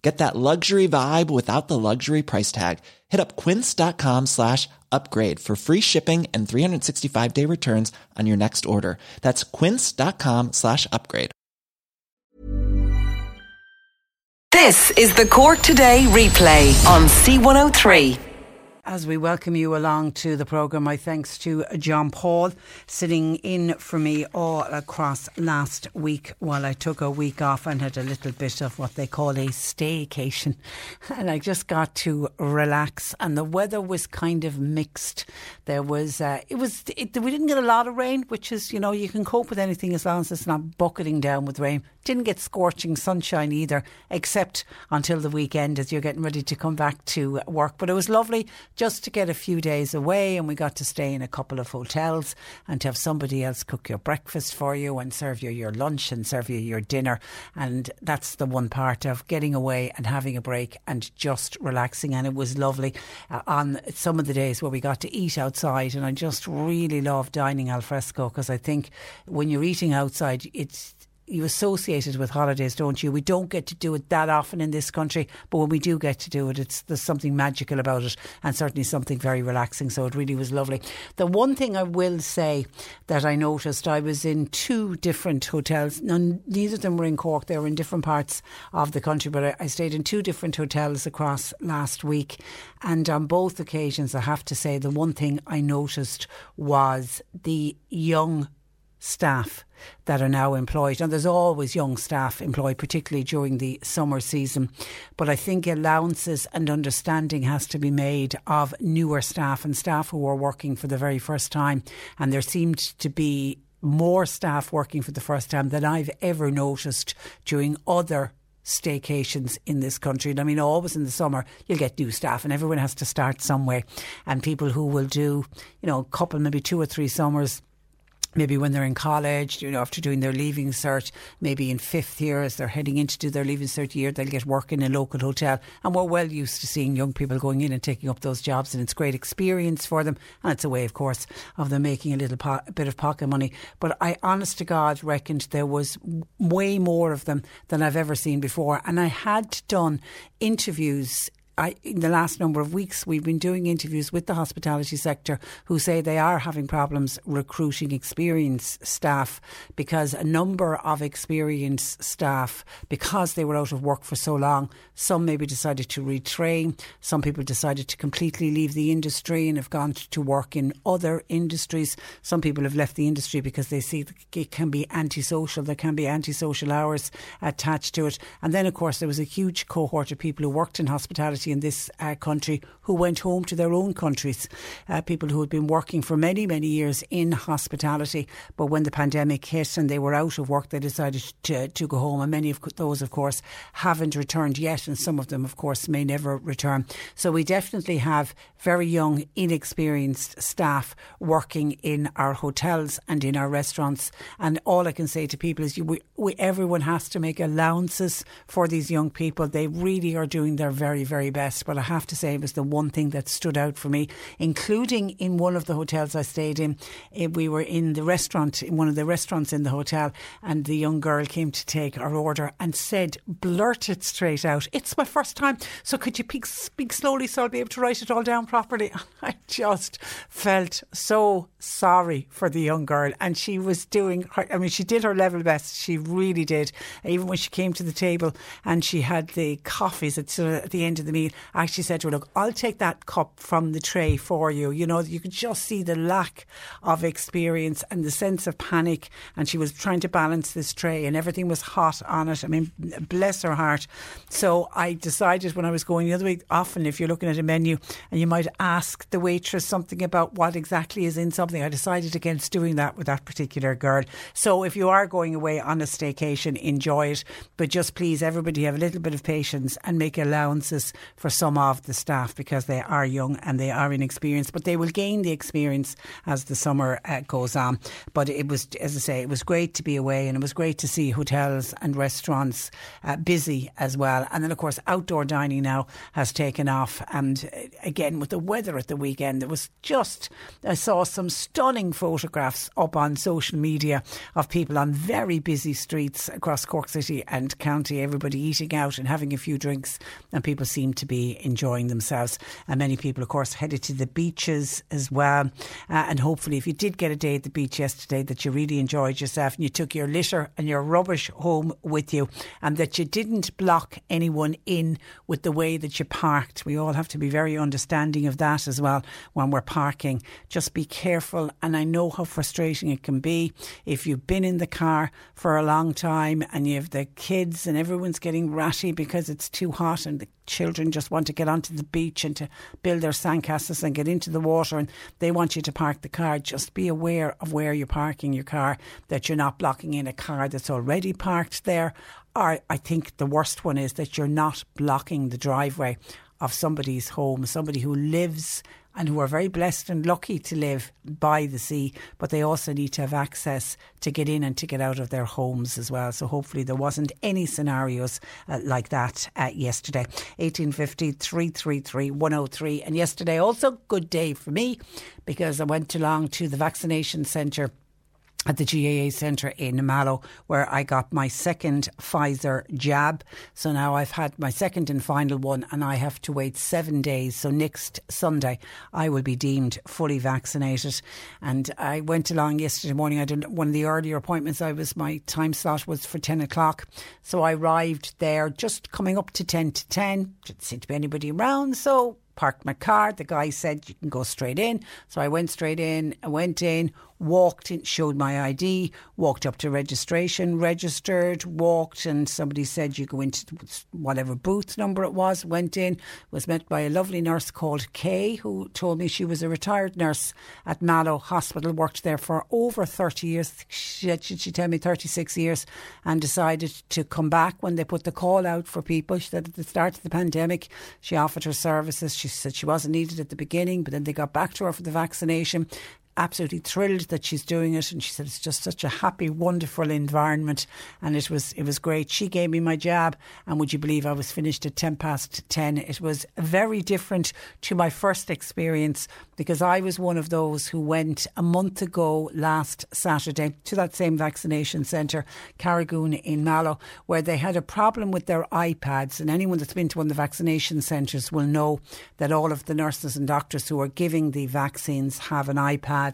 Get that luxury vibe without the luxury price tag. Hit up quince.com/upgrade for free shipping and 365-day returns on your next order. That's quince.com/upgrade. This is the Cork Today replay on C103. As we welcome you along to the programme, my thanks to John Paul sitting in for me all across last week while I took a week off and had a little bit of what they call a staycation. And I just got to relax, and the weather was kind of mixed. There was, we didn't get a lot of rain, which is, you know, you can cope with anything as long as it's not bucketing down with rain. Didn't get scorching sunshine either, except until the weekend as you're getting ready to come back to work. But it was lovely just to get a few days away, and we got to stay in a couple of hotels and to have somebody else cook your breakfast for you and serve you your lunch and serve you your dinner. And that's the one part of getting away and having a break and just relaxing. And it was lovely on some of the days where we got to eat outside, and I just really love dining al fresco, because I think when you're eating outside, it's you associate it with holidays, don't you? We don't get to do it that often in this country, but when we do get to do it, there's something magical about it, and certainly something very relaxing. So it really was lovely. The one thing I will say that I noticed, I was in two different hotels. Neither of them were in Cork. They were in different parts of the country, but I stayed in two different hotels across last week. And on both occasions, I have to say, the one thing I noticed was the young staff that are now employed. And there's always young staff employed, particularly during the summer season. But I think allowances and understanding has to be made of newer staff and staff who are working for the very first time. And there seemed to be more staff working for the first time than I've ever noticed during other staycations in this country. And I mean, always in the summer you'll get new staff, and everyone has to start somewhere. And people who will do, you know, a couple, maybe two or three summers, maybe when they're in college, you know, after doing their leaving cert, maybe in fifth year as they're heading in to do their leaving cert year, they'll get work in a local hotel. And we're well used to seeing young people going in and taking up those jobs, and it's great experience for them. And it's a way, of course, of them making a little bit of pocket money. But I, honest to God, reckoned there was way more of them than I've ever seen before. And I had done interviews in the last number of weeks. We've been doing interviews with the hospitality sector who say they are having problems recruiting experienced staff, because a number of experienced staff, because they were out of work for so long, some maybe decided to retrain, some people decided to completely leave the industry and have gone to work in other industries. Some people have left the industry because they see it can be antisocial, there can be antisocial hours attached to it. And then, of course, there was a huge cohort of people who worked in hospitality in this country who went home to their own countries, people who had been working for many, many years in hospitality. But when the pandemic hit and they were out of work, they decided to go home. And many of those, of course, haven't returned yet. And some of them, of course, may never return. So we definitely have very young, inexperienced staff working in our hotels and in our restaurants. And all I can say to people is everyone has to make allowances for these young people. They really are doing their very, very best. But I have to say, it was the one thing that stood out for me, including in one of the hotels I stayed in. We were in the restaurant, in one of the restaurants in the hotel, and the young girl came to take our order and said, blurted straight out, "It's my first time, so could you speak slowly so I'll be able to write it all down properly?" And I just felt so sorry for the young girl. And she was she did her level best. She really did. Even when she came to the table and she had the coffees at the end of the meal, meal, actually said to her, look, I'll take that cup from the tray for you. You know, you could just see the lack of experience and the sense of panic. And she was trying to balance this tray and everything was hot on it. I mean, bless her heart. So I decided when I was going the other way, often if you're looking at a menu and you might ask the waitress something about what exactly is in something, I decided against doing that with that particular girl. So if you are going away on a staycation, enjoy it. But just please, everybody have a little bit of patience and make allowances for some of the staff because they are young and they are inexperienced, but they will gain the experience as the summer goes on. But it was, as I say, it was great to be away and it was great to see hotels and restaurants busy as well. And then of course outdoor dining now has taken off, and again with the weather at the weekend there was just, I saw some stunning photographs up on social media of people on very busy streets across Cork City and County, everybody eating out and having a few drinks, and people seemed to be enjoying themselves. And many people of course headed to the beaches as well, and hopefully if you did get a day at the beach yesterday that you really enjoyed yourself and you took your litter and your rubbish home with you, and that you didn't block anyone in with the way that you parked. We all have to be very understanding of that as well when we're parking. Just be careful, and I know how frustrating it can be if you've been in the car for a long time and you have the kids and everyone's getting ratty because it's too hot and the children just want to get onto the beach and to build their sandcastles and get into the water and they want you to park the car. Just be aware of where you're parking your car, that you're not blocking in a car that's already parked there. Or I think the worst one is that you're not blocking the driveway of somebody's home, somebody who lives and who are very blessed and lucky to live by the sea, but they also need to have access to get in and to get out of their homes as well. So hopefully there wasn't any scenarios like that yesterday. 1850 333 103. And yesterday also good day for me because I went along to the vaccination centre at the GAA centre in Mallow where I got my second Pfizer jab. So now I've had my second and final one and I have to wait 7 days. So next Sunday I will be deemed fully vaccinated. And I went along yesterday morning. I did one of the earlier appointments. My time slot was for 10 o'clock. So I arrived there just coming up to 10 to 10. Didn't seem to be anybody around. So parked my car. The guy said you can go straight in. So I went straight in. I went in, walked in, showed my ID, walked up to registration, registered, walked, and somebody said you go into whatever booth number it was, went in, was met by a lovely nurse called Kay, who told me she was a retired nurse at Mallow Hospital, worked there for over 30 years, she told me 36 years, and decided to come back when they put the call out for people. She said at the start of the pandemic she offered her services. She said she wasn't needed at the beginning, but then they got back to her for the vaccination. Absolutely thrilled that she's doing it, and she said it's just such a happy, wonderful environment, and it was great. She gave me my jab, and would you believe I was finished at 10 past 10. It was very different to my first experience because I was one of those who went a month ago last Saturday to that same vaccination centre, Carrigoon in Mallow, where they had a problem with their iPads, and anyone that's been to one of the vaccination centres will know that all of the nurses and doctors who are giving the vaccines have an iPad.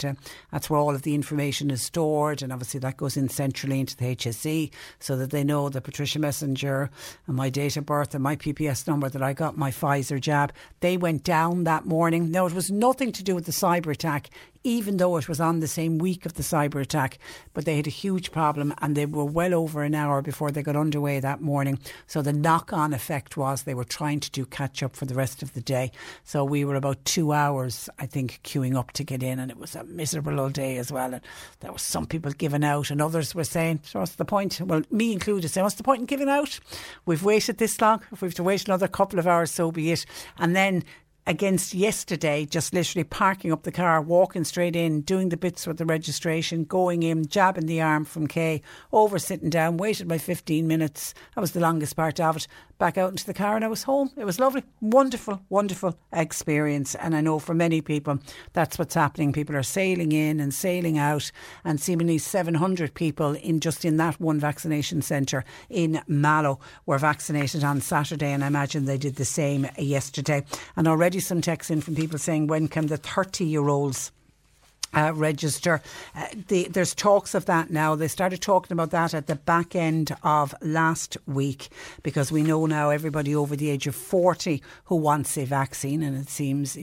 That's where all of the information is stored, and obviously that goes in centrally into the HSE so that they know that Patricia Messenger and my date of birth and my PPS number that I got my Pfizer jab. They went down that morning. Now, it was nothing to do with the cyber attack, even though it was on the same week of the cyber attack, but they had a huge problem and they were well over an hour before they got underway that morning. So the knock-on effect was they were trying to do catch-up for the rest of the day. So we were about 2 hours, I think, queuing up to get in, and it was a miserable old day as well. And there were some people giving out and others were saying, so what's the point? Well, me included, saying, what's the point in giving out? We've waited this long. If we have to wait another couple of hours, so be it. And then against yesterday, just literally parking up the car, walking straight in, doing the bits with the registration, going in, jabbing the arm from Kay, over sitting down, waited my 15 minutes. That was the longest part of it. Back out into the car and I was home. It was lovely. Wonderful, wonderful experience. And I know for many people, that's what's happening. People are sailing in and sailing out, and seemingly 700 people in that one vaccination centre in Mallow were vaccinated on Saturday. And I imagine they did the same yesterday. And already some texts in from people saying, when can the 30-year-olds register. There's talks of that now. They started talking about that at the back end of last week, because we know now everybody over the age of 40 who wants a vaccine, and it seems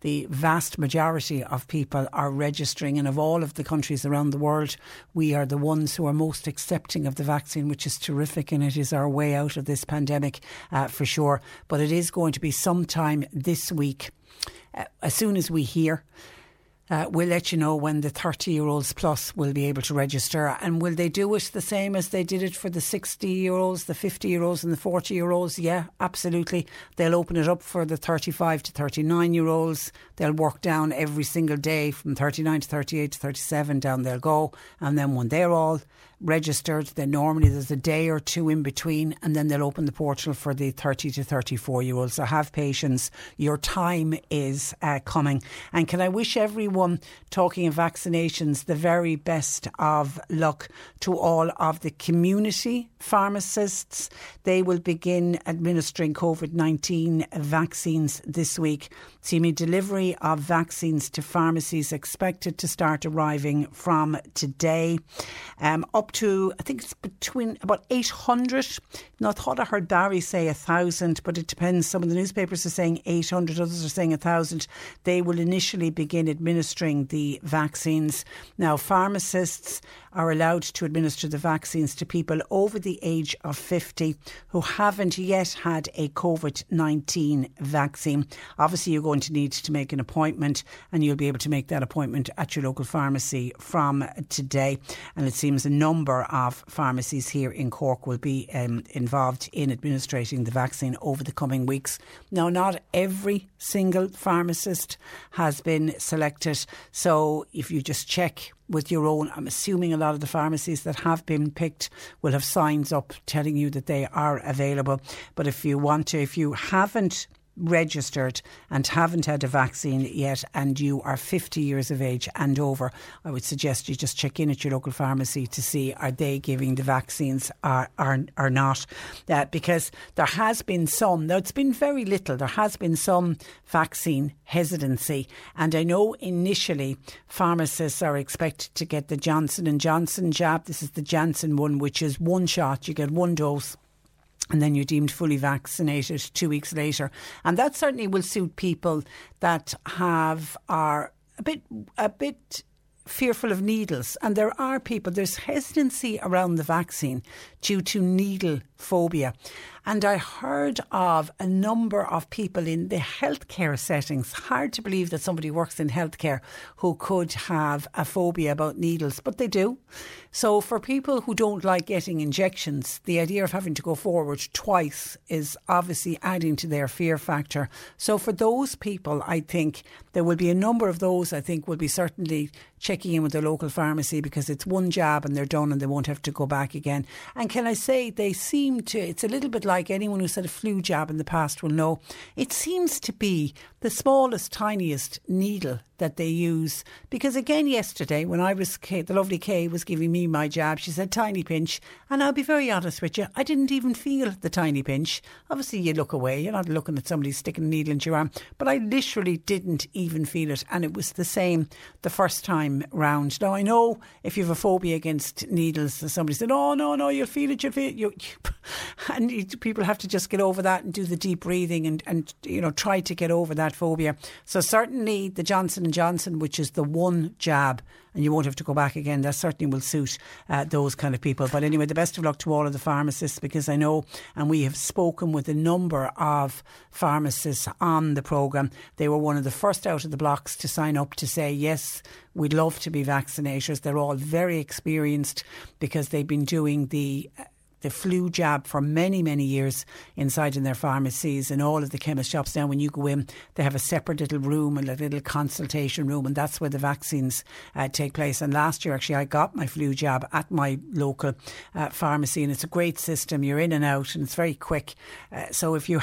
the vast majority of people are registering, and of all of the countries around the world, we are the ones who are most accepting of the vaccine, which is terrific, and it is our way out of this pandemic for sure. But it is going to be sometime this week. As soon as we hear, we'll let you know when the 30-year-olds plus will be able to register. And will they do it the same as they did it for the 60-year-olds, the 50-year-olds and the 40-year-olds? Yeah, absolutely. They'll open it up for the 35 to 39-year-olds. They'll work down every single day from 39 to 38 to 37, down they'll go. And then when they're all registered, then normally there's a day or two in between, and then they'll open the portal for the 30 to 34-year-olds. So have patience. Your time is coming. And can I wish everyone, talking of vaccinations, the very best of luck to all of the community pharmacists. They will begin administering COVID-19 vaccines this week. See me, delivery of vaccines to pharmacies expected to start arriving from today. Up to, I think it's between about 800. Now, I thought I heard Barry say 1,000, but it depends. Some of the newspapers are saying 800, others are saying 1,000. They will initially begin administering the vaccines. Now, pharmacists are allowed to administer the vaccines to people over the age of 50 who haven't yet had a COVID-19 vaccine. Obviously, you're going to need to make an appointment, and you'll be able to make that appointment at your local pharmacy from today. And it seems a number of pharmacies here in Cork will be involved in administrating the vaccine over the coming weeks. Now, not every single pharmacist has been selected. So if you just check with your own, I'm assuming a lot of the pharmacies that have been picked will have signs up telling you that they are available. But if you want to, if you haven't registered and haven't had a vaccine yet, and you are 50 years of age and over, I would suggest you just check in at your local pharmacy to see, are they giving the vaccines or not, because there has been some, now it's been very little, there has been some vaccine hesitancy, and I know initially pharmacists are expected to get the Johnson & Johnson jab. This is the Janssen one, which is one shot, you get one dose, and then you're deemed fully vaccinated 2 weeks later. And that certainly will suit people that are a bit fearful of needles. And there are people, there's hesitancy around the vaccine due to needle phobia. And I heard of a number of people in the healthcare settings, hard to believe that somebody works in healthcare, who could have a phobia about needles, but they do. So for people who don't like getting injections, the idea of having to go forward twice is obviously adding to their fear factor. So for those people, I think there will be a number of those, I think, will be certainly checking in with their local pharmacy, because it's one jab and they're done and they won't have to go back again. And can I say, they seem to, it's a little bit like anyone who's had a flu jab in the past will know, it seems to be the smallest, tiniest needle that they use. Because again, yesterday when I was, the lovely Kay was giving me my jab, she said tiny pinch, and I'll be very honest with you, I didn't even feel the tiny pinch. Obviously you look away, you're not looking at somebody sticking a needle into your arm, but I literally didn't even feel it, and it was the same the first time round. Now I know if you have a phobia against needles, somebody said, oh no, you'll feel it, and people have to just get over that and do the deep breathing and you know, try to get over that phobia. So certainly the Johnson & Johnson, which is the one jab and you won't have to go back again, that certainly will suit those kind of people. But anyway, the best of luck to all of the pharmacists, because I know, and we have spoken with a number of pharmacists on the programme, they were one of the first out of the blocks to sign up to say, yes, we'd love to be vaccinators. They're all very experienced, because they've been doing the flu jab for many, many years inside in their pharmacies and all of the chemist shops. Now when you go in, they have a separate little room and a little consultation room, and that's where the vaccines take place. And last year actually I got my flu jab at my local pharmacy, and it's a great system. You're in and out and it's very quick. So if you're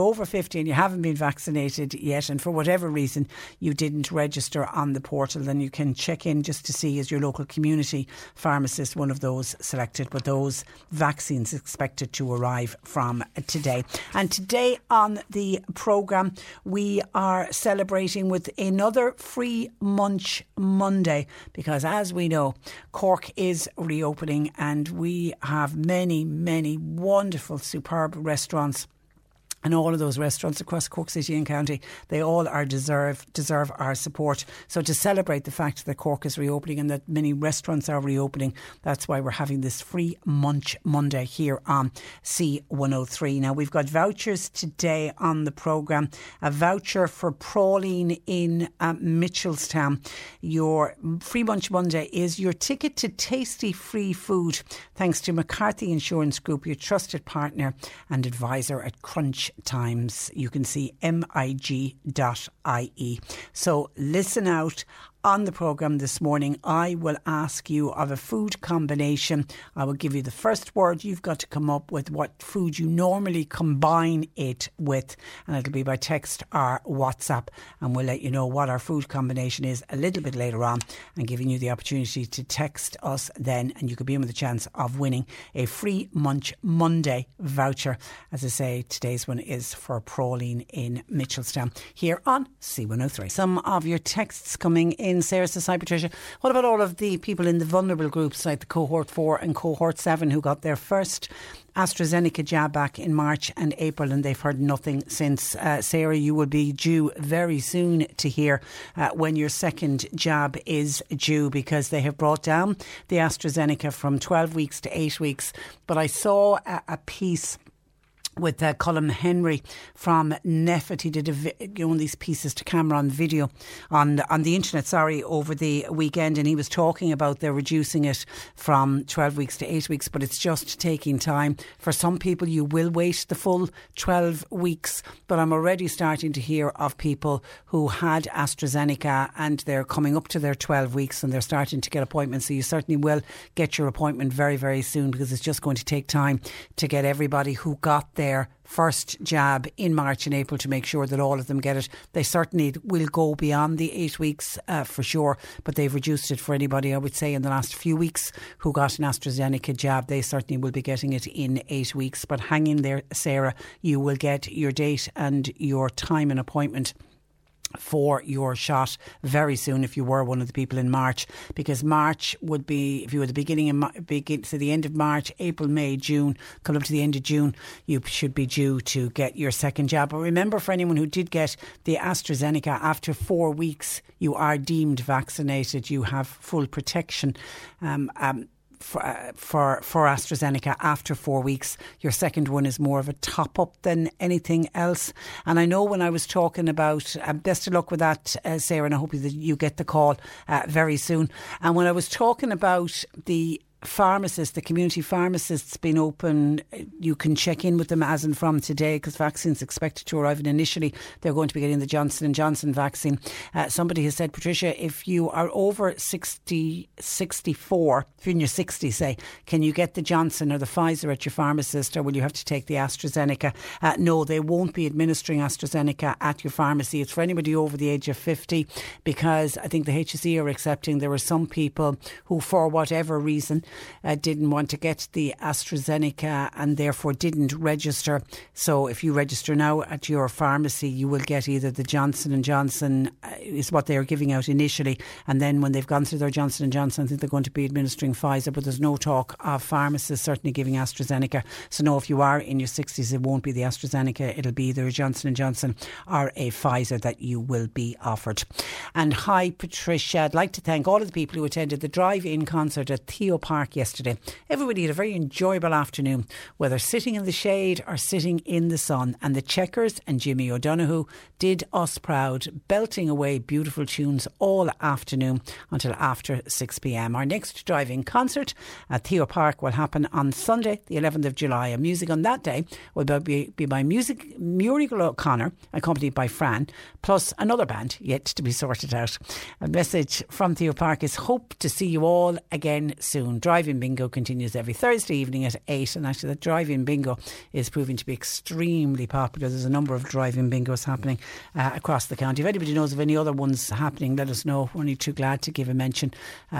over 50 and you haven't been vaccinated yet, and for whatever reason you didn't register on the portal, then you can check in just to see, is your local community pharmacist one of those selected. But those vaccines expected to arrive from today. And today on the programme, we are celebrating with another Free Munch Monday, because as we know, Cork is reopening and we have many, many wonderful, superb restaurants. And all of those restaurants across Cork City and County, they all are deserve our support. So to celebrate the fact that Cork is reopening and that many restaurants are reopening, that's why we're having this Free Munch Monday here on C103. Now, we've got vouchers today on the programme. A voucher for Prauline in Mitchelstown. Your Free Munch Monday is your ticket to tasty free food, thanks to McCarthy Insurance Group, your trusted partner and advisor at Crunch Times. You can see mig.ie. So listen out. On the programme this morning, I will ask you of a food combination. I will give you the first word. You've got to come up with what food you normally combine it with. And it'll be by text or WhatsApp. And we'll let you know what our food combination is a little bit later on, and giving you the opportunity to text us then. And you could be in with a chance of winning a Free Munch Monday voucher. As I say, today's one is for Prauline in Mitchelstown here on C103. Some of your texts coming in. Sarah says, hi Patricia, what about all of the people in the vulnerable groups like the cohort 4 and cohort 7 who got their first AstraZeneca jab back in March and April and they've heard nothing since? Sarah, you will be due very soon to hear when your second jab is due, because they have brought down the AstraZeneca from 12 weeks to 8 weeks. But I saw a piece with Colin Henry from Neffet. He did one of these pieces to camera on video on the internet, over the weekend, and he was talking about they're reducing it from 12 weeks to 8 weeks, but it's just taking time. For some people, you will wait the full 12 weeks, but I'm already starting to hear of people who had AstraZeneca and they're coming up to their 12 weeks and they're starting to get appointments. So you certainly will get your appointment very, very soon, because it's just going to take time to get everybody who got their first jab in March and April to make sure that all of them get it. They certainly will go beyond the 8 weeks for sure, but they've reduced it for anybody, I would say, in the last few weeks who got an AstraZeneca jab. They certainly will be getting it in 8 weeks. But hang in there, Sarah, you will get your date and your time and appointment for your shot very soon if you were one of the people in March, because March would be, if you were the so the end of March, April, May, June, come up to the end of June, you should be due to get your second jab. But remember, for anyone who did get the AstraZeneca, after 4 weeks you are deemed vaccinated, you have full protection for AstraZeneca after 4 weeks. Your second one is more of a top up than anything else. And I know when I was talking about best of luck with that, Sarah, and I hope that you get the call very soon. And when I was talking about the pharmacists, the community pharmacists being open, you can check in with them as and from today, because vaccines expected to arrive, and initially they're going to be getting the Johnson & Johnson vaccine. Somebody has said, Patricia, if you are over 64, if you're in your 60s, say, can you get the Johnson or the Pfizer at your pharmacist, or will you have to take the AstraZeneca? No, they won't be administering AstraZeneca at your pharmacy. It's for anybody over the age of 50, because I think the HSE are accepting there were some people who, for whatever reason, didn't want to get the AstraZeneca and therefore didn't register. So if you register now at your pharmacy, you will get either the Johnson & Johnson is what they're giving out initially, and then when they've gone through their Johnson & Johnson, I think they're going to be administering Pfizer, but there's no talk of pharmacists certainly giving AstraZeneca. So no, if you are in your 60s, it won't be the AstraZeneca, it'll be either a Johnson & Johnson or a Pfizer that you will be offered. And hi Patricia, I'd like to thank all of the people who attended the drive-in concert at Theo Park yesterday. Everybody had a very enjoyable afternoon, whether sitting in the shade or sitting in the sun, and the Checkers and Jimmy O'Donoghue did us proud, belting away beautiful tunes all afternoon until after 6pm. Our next drive-in concert at Theo Park will happen on Sunday the 11th of July, and music on that day will be by Muriel O'Connor, accompanied by Fran, plus another band yet to be sorted out. A message from Theo Park is hope to see you all again soon. drive-in bingo continues every Thursday evening at 8, and actually that drive-in bingo is proving to be extremely popular. There's a number of drive-in bingos happening across the county. If anybody knows of any other ones happening, let us know. We're only too glad to give a mention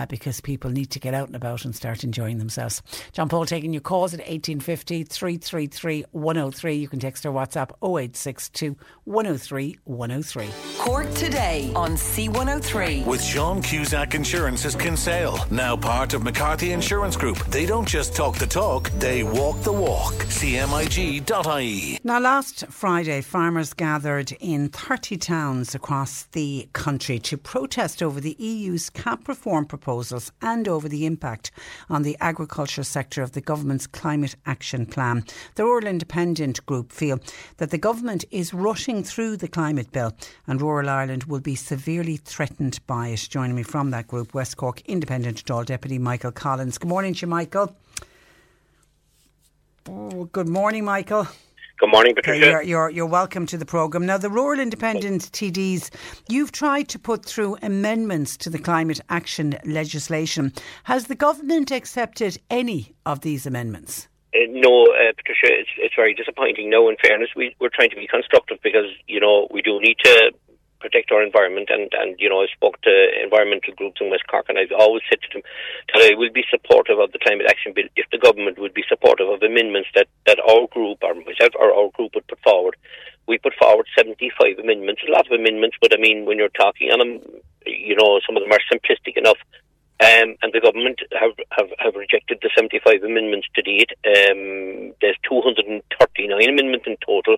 because people need to get out and about and start enjoying themselves. John Paul taking your calls at 1850 333 103. You can text or WhatsApp 0862 103 103. Cork Today on C103 with Sean Cusack Insurance's Kinsale, now part of McCarthy Insurance Group. They don't just talk the talk, they walk the walk. CMIG.ie. Now last Friday, farmers gathered in 30 towns across the country to protest over the EU's CAP reform proposals and over the impact on the agriculture sector of the government's climate action plan. The Rural Independent Group feel that the government is rushing through the climate bill and rural Ireland will be severely threatened by it. Joining me from that group, West Cork Independent Dáil Deputy Michael Collins. Good morning to you, Michael. Oh, good morning, Michael. Good morning, Patricia. You're welcome to the programme. Now, the Rural Independent TDs, you've tried to put through amendments to the climate action legislation. Has the government accepted any of these amendments? No, Patricia, it's very disappointing. No, in fairness, we're trying to be constructive because, you know, we do need to protect our environment, and you know, I spoke to environmental groups in West Cork, and I've always said to them that I will be supportive of the climate action bill if the government would be supportive of amendments that our group, or myself or our group, would put forward. We put forward 75 amendments, a lot of amendments, but I mean, when you're talking, and I'm, you know, some of them are simplistic enough, and the government have rejected the 75 amendments to date. There's 239 amendments in total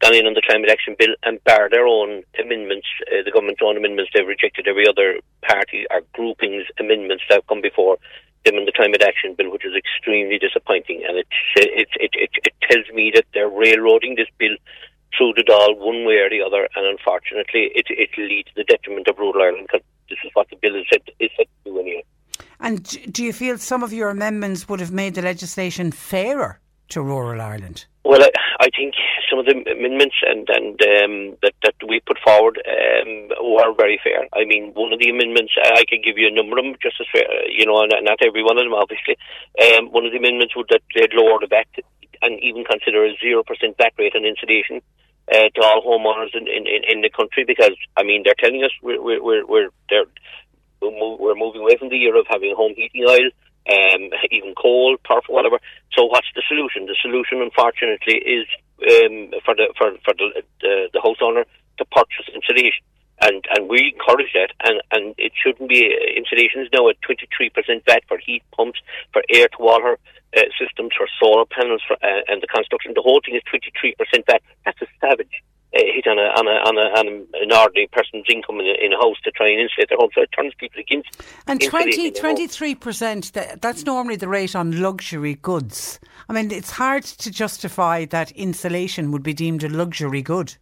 gone in on the climate action bill, and bar their own amendments, the government's own amendments, they've rejected every other party or grouping's amendments that have come before them in the climate action bill, which is extremely disappointing. And it tells me that they're railroading this bill through the Dáil one way or the other, and unfortunately it leads to the detriment of rural Ireland, because this is what the bill is said to do anyway. And do you feel some of your amendments would have made the legislation fairer to rural Ireland? Well, I think some of the amendments that we put forward were very fair. I mean, one of the amendments, I can give you a number of them, just as fair, you know, not every one of them, obviously. One of the amendments would that they'd lower the VAT and even consider a 0% VAT rate on insulation to all homeowners in the country, because, I mean, they're telling us we're moving away from the year of having home heating oil, even coal, turf, whatever. So what's the solution? The solution, unfortunately, is for the house owner to purchase insulation, and we encourage that. And it shouldn't be. Insulation is now at 23% VAT for heat pumps, for air-to-water systems, for solar panels, and the construction. The whole thing is 23% VAT. That's a savage hit on an ordinary person's income in a house to try and insulate their home, so it turns people against. And 23%, that's normally the rate on luxury goods. I mean, it's hard to justify that insulation would be deemed a luxury good.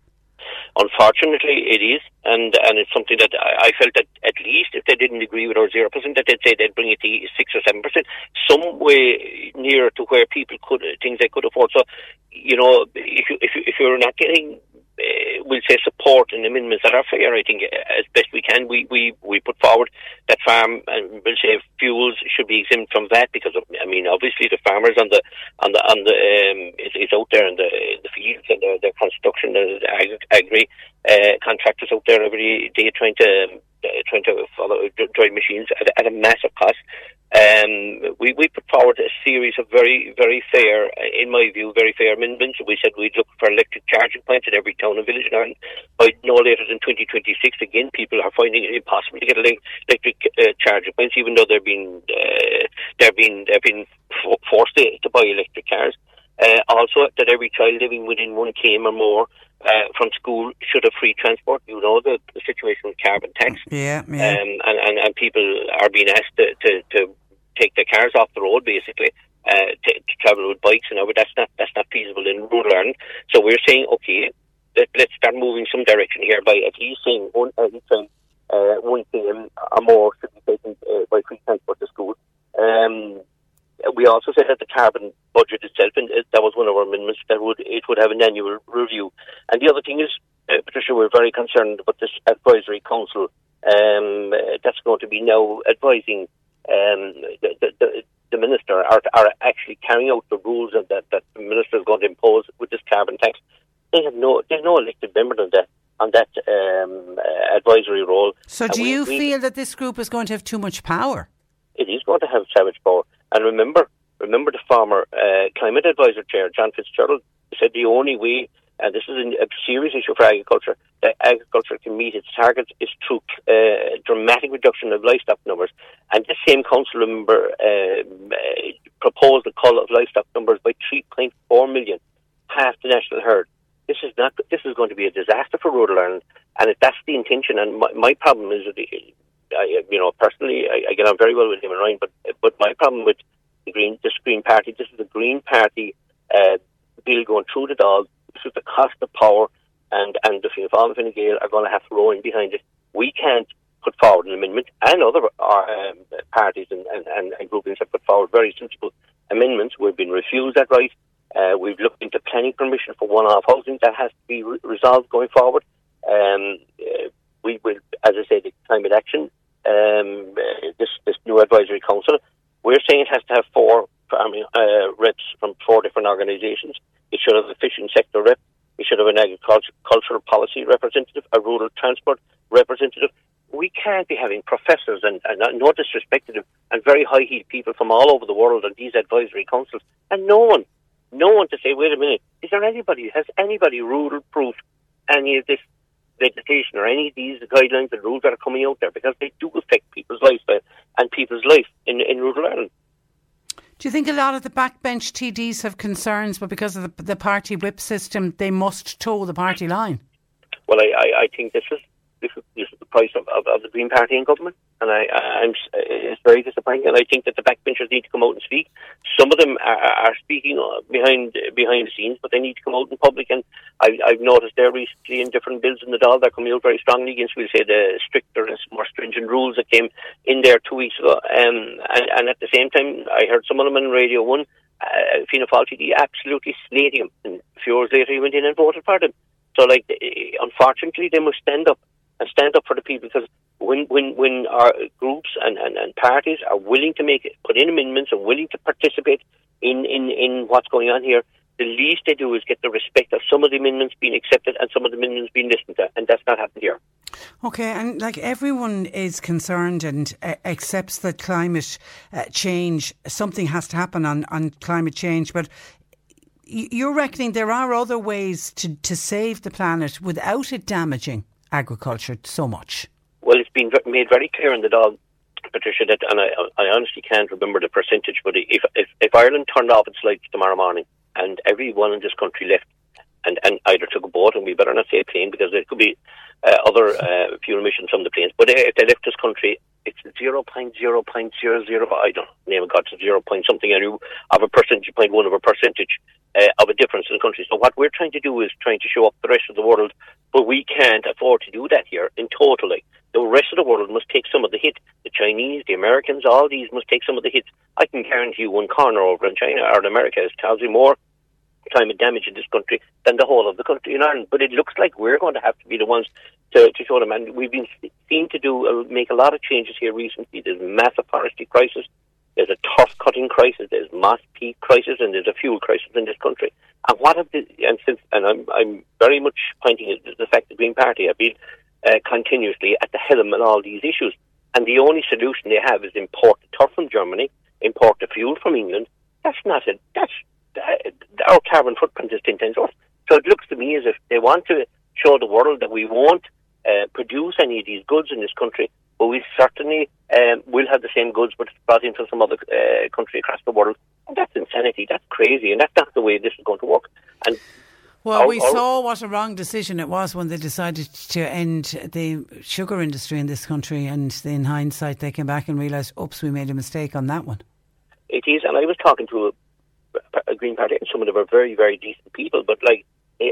Unfortunately, it is, and it's something that I felt that at least if they didn't agree with our 0%, that they'd say they'd bring it to 6 or 7%, some way nearer to where people could things they could afford. So, you know, if you're not getting, we'll say, support and amendments that are fair, I think, as best we can. We put forward that farm, and we'll say fuels should be exempt from that, because, I mean, obviously the farmers is out there in the fields and the construction, the agri contractors out there every day trying to follow drive machines at a massive cost. We put forward a series of very, very fair, in my view, very fair amendments. We said we'd look for electric charging points at every town and village in Ireland by no later than 2026. Again, people are finding it impossible to get electric charging points, even though they've been forced to buy electric cars. Also, that every child living within 1 km or more from school should have free transport. You know the situation with carbon tax. Yeah. And people are being asked to take their cars off the road, basically, to travel with bikes. And that's not feasible in rural Ireland. So we're saying, okay, let's start moving some direction here by at least saying 1 km or more should be taken by free transport to school. We also said that the carbon budget itself, and that was one of our amendments, that would have an annual review. And the other thing is, Patricia, we're very concerned about this advisory council that's going to be now advising the Minister are actually carrying out the rules that the Minister is going to impose with this carbon tax. There's no elected member on that advisory role. So do you feel that this group is going to have too much power? It is going to have too much power. And remember the former Climate Advisor Chair, John Fitzgerald, said the only way, and this is a serious issue for agriculture, that agriculture can meet its targets is through dramatic reduction of livestock numbers. And this same council member proposed a cull of livestock numbers by 3.4 million, half the national herd. This is going to be a disaster for rural Ireland, and if that's the intention, and my problem is, personally, I get on very well with Eamon Ryan, but my problem with this Green Party, this is a Green Party bill going through the Dáil. This is the cost of power, and the Fianna Fáil and Gael are going to have to row in behind it. We can't put forward an amendment, and other parties and groupings have put forward very sensible amendments. We've been refused that right. We've looked into planning permission for one-off housing. That has to be resolved going forward. We will, as I say, the climate action, this new advisory council, we're saying it has to have four reps from four different organisations. It should have a fishing sector rep. It should have an agricultural policy representative, a rural transport representative. We can't be having professors and no disrespect to them, and very high-heeled people from all over the world on these advisory councils, and no one to say, wait a minute, has anybody rule-proofed any of this legislation or any of these guidelines and rules that are coming out there, because they do affect people's lifestyle and people's life in rural Ireland. Do you think a lot of the backbench TDs have concerns, but because of the party whip system, they must toe the party line? Well, I think this is the price of the Green Party in government, and it's very disappointing. And I think that the backbenchers need to come out and speak. Some of them are speaking behind the scenes, but they need to come out in public. And I've noticed there recently in different bills in the Dáil, they're coming out very strongly against, we'll say, the stricter and more stringent rules that came in there 2 weeks ago. And at the same time, I heard some of them on Radio 1, Fianna Fáil TD absolutely slating him. And a few hours later, he went in and voted for them. So, unfortunately, they must stand up for the people, because when our groups and parties are willing to put in amendments and willing to participate in what's going on here, the least they do is get the respect of some of the amendments being accepted and some of the amendments being listened to, and that's not happened here. Okay, and everyone is concerned and accepts that climate change, something has to happen on climate change, but you're reckoning there are other ways to save the planet without it damaging agriculture so much? Well, it's been made very clear in the Dáil, Patricia, that, and I honestly can't remember the percentage, but if Ireland turned off its lights tomorrow morning and everyone in this country left and either took a boat, and we better not say a plane because there could be other fuel emissions from the planes, but if they left this country, it's 0.00, I don't name of God, it's 0.something of a percentage, 0.1 of a percentage of a difference in the country. So what we're trying to do is trying to show up the rest of the world, but we can't afford to do that here in total. The rest of the world must take some of the hit. The Chinese, the Americans, all these must take some of the hits. I can guarantee you one corner over in China or in America is causing more climate damage in this country than the whole of the country in Ireland. But it looks like we're going to have to be the ones to show them. And we've been seen to make a lot of changes here recently. There's massive forestry crisis. There's a turf cutting crisis. There's mass peat crisis, and there's a fuel crisis in this country. And what have the, and since, and I'm very much pointing at the fact the Green Party have been continuously at the helm on all these issues. And the only solution they have is import the turf from Germany, import the fuel from England. That's not it. Our carbon footprint is 10 times worse. So it looks to me as if they want to show the world that we won't produce any of these goods in this country, but we certainly will have the same goods, but it's brought into some other country across the world. And that's insanity. That's crazy. And that's not the way this is going to work. And we saw what a wrong decision it was when they decided to end the sugar industry in this country, and in hindsight they came back and realised, oops, we made a mistake on that one. It is, and I was talking to a Green Party, and some of them are very, very decent people, but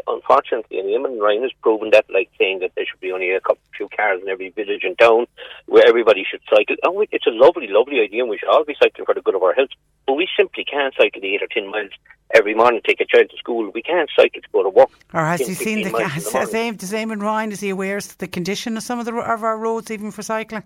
unfortunately, and Eamon Ryan has proven that, saying that there should be only a few cars in every village and town where everybody should cycle. And it's a lovely, lovely idea, and we should all be cycling for the good of our health, but we simply can't cycle the 8 or 10 miles every morning, take a child to school. We can't cycle to go to work. Or has he seen the? Does Eamon Ryan, is he aware of the condition of some of our roads, even for cycling?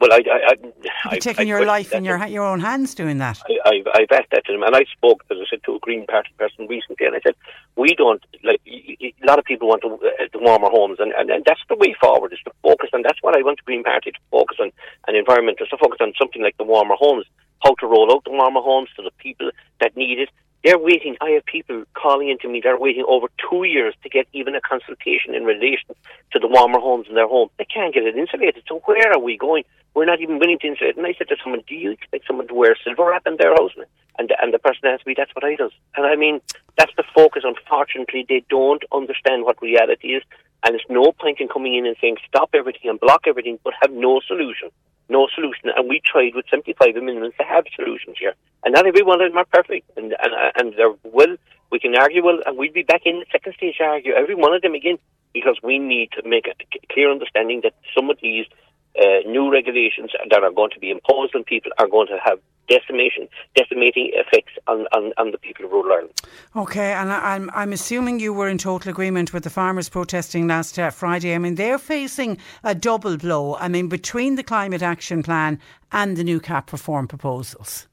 Well, I've taken your life in your own hands doing that. I've asked that to them, and I spoke, as I said, to a Green Party person recently, and I said, we don't, like, a lot of people want to warmer homes, and that's the way forward, is to focus on, that's what I want the Green Party to focus on, and environment, is to focus on something like the warmer homes, how to roll out the warmer homes to the people that need it. They're waiting. I have people calling into me. They're waiting over 2 years to get even a consultation in relation to the warmer homes in their home. They can't get it insulated. So where are we going? We're not even willing to insulate. And I said to someone, do you expect someone to wear silver wrap in their house? And the person asked me, that's what I do. And I mean, that's the focus. Unfortunately, they don't understand what reality is. And there's no point in coming in and saying, stop everything and block everything, but have no solution. No solution. And we tried with 75 amendments to have solutions here. And not every one of them are perfect. And they're well, we can argue well, and we'd be back in the second stage to argue every one of them again, because we need to make a clear understanding that some of these new regulations that are going to be imposed on people are going to have decimating effects on the people of rural Ireland. Okay, and I'm assuming you were in total agreement with the farmers protesting last Friday. I mean, they're facing a double blow. I mean, between the Climate Action Plan and the new CAP reform proposals.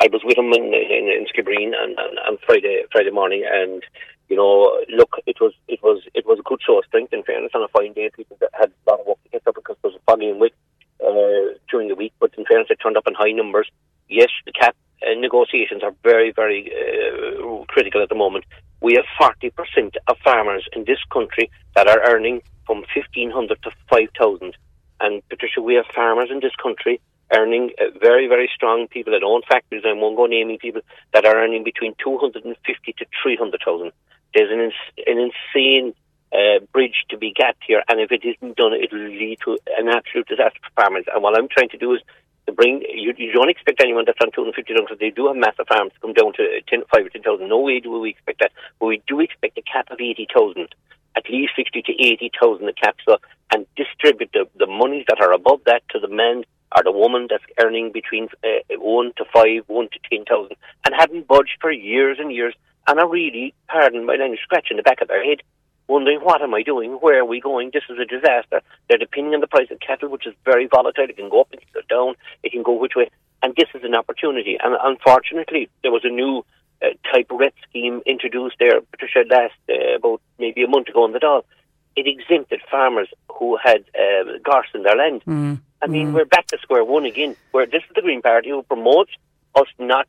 I was with them in Skibbereen on Friday morning, and you know, look, it was a good show of strength. In fairness, on a fine day, people had a lot of work to get up because there was a foggy and wet during the week. But in fairness, it turned up in high numbers. Yes, the CAP negotiations are very, very critical at the moment. We have 40% of farmers in this country that are earning from 1,500 to 5,000. And Patricia, we have farmers in this country earning very, very strong people that own factories. I won't go naming people that are earning between 250 to 300,000. There's an insane bridge to be gapped here. And if it isn't done, it will lead to an absolute disaster for farmers. And what I'm trying to do is you don't expect anyone that's on 250 because they do have massive farms to come down to 5 or 10,000. No way do we expect that. But we do expect a cap of 80,000, at least 60 to 80,000 a cap, and distribute the monies that are above that to the men or the woman that's earning between 1 to 5, 1 to 10,000, and haven't budged for years and years, and are really, pardon my language, scratching the back of their head, wondering, what am I doing? Where are we going? This is a disaster. They're depending on the price of cattle, which is very volatile. It can go up, it can go down, it can go which way. And this is an opportunity. And unfortunately, there was a new type red scheme introduced there, Patricia, about maybe a month ago in the Dáil. It exempted farmers who had gorse in their land. Mm. I mean, we're back to square one again, where this is the Green Party who promotes us not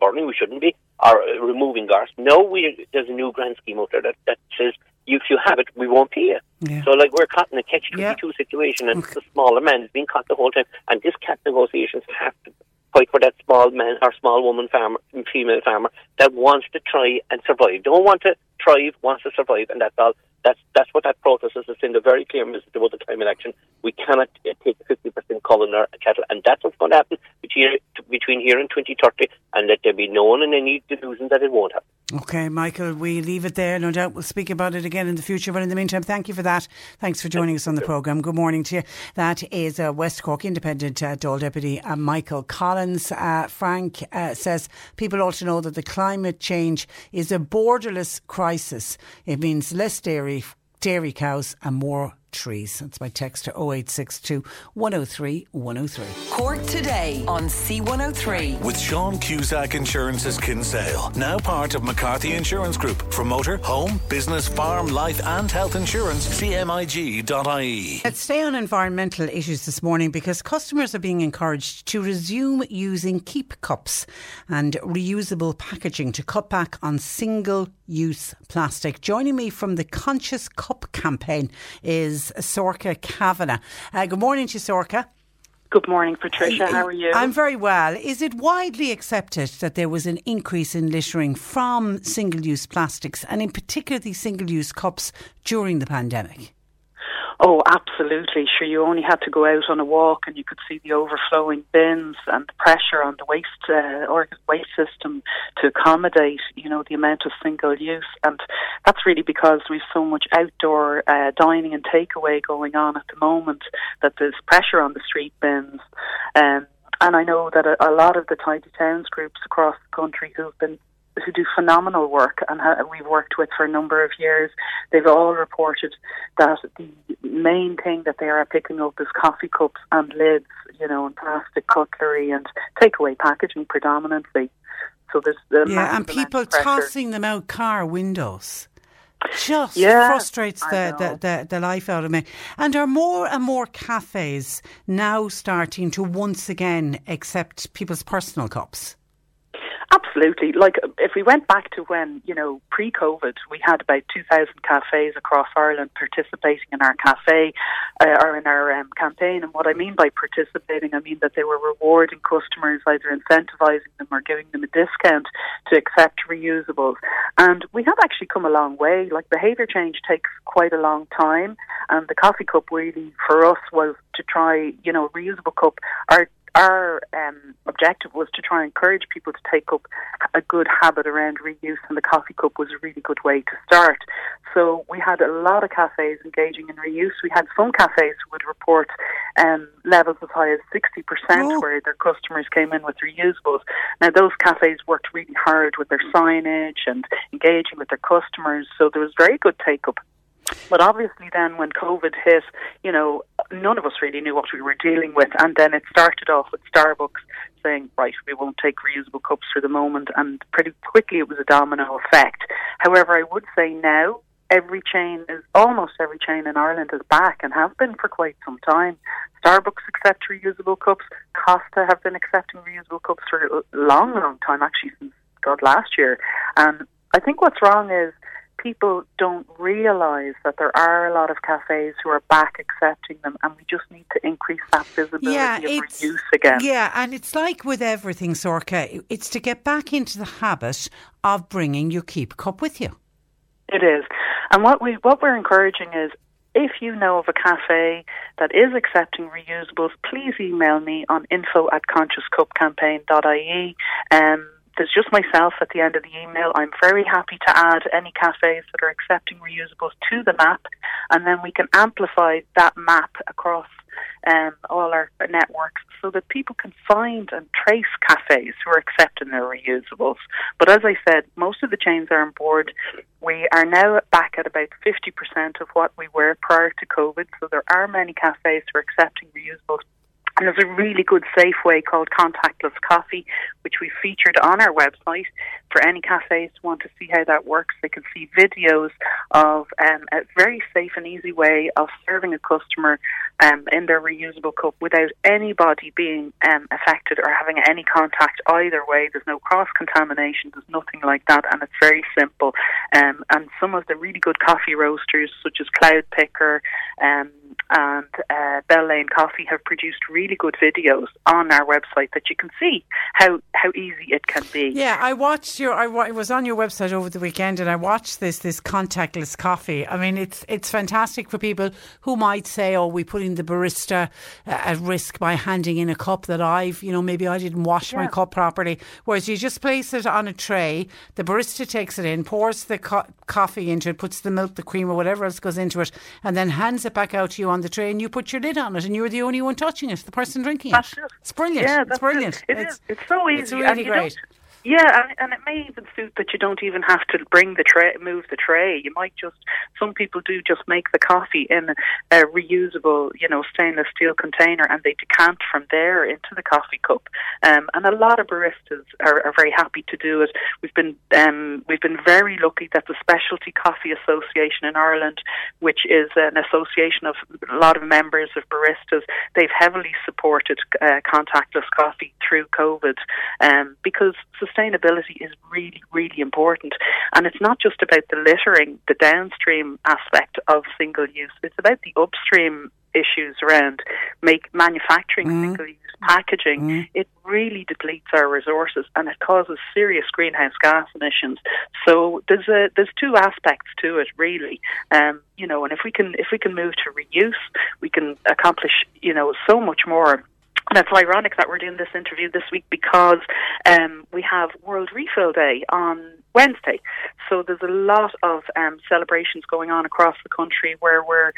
burning, we shouldn't be, or removing GARS. There's a new grant scheme out there that says, if you have it, we won't pay you. Yeah. So, like, we're caught in a catch-22 situation, and the smaller man is being caught the whole time, and this CAP negotiations have to fight for that small man or small woman farmer, female farmer, that wants to try and survive. Don't want to thrive, wants to survive, and that's all. That's what that process is. It's in a very clear message about the climate action. We cannot take 50% cull in our cattle, and that's what's going to happen between here and 2030, and let there be no one in any delusion that it won't happen. Okay, Michael, we leave it there. No doubt we'll speak about it again in the future, but in the meantime, thank you for that. Thanks for joining us on the programme. Good morning to you. That is West Cork Independent Dáil Deputy Michael Collins. Frank says people ought to know that the climate change is a borderless crisis. It means less dairy cows and more trees. That's my text to 0862 103 103. Cork Today on C103. With Sean Cusack Insurance's Kinsale, now part of McCarthy Insurance Group. For motor, home, business, farm, life and health insurance, cmig.ie. Let's stay on environmental issues this morning because customers are being encouraged to resume using keep cups and reusable packaging to cut back on single-use plastic. Joining me from the Conscious Cup campaign is Sorka Kavanagh. Good morning to you, Sorka. Good morning, Patricia. How are you? I'm very well. Is it widely accepted that there was an increase in littering from single-use plastics and in particular the single-use cups during the pandemic? Oh, absolutely. Sure, you only had to go out on a walk and you could see the overflowing bins and the pressure on the waste system to accommodate, you know, the amount of single use. And that's really because we've so much outdoor dining and takeaway going on at the moment that there's pressure on the street bins. And I know that a lot of the tidy towns groups across the country who've been who do phenomenal work and we've worked with for a number of years. They've all reported that the main thing that they are picking up is coffee cups and lids, you know, and plastic cutlery and takeaway packaging predominantly. So there's and people tossing them out car windows. Just frustrates the life out of me. And are more and more cafes now starting to once again accept people's personal cups? Absolutely. Like, if we went back to when, you know, pre-COVID, we had about 2,000 cafes across Ireland participating in our cafe or in our campaign. And what I mean by participating, I mean that they were rewarding customers, either incentivising them or giving them a discount to accept reusables. And we have actually come a long way. Like, behaviour change takes quite a long time. And the coffee cup really for us was to try, you know, a reusable cup. Our objective was to try and encourage people to take up a good habit around reuse, and the coffee cup was a really good way to start. So we had a lot of cafes engaging in reuse. We had some cafes who would report levels as high as 60% where their customers came in with reusables. Now, those cafes worked really hard with their signage and engaging with their customers, so there was very good take-up. But obviously then when COVID hit, you know, none of us really knew what we were dealing with. And then it started off with Starbucks saying, right, we won't take reusable cups for the moment. And pretty quickly it was a domino effect. However, I would say now almost every chain in Ireland is back and have been for quite some time. Starbucks accept reusable cups. Costa have been accepting reusable cups for a long, long time, actually since last year. And I think what's wrong is people don't realise that there are a lot of cafes who are back accepting them, and we just need to increase that visibility of reuse again. Yeah, and it's like with everything, Sorka, it's to get back into the habit of bringing your keep cup with you. It is. And what we're encouraging is, if you know of a cafe that is accepting reusables, please email me on info@consciouscupcampaign.ie. There's just myself at the end of the email. I'm very happy to add any cafes that are accepting reusables to the map, and then we can amplify that map across all our networks so that people can find and trace cafes who are accepting their reusables. But as I said, most of the chains are on board. We are now back at about 50% of what we were prior to COVID, so there are many cafes who are accepting reusables. And there's a really good safe way called contactless coffee, which we featured on our website. For any cafes who want to see how that works, they can see videos of a very safe and easy way of serving a customer in their reusable cup without anybody being affected or having any contact either way. There's no cross-contamination, there's nothing like that, and it's very simple. And some of the really good coffee roasters, such as Cloud Picker and Bell Lane Coffee, have produced really good videos on our website that you can see how easy it can be. Yeah, I watched I was on your website over the weekend and I watched this contactless coffee. I mean, it's fantastic for people who might say, oh, we're putting the barista at risk by handing in a cup that maybe I didn't wash my cup properly. Whereas you just place it on a tray, the barista takes it in, pours the coffee into it, puts the milk, the cream or whatever else goes into it, and then hands it back out to you on the tray, and you put your lid on it and you're the only one touching it, the person drinking it. It's brilliant. Yeah, it's brilliant. It is. It's so easy. It's really great. Yeah, and it may even suit that you don't even have to move the tray. You might just, some people do just make the coffee in a reusable, stainless steel container, and they decant from there into the coffee cup. And a lot of baristas are very happy to do it. We've been very lucky that the Specialty Coffee Association in Ireland, which is an association of a lot of members of baristas, they've heavily supported contactless coffee through COVID, because sustainability is really, really important. And it's not just about the littering, the downstream aspect of single use. It's about the upstream issues around manufacturing single-use packaging. It really depletes our resources and it causes serious greenhouse gas emissions. So there's two aspects to it, really. And if we can move to reuse, we can accomplish so much more. And it's ironic that we're doing this interview this week because we have World Refill Day on Wednesday. So there's a lot of celebrations going on across the country where we're,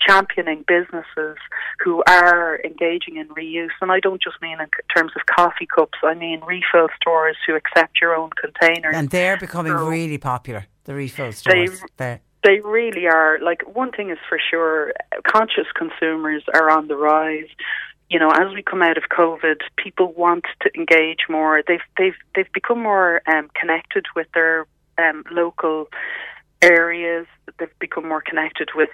championing businesses who are engaging in reuse. And I don't just mean in terms of coffee cups. I mean refill stores who accept your own containers. And they're becoming really popular, the refill stores. They really are. Like, one thing is for sure, conscious consumers are on the rise. You know, as we come out of COVID, people want to engage more. They've become more connected with their local areas. They've become more connected with,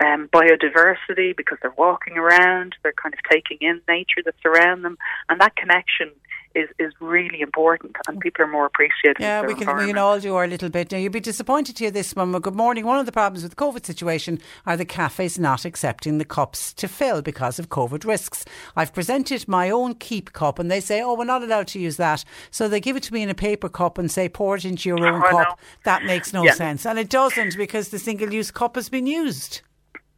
biodiversity, because they're walking around. They're kind of taking in nature that's around them, and that connection is really important, and people are more appreciative. Yeah, we can all do our little bit. Now, you'll be disappointed to hear this, Mama. Good morning. One of the problems with the COVID situation are the cafes not accepting the cups to fill because of COVID risks. I've presented my own keep cup and they say, we're not allowed to use that. So they give it to me in a paper cup and say, pour it into your own cup. No. That makes no sense. And it doesn't, because the single-use cup has been used.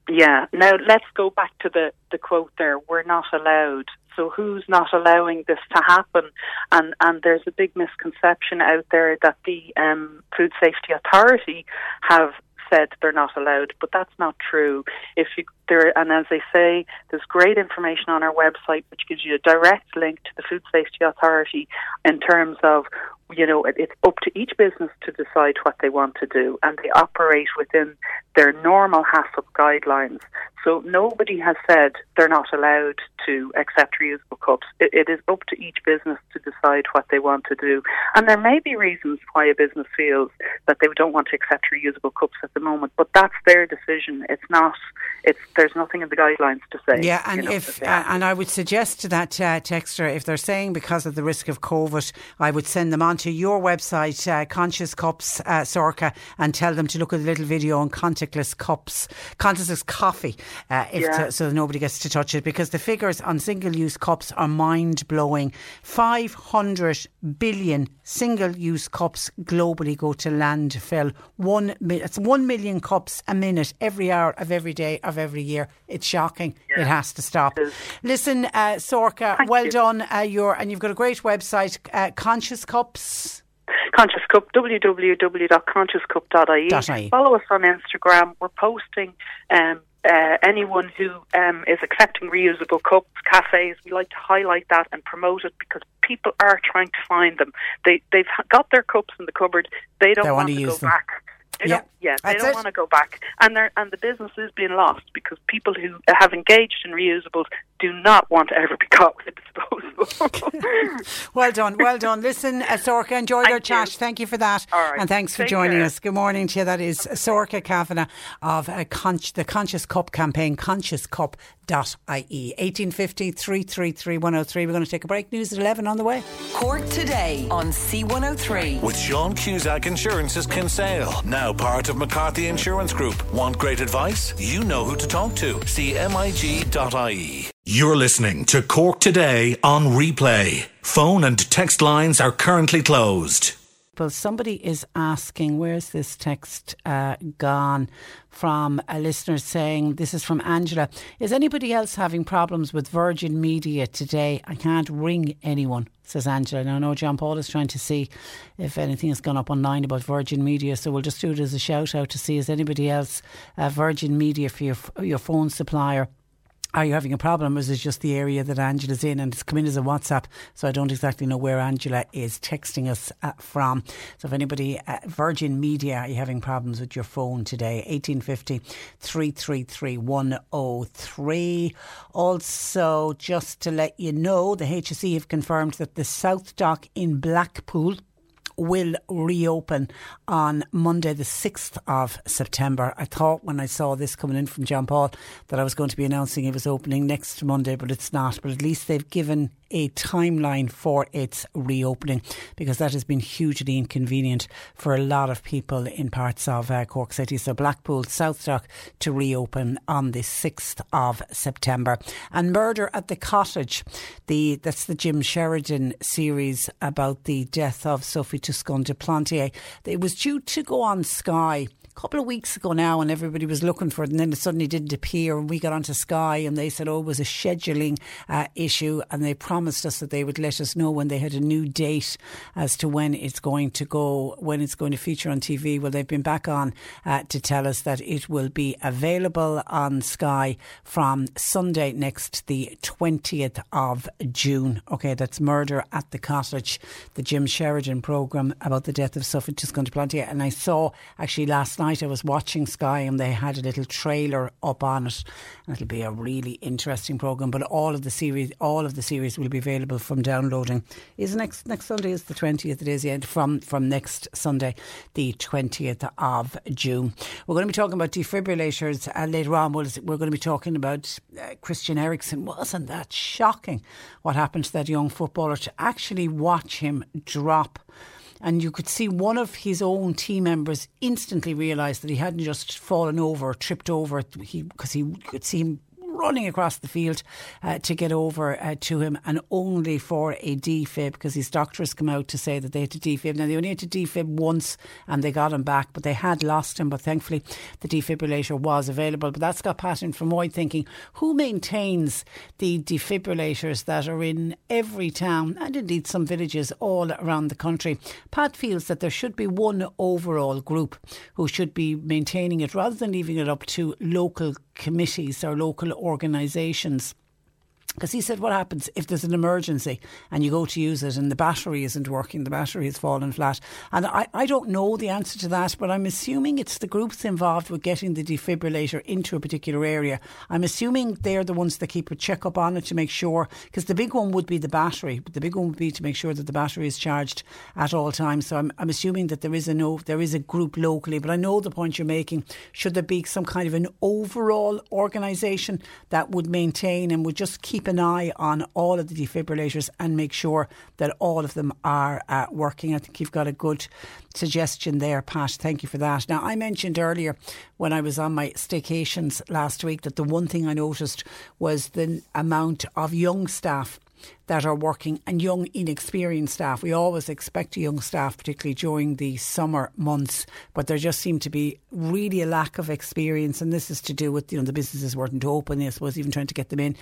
Yeah. Now, let's go back to the quote there. We're not allowed. So who's not allowing this to happen? And there's a big misconception out there that the Food Safety Authority have said they're not allowed, but that's not true. And as they say, there's great information on our website which gives you a direct link to the Food Safety Authority in terms of, it's up to each business to decide what they want to do, and they operate within their normal HACCP guidelines. So nobody has said they're not allowed to accept reusable cups. It is up to each business to decide what they want to do. And there may be reasons why a business feels that they don't want to accept reusable cups at the moment, but that's their decision. There's nothing in the guidelines to say. Yeah, and and I would suggest to that texter, if they're saying because of the risk of COVID, I would send them on to your website, Conscious Cups, Sorka, and tell them to look at a little video on contactless cups, contactless coffee, so nobody gets to touch it, because the figures on single-use cups are mind-blowing. 500 billion single-use cups globally go to landfill. It's 1 million cups a minute, every hour of every day of every year. It's shocking. Yeah. It has to stop. Listen, Sorka, well done. And you've got a great website, Conscious Cups. Conscious Cup, www.consciouscup.ie. Follow us on Instagram. We're posting anyone who is accepting reusable cups, cafes. We like to highlight that and promote it, because people are trying to find them. They've got their cups in the cupboard. They don't want to go back. They don't want to go back. And the business is being lost, because people who have engaged in reusables do not want to ever be caught with a disposable. Well done. Listen, Sorka, enjoyed our chat. Thank you for that. Right. And thanks for joining us. Good morning to you. That is Sorka Kavanagh of the Conscious Cup campaign, consciouscup.ie. 1850 333 103. We're going to take a break. News at 11 on the way. Cork Today on C103. With Sean Cusack Insurance's Kinsale, now part of McCarthy Insurance Group. Want great advice? You know who to talk to. CMIG.ie. You're listening to Cork Today on replay. Phone and text lines are currently closed. Well, somebody is asking, where's this text gone? From a listener saying, this is from Angela. Is anybody else having problems with Virgin Media today? I can't ring anyone, says Angela. Now, I know John Paul is trying to see if anything has gone up online about Virgin Media, so we'll just do it as a shout out to see, is anybody else Virgin Media for your phone supplier? Are you having a problem, or is it just the area that Angela's in? And it's come in as a WhatsApp, so I don't exactly know where Angela is texting us from. So if anybody at Virgin Media, are you having problems with your phone today? 1850 333 103. Also, just to let you know, the HSE have confirmed that the South Dock in Blackpool will reopen on Monday the 6th of September. I thought when I saw this coming in from John Paul that I was going to be announcing it was opening next Monday, but it's not. But at least they've given a timeline for its reopening, because that has been hugely inconvenient for a lot of people in parts of Cork City. So Blackpool, South Dock to reopen on the 6th of September. And Murder at the Cottage, that's the Jim Sheridan series about the death of Sophie Toscon de Plantier. It was due to go on Sky a couple of weeks ago now, and everybody was looking for it, and then it suddenly didn't appear, and we got onto Sky and they said, it was a scheduling issue, and they promised promised us that they would let us know when they had a new date as to when it's going to go, when it's going to feature on TV. Well, they've been back on to tell us that it will be available on Sky from Sunday next, the 20th of June. OK, that's Murder at the Cottage, the Jim Sheridan programme about the death of suffragists going to Plantia. And I saw, actually last night I was watching Sky and they had a little trailer up on it. And it'll be a really interesting programme, but all of the series will be available from downloading. Is next Sunday is the 20th. It is, yeah, from next Sunday, the 20th of June. We're going to be talking about defibrillators later on. We're going to be talking about Christian Eriksen. Wasn't that shocking what happened to that young footballer, to actually watch him drop? And you could see one of his own team members instantly realise that he hadn't just fallen over or tripped over, because he could see him running across the field to get over to him, and only for a defib, because his doctors come out to say that they had to defib. Now, they only had to defib once and they got him back, but they had lost him. But thankfully, the defibrillator was available. But that's got Pat in Fermoy thinking, who maintains the defibrillators that are in every town and indeed some villages all around the country? Pat feels that there should be one overall group who should be maintaining it, rather than leaving it up to local committees or local organisations. Because he said, what happens if there's an emergency and you go to use it and the battery isn't working, the battery has fallen flat? And I don't know the answer to that, but I'm assuming it's the groups involved with getting the defibrillator into a particular area. I'm assuming they're the ones that keep a check-up on it to make sure, because the big one would be the battery. The big one would be to make sure that the battery is charged at all times. So I'm assuming that there is a group locally, but I know the point you're making. Should there be some kind of an overall organisation that would maintain and would just keep an eye on all of the defibrillators and make sure that all of them are working? I think you've got a good suggestion there, Pat. Thank you for that. Now, I mentioned earlier when I was on my staycations last week that the one thing I noticed was the amount of young staff that are working, and young inexperienced staff. We always expect young staff, particularly during the summer months, but there just seemed to be really a lack of experience, and this is to do with, you know, the businesses weren't open, I suppose, even trying to get them in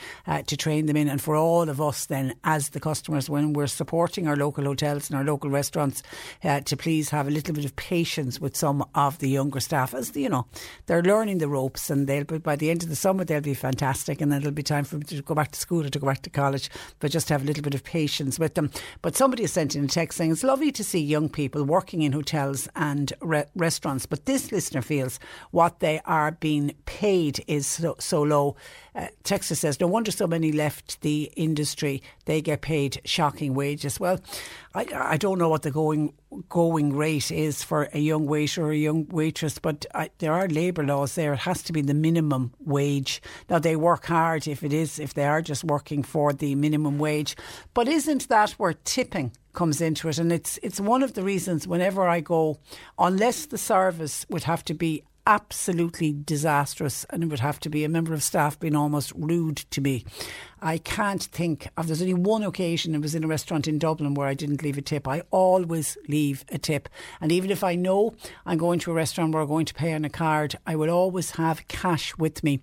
to train them in. And for all of us then as the customers, when we're supporting our local hotels and our local restaurants, to please have a little bit of patience with some of the younger staff, as you know, they're learning the ropes, and they'll be, by the end of the summer they'll be fantastic, and then it'll be time for them to go back to school or to go back to college. But just have a little bit of patience with them. But somebody has sent in a text saying it's lovely to see young people working in hotels and restaurants, but this listener feels what they are being paid is so low. Texter says, no wonder so many left the industry. They get paid shocking wages. Well, I don't know what the going rate is for a young waiter or a young waitress, but there are labour laws there. It has to be the minimum wage. Now, they work hard if they are just working for the minimum wage. But isn't that where tipping comes into it? And it's one of the reasons whenever I go, unless the service would have to be absolutely disastrous and it would have to be a member of staff being almost rude to me, I can't think of, there's only one occasion, it was in a restaurant in Dublin, where I didn't leave a tip. I always leave a tip, and even if I know I'm going to a restaurant where I'm going to pay on a card, I will always have cash with me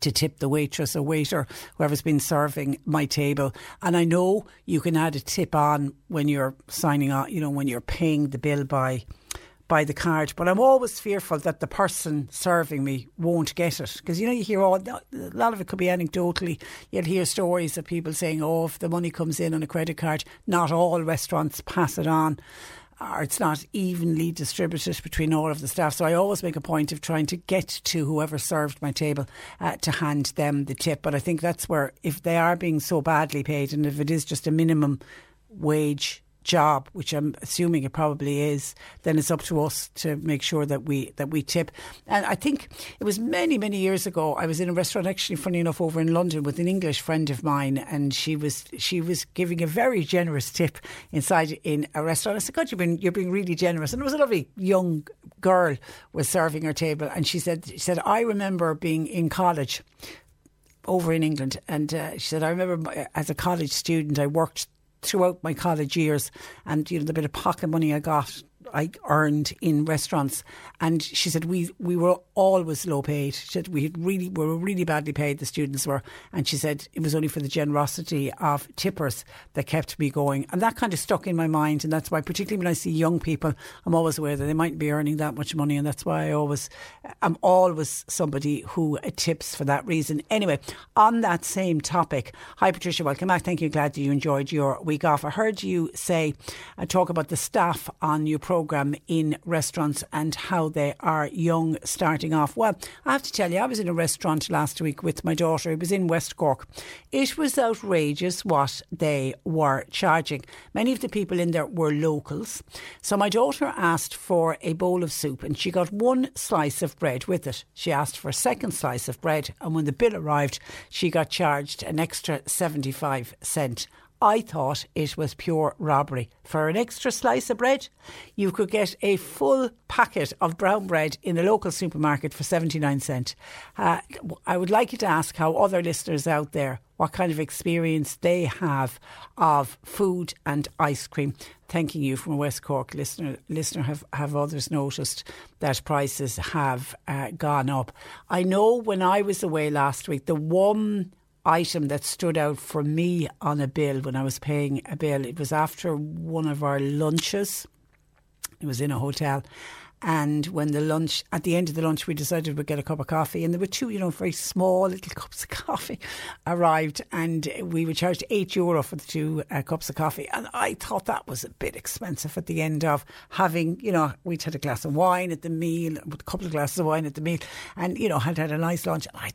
to tip the waitress or waiter, whoever's been serving my table. And I know you can add a tip on when you're signing on, you know, when you're paying the bill by the card, but I'm always fearful that the person serving me won't get it, because, you know, you hear a lot of it could be anecdotally. You'll hear stories of people saying, oh, if the money comes in on a credit card, not all restaurants pass it on, or it's not evenly distributed between all of the staff. So I always make a point of trying to get to whoever served my table to hand them the tip. But I think that's where, if they are being so badly paid, and if it is just a minimum wage job, which I'm assuming it probably is, then it's up to us to make sure that we tip. And I think it was many years ago, I was in a restaurant, actually funny enough, over in London with an English friend of mine, and she was giving a very generous tip inside in a restaurant. I said, God, you're being really generous. And it was a lovely young girl was serving her table, and she said I remember being in college over in England, and she said, I remember as a college student I worked throughout my college years, and, you know, the bit of pocket money I got, I earned in restaurants. And she said, we were always low paid. She said, we were really badly paid, the students were. And she said, it was only for the generosity of tippers that kept me going. And that kind of stuck in my mind. And that's why, particularly when I see young people, I'm always aware that they mightn't be earning that much money. And that's why I'm always somebody who tips for that reason. Anyway, on that same topic, hi Patricia, welcome back. Thank you. Glad that you enjoyed your week off. I heard you say, talk about the staff on your programme in restaurants and how they are young starting off. Well, I have to tell you, I was in a restaurant last week with my daughter. It was in West Cork. It was outrageous what they were charging. Many of the people in there were locals. So my daughter asked for a bowl of soup and she got one slice of bread with it. She asked for a second slice of bread, and when the bill arrived, she got charged an extra 75 cents. I thought it was pure robbery. For an extra slice of bread, you could get a full packet of brown bread in the local supermarket for 79 cents. I would like you to ask how other listeners out there, what kind of experience they have of food and ice cream. Thanking you from a West Cork listener. Have others noticed that prices have gone up? I know when I was away last week, the one item that stood out for me on a bill, when I was paying a bill, it was after one of our lunches. It was in a hotel, and when the lunch, at the end of the lunch, we decided we'd get a cup of coffee, and there were two, very small little cups of coffee arrived, and we were charged €8 for the two cups of coffee, and I thought that was a bit expensive. At the end of having, we'd had a glass of wine at the meal, a couple of glasses of wine at the meal, and had a nice lunch, and I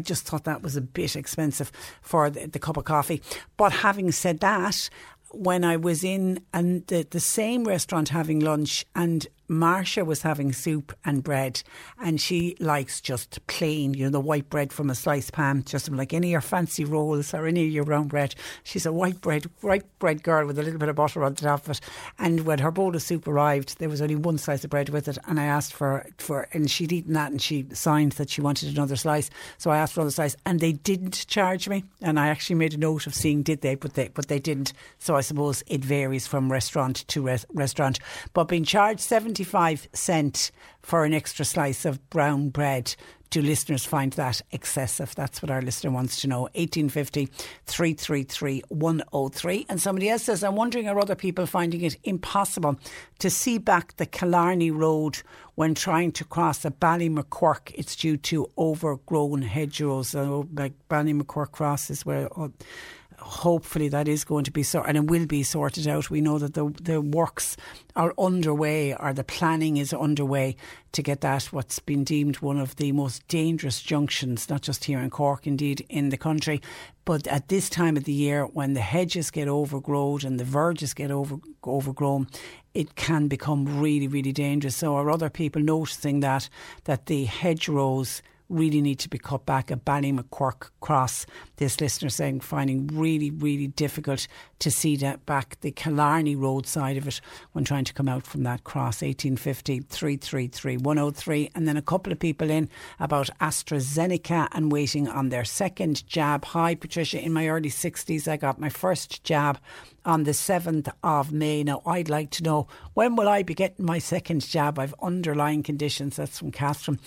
just thought that was a bit expensive for the cup of coffee. But having said that, when I was in and the same restaurant having lunch, and Marcia was having soup and bread, and she likes just plain, the white bread from a slice pan, just like any of your fancy rolls or any of your round bread. She's a white bread girl with a little bit of butter on the top of it. And when her bowl of soup arrived, there was only one slice of bread with it, and I asked for and she'd eaten that, and she signed that she wanted another slice. So I asked for another slice, and they didn't charge me. And I actually made a note of seeing did they, but they didn't. So I suppose it varies from restaurant to restaurant. But being charged 75 cents for an extra slice of brown bread. Do listeners find that excessive? That's what our listener wants to know. 1850 333 103. And somebody else says, I'm wondering, are other people finding it impossible to see back the Killarney Road when trying to cross a Ballymacork? It's due to overgrown hedgerows. So, Ballymacork Cross is where... hopefully that is going to be sorted, and it will be sorted out. We know that the works are underway, or the planning is underway to get that, what's been deemed one of the most dangerous junctions, not just here in Cork, indeed in the country. But at this time of the year, when the hedges get overgrown and the verges get overgrown, it can become really, really dangerous. So are other people noticing that the hedgerows really need to be cut back at Ballymacork Cross? This listener saying finding really, really difficult to see that back the Killarney Road side of it when trying to come out from that cross. 1850 333 103. And then a couple of people in about AstraZeneca and waiting on their second jab. Hi Patricia, in my early 60s I got my first jab on the 7th of May. Now I'd like to know, when will I be getting my second jab? I've underlying conditions. That's from Catherine,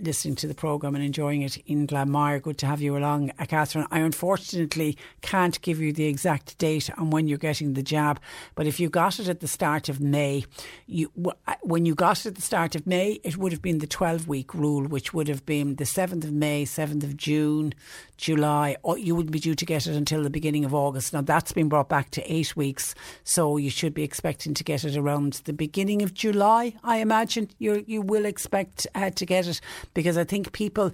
listening to the programme and enjoying it in Glanmire. Good to have you along, Catherine. I unfortunately can't give you the exact date on when you're getting the jab, but if you got it at the start of May, when you got it at the start of May, it would have been the 12-week rule, which would have been the 7th of May, 7th of June, July, or you wouldn't be due to get it until the beginning of August. Now that's been brought back to 8 weeks, so you should be expecting to get it around the beginning of July, I imagine. You will expect to get it, because I think people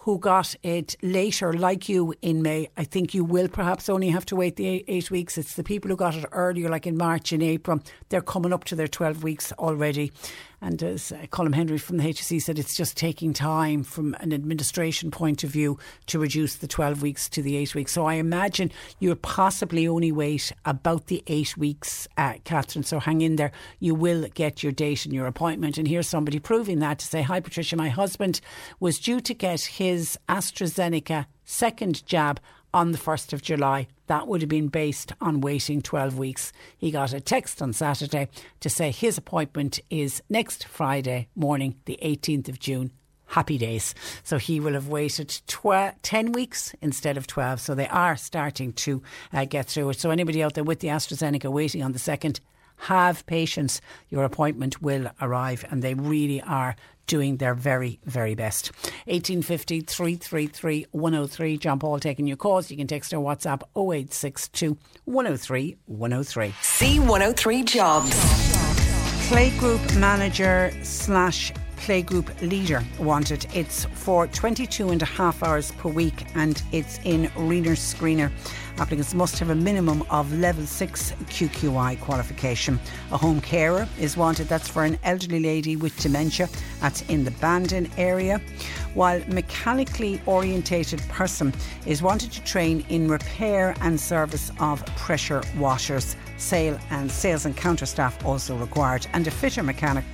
who got it later, like you in May, I think you will perhaps only have to wait the 8 weeks. It's the people who got it earlier, like in March and April, they're coming up to their 12 weeks already. And as Colm Henry from the HSE said, it's just taking time from an administration point of view to reduce the 12 weeks to the 8 weeks. So I imagine you'll possibly only wait about the 8 weeks, Catherine. So hang in there. You will get your date and your appointment. And here's somebody proving that to say, hi Patricia, my husband was due to get his AstraZeneca second jab on the 1st of July. That would have been based on waiting 12 weeks. He got a text on Saturday to say his appointment is next Friday morning, the 18th of June. Happy days. So he will have waited 10 weeks instead of 12. So they are starting to get through it. So anybody out there with the AstraZeneca waiting on the 2nd, have patience. Your appointment will arrive, and they really are doing their very, very best. 1850 333 103. John Paul taking your calls. You can text or WhatsApp 0862 103 103. C103 Jobs. Playgroup manager / playgroup leader wanted. It's for 22 and a half hours per week, and it's in Reader Screener. Applicants must have a minimum of level 6 QQI qualification. A home carer is wanted. That's for an elderly lady with dementia. That's in the Bandon area. While mechanically orientated person is wanted to train in repair and service of pressure washers. Sales and counter staff also required. And a fitter mechanic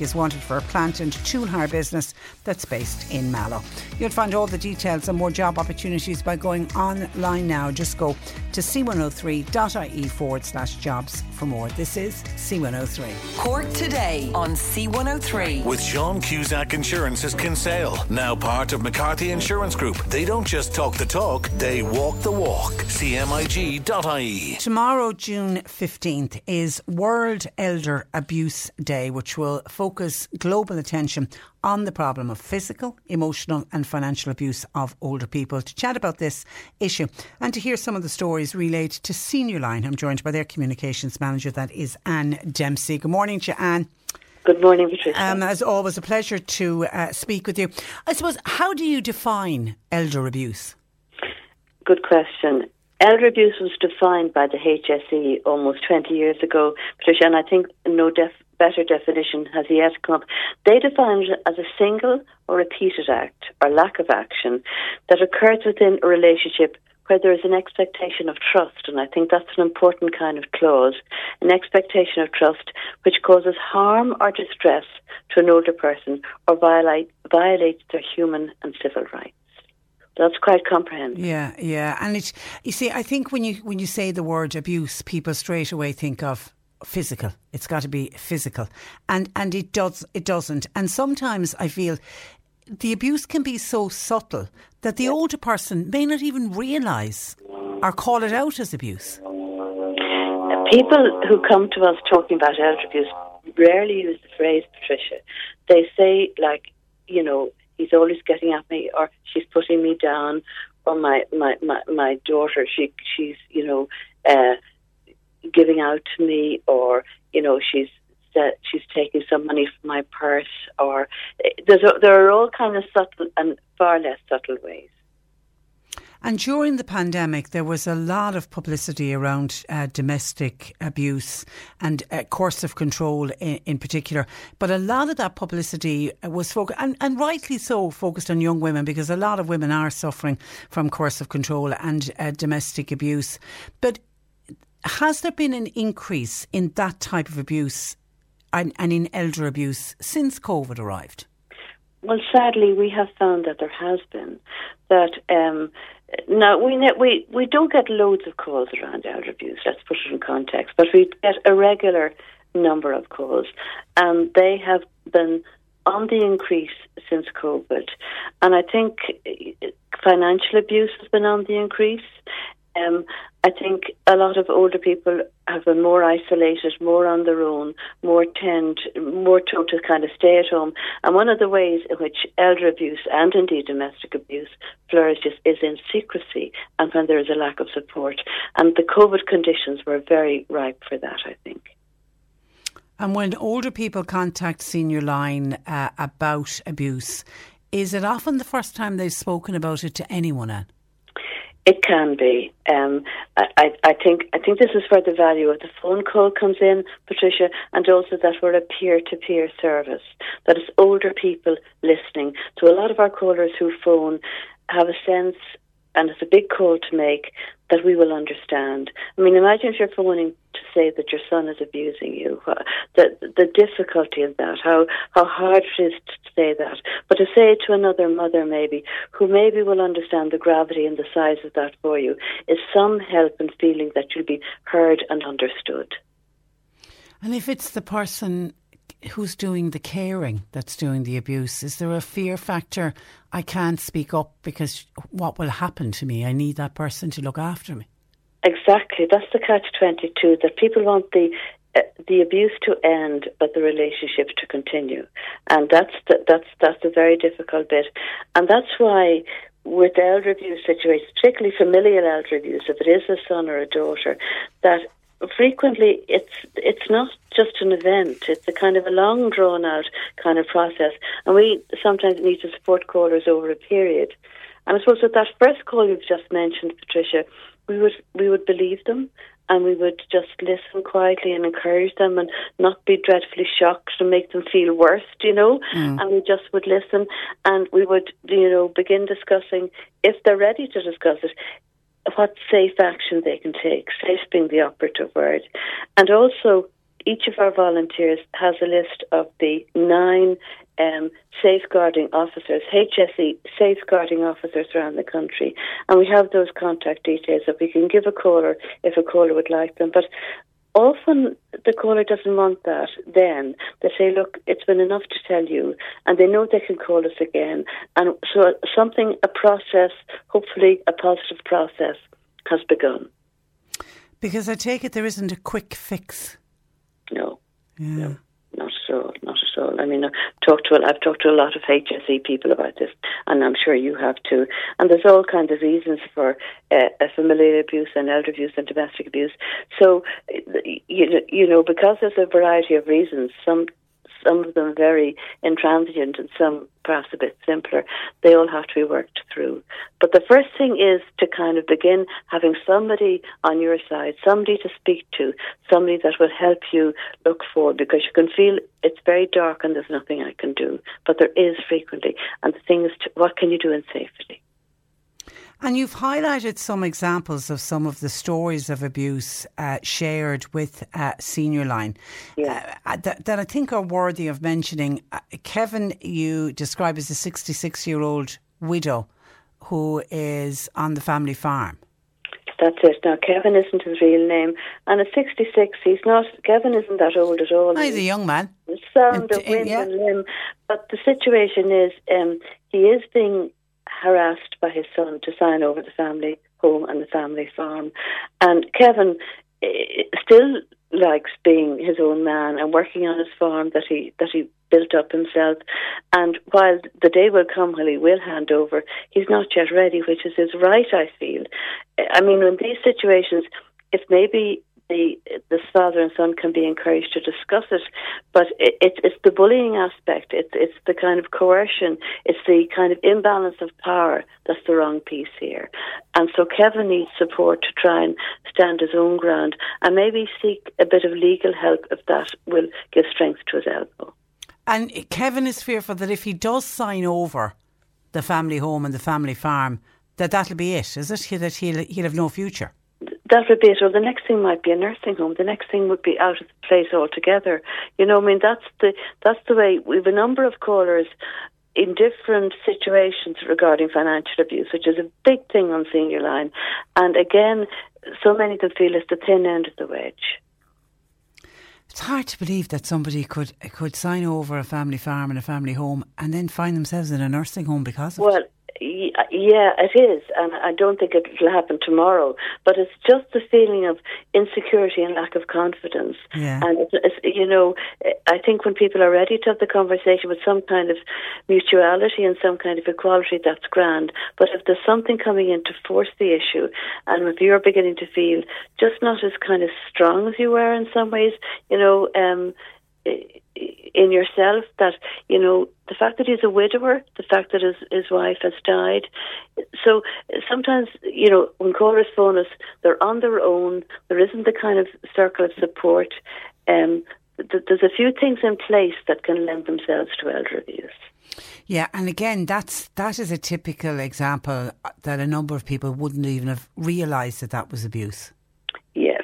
is wanted for a plant and tool hire business that's based in Mallow. You'll find all the details and more job opportunities by going online now. Just go to c103.ie /jobs for more. This is C103. Cork Today on C103. With Sean Cusack Insurance's Kinsale, now part of McCarthy Insurance Group. They don't just talk the talk, they walk the walk. CMIG.ie. Tomorrow, June 15th, is World Elder Abuse Day, which will focus global attention on the problem of physical, emotional and financial abuse of older people. To chat about this issue and to hear some of the stories related to Senior Line, I'm joined by their communications manager, that is Anne Dempsey. Good morning to you, Anne. Good morning, Patricia. As always, a pleasure to speak with you. I suppose, how do you define elder abuse? Good question. Elder abuse was defined by the HSE almost 20 years ago, Patricia, and I think no better definition has yet come up. They defined it as a single or repeated act or lack of action that occurs within a relationship where there is an expectation of trust, and I think that's an important kind of clause, an expectation of trust which causes harm or distress to an older person or violates their human and civil rights. That's quite comprehensive. Yeah. And it, you see, I think when you say the word abuse, people straight away think of physical. It's got to be physical. And it doesn't. And sometimes I feel the abuse can be so subtle that the older person may not even realise or call it out as abuse. People who come to us talking about elder abuse rarely use the phrase, Patricia. They say, like, you know, he's always getting at me, or she's putting me down, or my daughter, she's, you know, giving out to me, or, you know, she's taking some money from my purse, or there are all kind of subtle and far less subtle ways. And during the pandemic, there was a lot of publicity around domestic abuse and coercive control in particular. But a lot of that publicity was focused on young women, because a lot of women are suffering from coercive control and domestic abuse. But has there been an increase in that type of abuse and in elder abuse since COVID arrived? Well, sadly, we have found that there has been. That now we don't get loads of calls around elder abuse. Let's put it in context, but we get a regular number of calls, and they have been on the increase since COVID. And I think financial abuse has been on the increase. I think a lot of older people have been more isolated, more on their own, more told to kind of stay at home. And one of the ways in which elder abuse and indeed domestic abuse flourishes is in secrecy and when there is a lack of support. And the COVID conditions were very ripe for that, I think. And when older people contact Senior Line about abuse, is it often the first time they've spoken about it to anyone, Anne? It can be. I think this is where the value of the phone call comes in, Patricia, and also that we're a peer-to-peer service, that it's older people listening. So a lot of our callers who phone have a sense, and it's a big call to make, that we will understand. I mean, imagine if you're phoning to say that your son is abusing you. The difficulty of that, how hard it is to say that. But to say it to another mother maybe, who maybe will understand the gravity and the size of that for you, is some help in feeling that you'll be heard and understood. And if it's the person who's doing the caring that's doing the abuse, is there a fear factor? I can't speak up because what will happen to me? I need that person to look after me. Exactly. That's the catch-22, that people want the abuse to end, but the relationship to continue. And that's a very difficult bit. And that's why, with elder abuse situations, particularly familial elder abuse, if it is a son or a daughter, that frequently it's not just an event. It's a kind of a long, drawn-out kind of process. And we sometimes need to support callers over a period. And I suppose with that first call you've just mentioned, Patricia, we would believe them, and we would just listen quietly and encourage them and not be dreadfully shocked and make them feel worse, you know. Mm. And we just would listen, and we would, you know, begin discussing, if they're ready to discuss it, what safe action they can take, safe being the operative word. And also, each of our volunteers has a list of the 9 safeguarding officers, HSE safeguarding officers around the country. And we have those contact details that we can give a caller if a caller would like them. But often the caller doesn't want that then. They say, look, it's been enough to tell you, and they know they can call us again. And so something, a process, hopefully a positive process, has begun. Because I take it there isn't a quick fix. No. Yeah. No. Not at all. I mean, I've talked to a lot of HSE people about this, and I'm sure you have too. And there's all kinds of reasons for familial abuse and elder abuse and domestic abuse. So, you know, because there's a variety of reasons, some of them very intransigent and some perhaps a bit simpler, they all have to be worked through. But the first thing is to kind of begin having somebody on your side, somebody to speak to, somebody that will help you look forward, because you can feel it's very dark and there's nothing I can do. But there is frequently. And the thing is, what can you do in safety? And you've highlighted some examples of some of the stories of abuse shared with Senior Line, yeah, that I think are worthy of mentioning. Kevin, you describe as a 66-year-old widow who is on the family farm. That's it. Now, Kevin isn't his real name. And at 66, Kevin isn't that old at all. No, he's a young man. Sound of wind and limb. But the situation is he is being harassed by his son to sign over the family home and the family farm. And Kevin still likes being his own man and working on his farm that he built up himself. And while the day will come when he will hand over, he's not yet ready, which is his right, I feel. I mean, in these situations, if maybe this father and son can be encouraged to discuss it, but it's the bullying aspect, it's the kind of coercion, it's the kind of imbalance of power that's the wrong piece here. And so Kevin needs support to try and stand his own ground and maybe seek a bit of legal help if that will give strength to his elbow. And Kevin is fearful that if he does sign over the family home and the family farm, that'll be it, is it? That he'll have no future. That would be it. Or the next thing might be a nursing home. The next thing would be out of the place altogether. You know, I mean, that's the way. We've a number of callers in different situations regarding financial abuse, which is a big thing on Senior Line. And again, so many of them feel it's the thin end of the wedge. It's hard to believe that somebody could sign over a family farm and a family home and then find themselves in a nursing home because of it. Yeah, it is, and I don't think it will happen tomorrow, but it's just the feeling of insecurity and lack of confidence. Yeah. And, you know, I think when people are ready to have the conversation with some kind of mutuality and some kind of equality, that's grand. But if there's something coming in to force the issue, and if you're beginning to feel just not as kind of strong as you were in some ways, you know, in yourself, that, you know, the fact that he's a widower, the fact that his wife has died. So sometimes, you know, when callers phone us, they're on their own. There isn't the kind of circle of support. There's a few things in place that can lend themselves to elder abuse. Yeah, and again, that is a typical example that a number of people wouldn't even have realised that was abuse. Yeah,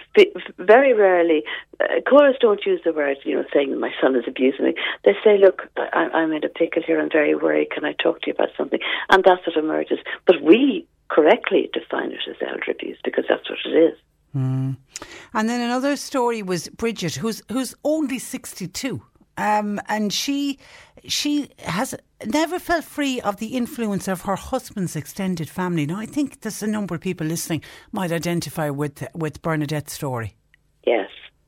very rarely, carers don't use the words, you know, saying my son is abusing me. They say, look, I'm in a pickle here, I'm very worried, can I talk to you about something? And that's what emerges. But we correctly define it as elder abuse because that's what it is. Mm. And then another story was Bridget, who's only 62. And she has never felt free of the influence of her husband's extended family. Now, I think there's a number of people listening might identify with Bernadette's story.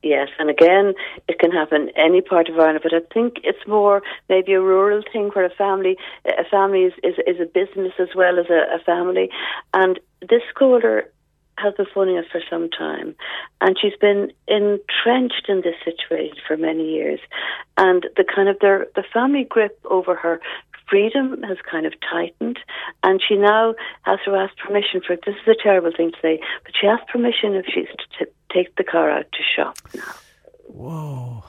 Yes. And again, it can happen any part of Ireland, but I think it's more maybe a rural thing where a family is a business as well as a family. And this caller has been phoning us for some time, and she's been entrenched in this situation for many years, and the family grip over her freedom has kind of tightened, and she now has to ask permission for it. This is a terrible thing to say, but she asked permission if she's to take the car out to shop now. Whoa.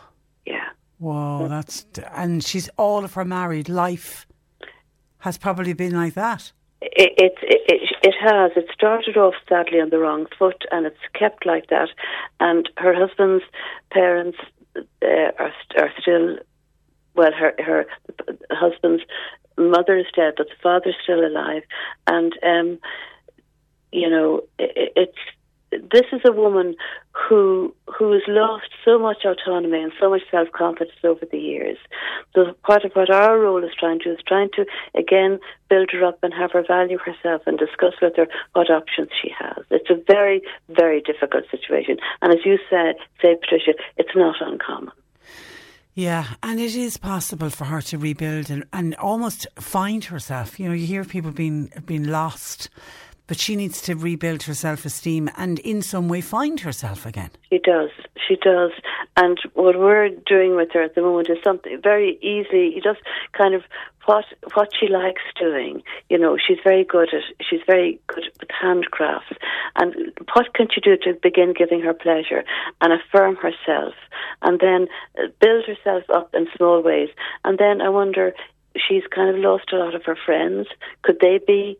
Yeah. Whoa, that's... And she's all of her married life has probably been like that. It has. It started off sadly on the wrong foot, and it's kept like that. And her husband's parents are still, well, her husband's mother is dead, but the father's still alive. And this is a woman who has lost so much autonomy and so much self-confidence over the years. So part of what our role is trying to do is again, build her up and have her value herself and discuss with her what options she has. It's a very, very difficult situation. And as you say, Patricia, it's not uncommon. Yeah, and it is possible for her to rebuild and almost find herself. You know, you hear people being lost, but she needs to rebuild her self-esteem and in some way find herself again. She does. And what we're doing with her at the moment is something very easy, just kind of what she likes doing. You know, she's very good with handcrafts. And what can she do to begin giving her pleasure and affirm herself and then build herself up in small ways? And then I wonder, she's kind of lost a lot of her friends. Could there be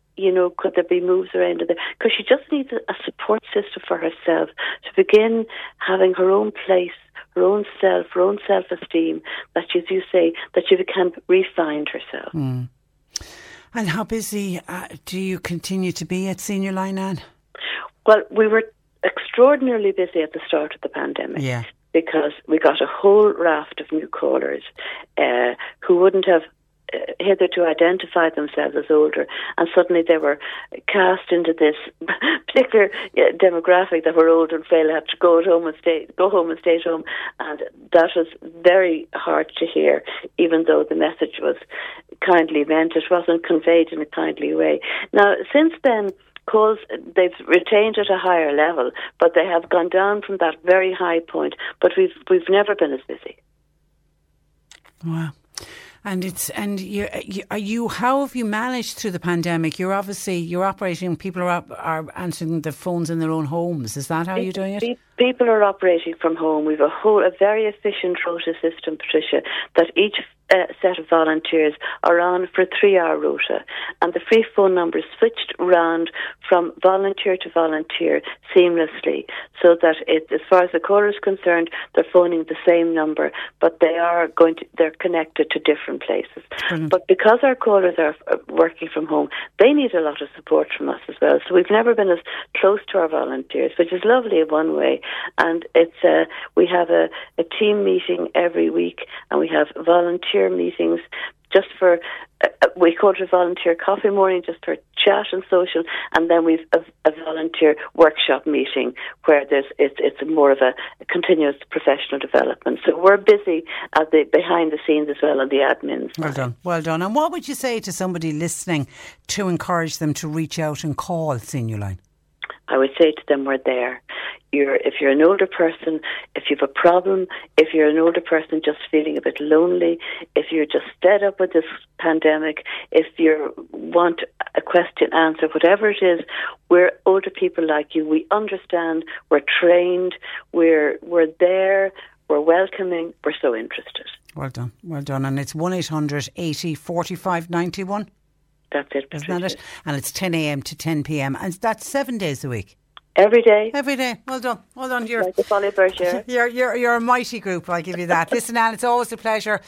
moves around there? Because she just needs a support system for herself to begin having her own place, her own self-esteem, that, as you say, that she can re-find herself. Mm. And how busy do you continue to be at Senior Line, Anne? Well, we were extraordinarily busy at the start of the pandemic. Yeah. Because we got a whole raft of new callers who wouldn't have hitherto identified themselves as older, and suddenly they were cast into this particular demographic that were old and frail, had to go home and stay at home, and that was very hard to hear, even though the message was kindly meant. It wasn't conveyed in a kindly way. Now, since then, calls, they've retained at a higher level, but they have gone down from that very high point, but we've never been as busy. Wow. And how have you managed through the pandemic? You're operating. People are answering the phones in their own homes. Is that how you're doing it? People are operating from home. We've a very efficient rota system, Patricia, that each set of volunteers are on for a 3-hour rota, and the free phone numbers switched round from volunteer to volunteer seamlessly, so that as far as the caller is concerned, they're phoning the same number, but they're connected to different places. Mm-hmm. But because our callers are working from home, they need a lot of support from us as well. So we've never been as close to our volunteers, which is lovely in one way. And it's we have a team meeting every week, and we have volunteer meetings just for we call it a volunteer coffee morning, just for chat and social, and then we've a volunteer workshop meeting where it's more of a continuous professional development. So we're busy at the behind the scenes as well, and the admins. Well done. And what would you say to somebody listening to encourage them to reach out and call Senior Line? I would say to them, we're there. If you're an older person, if you have a problem, if you're an older person just feeling a bit lonely, if you're just fed up with this pandemic, if you want a question answered, whatever it is, we're older people like you. We understand, we're trained, we're there, we're welcoming, we're so interested. Well done. And it's 1-800-80-4591. That's it, Patricia. Isn't that it? And it's 10 a.m. to 10 p.m. and that's 7 days a week. Every day. Every day. Well done. Well done. You're like a solid Berkshire. You're a mighty group, I'll give you that. Listen, Anne, it's always a pleasure.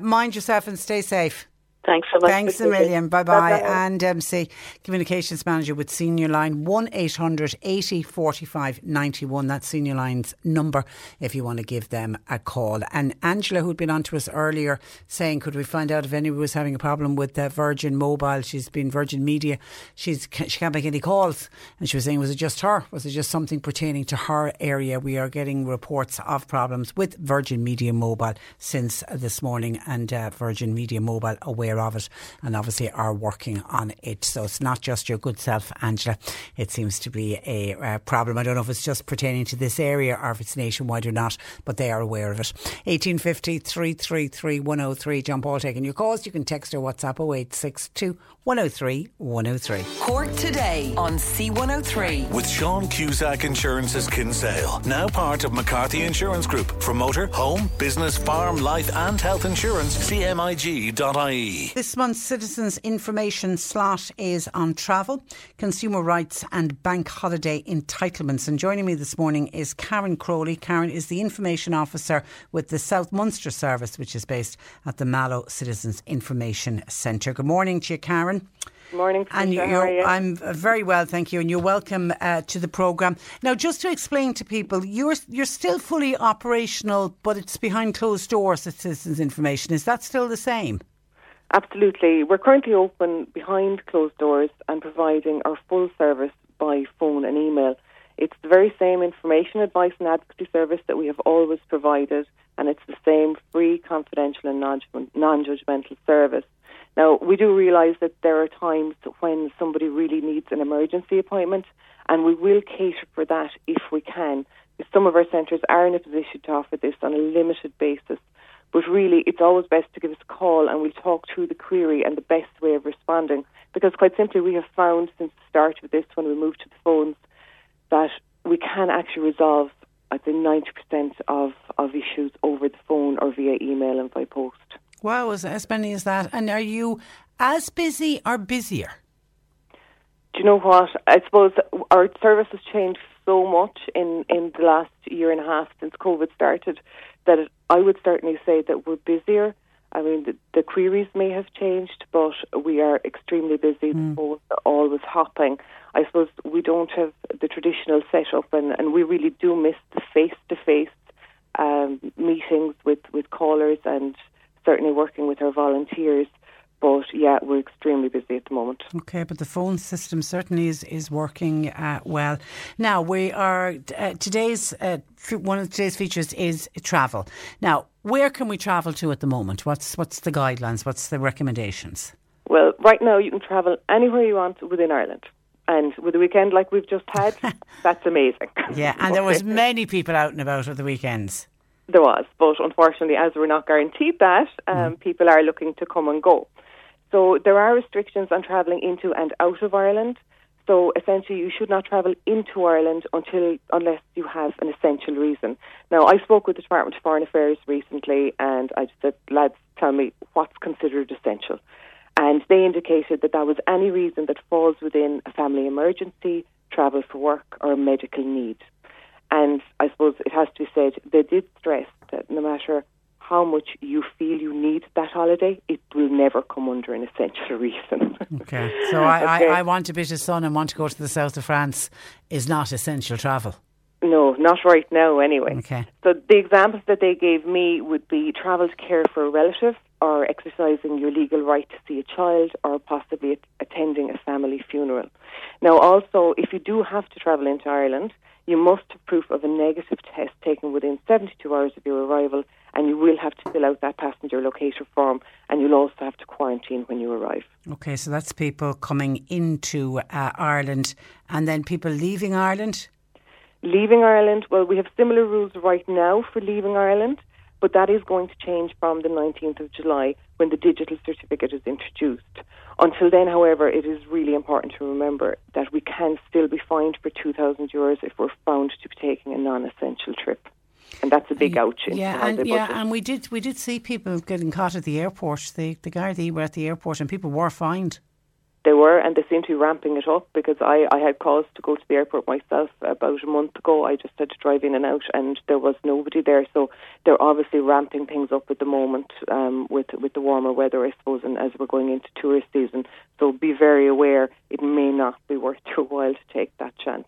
Mind yourself and stay safe. Thanks so much. Thanks a million. Bye-bye. Anne Dempsey, Communications Manager with Senior Line, 1800 80 45 91. That's Senior Line's number if you want to give them a call. And Angela, who'd been on to us earlier, saying, could we find out if anyone was having a problem with Virgin Mobile? She's been Virgin Media. She can't make any calls. And she was saying, was it just her? Was it just something pertaining to her area? We are getting reports of problems with Virgin Media Mobile since this morning, and Virgin Media Mobile aware of it and obviously are working on it. So it's not just your good self, Angela. It seems to be a problem. I don't know if it's just pertaining to this area or if it's nationwide or not, but they are aware of it. 1850 333 103. John Paul taking your calls. You can text or WhatsApp 0862 103 103. Cork Today on C103 with Sean Cusack Insurance's Kinsale, now part of McCarthy Insurance Group. For motor, home, business, farm, life and health insurance, cmig.ie. This month's Citizens Information slot is on travel, consumer rights and bank holiday entitlements. And joining me this morning is Karen Crowley. Karen is the Information Officer with the South Munster Service, which is based at the Mallow Citizens Information Centre. Good morning to you, Karen. Good morning, and how are you? I'm very well, thank you, and you're welcome to the programme. Now, just to explain to people, you're still fully operational, but it's behind closed doors at Citizens Information. Is that still the same? Absolutely. We're currently open behind closed doors and providing our full service by phone and email. It's the very same information, advice and advocacy service that we have always provided, and it's the same free, confidential and non-judgmental service. Now, we do realise that there are times when somebody really needs an emergency appointment, and we will cater for that if we can. Some of our centres are in a position to offer this on a limited basis. But really, it's always best to give us a call and we'll talk through the query and the best way of responding. Because quite simply, we have found since the start of this, when we moved to the phones, that we can actually resolve, I think, 90% of issues over the phone or via email and by post. Wow, as many as that. And are you as busy or busier? Do you know what? I suppose our service has changed so much in the last year and a half since COVID started that I would certainly say that we're busier. I mean, the queries may have changed, but we are extremely busy. The phones are always hopping. I suppose we don't have the traditional setup, and we really do miss the face-to-face meetings with callers and certainly working with our volunteers. But yeah, we're extremely busy at the moment. Okay, but the phone system certainly is working well. Now, we are one of today's features is travel. Now, where can we travel to at the moment? What's the guidelines? What's the recommendations? Well, right now you can travel anywhere you want within Ireland. And with a weekend like we've just had, that's amazing. Yeah, and there was many people out and about at the weekends. There was, but unfortunately, as we're not guaranteed that, people are looking to come and go. So there are restrictions on travelling into and out of Ireland. So essentially you should not travel into Ireland unless you have an essential reason. Now, I spoke with the Department of Foreign Affairs recently and I just said, lads, tell me what's considered essential. And they indicated that was any reason that falls within a family emergency, travel for work or a medical need. And I suppose it has to be said, they did stress that no matter how much you feel you need that holiday, it will never come under an essential reason. Okay, so I want a bit of sun and want to go to the south of France is not essential travel. No, not right now anyway. Okay. So the examples that they gave me would be travel to care for a relative or exercising your legal right to see a child or possibly attending a family funeral. Now also, if you do have to travel into Ireland, you must have proof of a negative test taken within 72 hours of your arrival, and you will have to fill out that passenger locator form, and you'll also have to quarantine when you arrive. Okay, so that's people coming into Ireland, and then people leaving Ireland? Leaving Ireland, well, we have similar rules right now for leaving Ireland, but that is going to change from the 19th of July when the digital certificate is introduced. Until then, however, it is really important to remember that we can still be fined for €2,000 if we're found to be taking a non-essential trip. And that's a big ouch. And we did see people getting caught at the airport. The Gardaí were at the airport and people were fined. They were, and they seem to be ramping it up, because I had cause to go to the airport myself about a month ago. I just had to drive in and out, and there was nobody there. So they're obviously ramping things up at the moment with the warmer weather, I suppose, and as we're going into tourist season. So be very aware. It may not be worth your while to take that chance.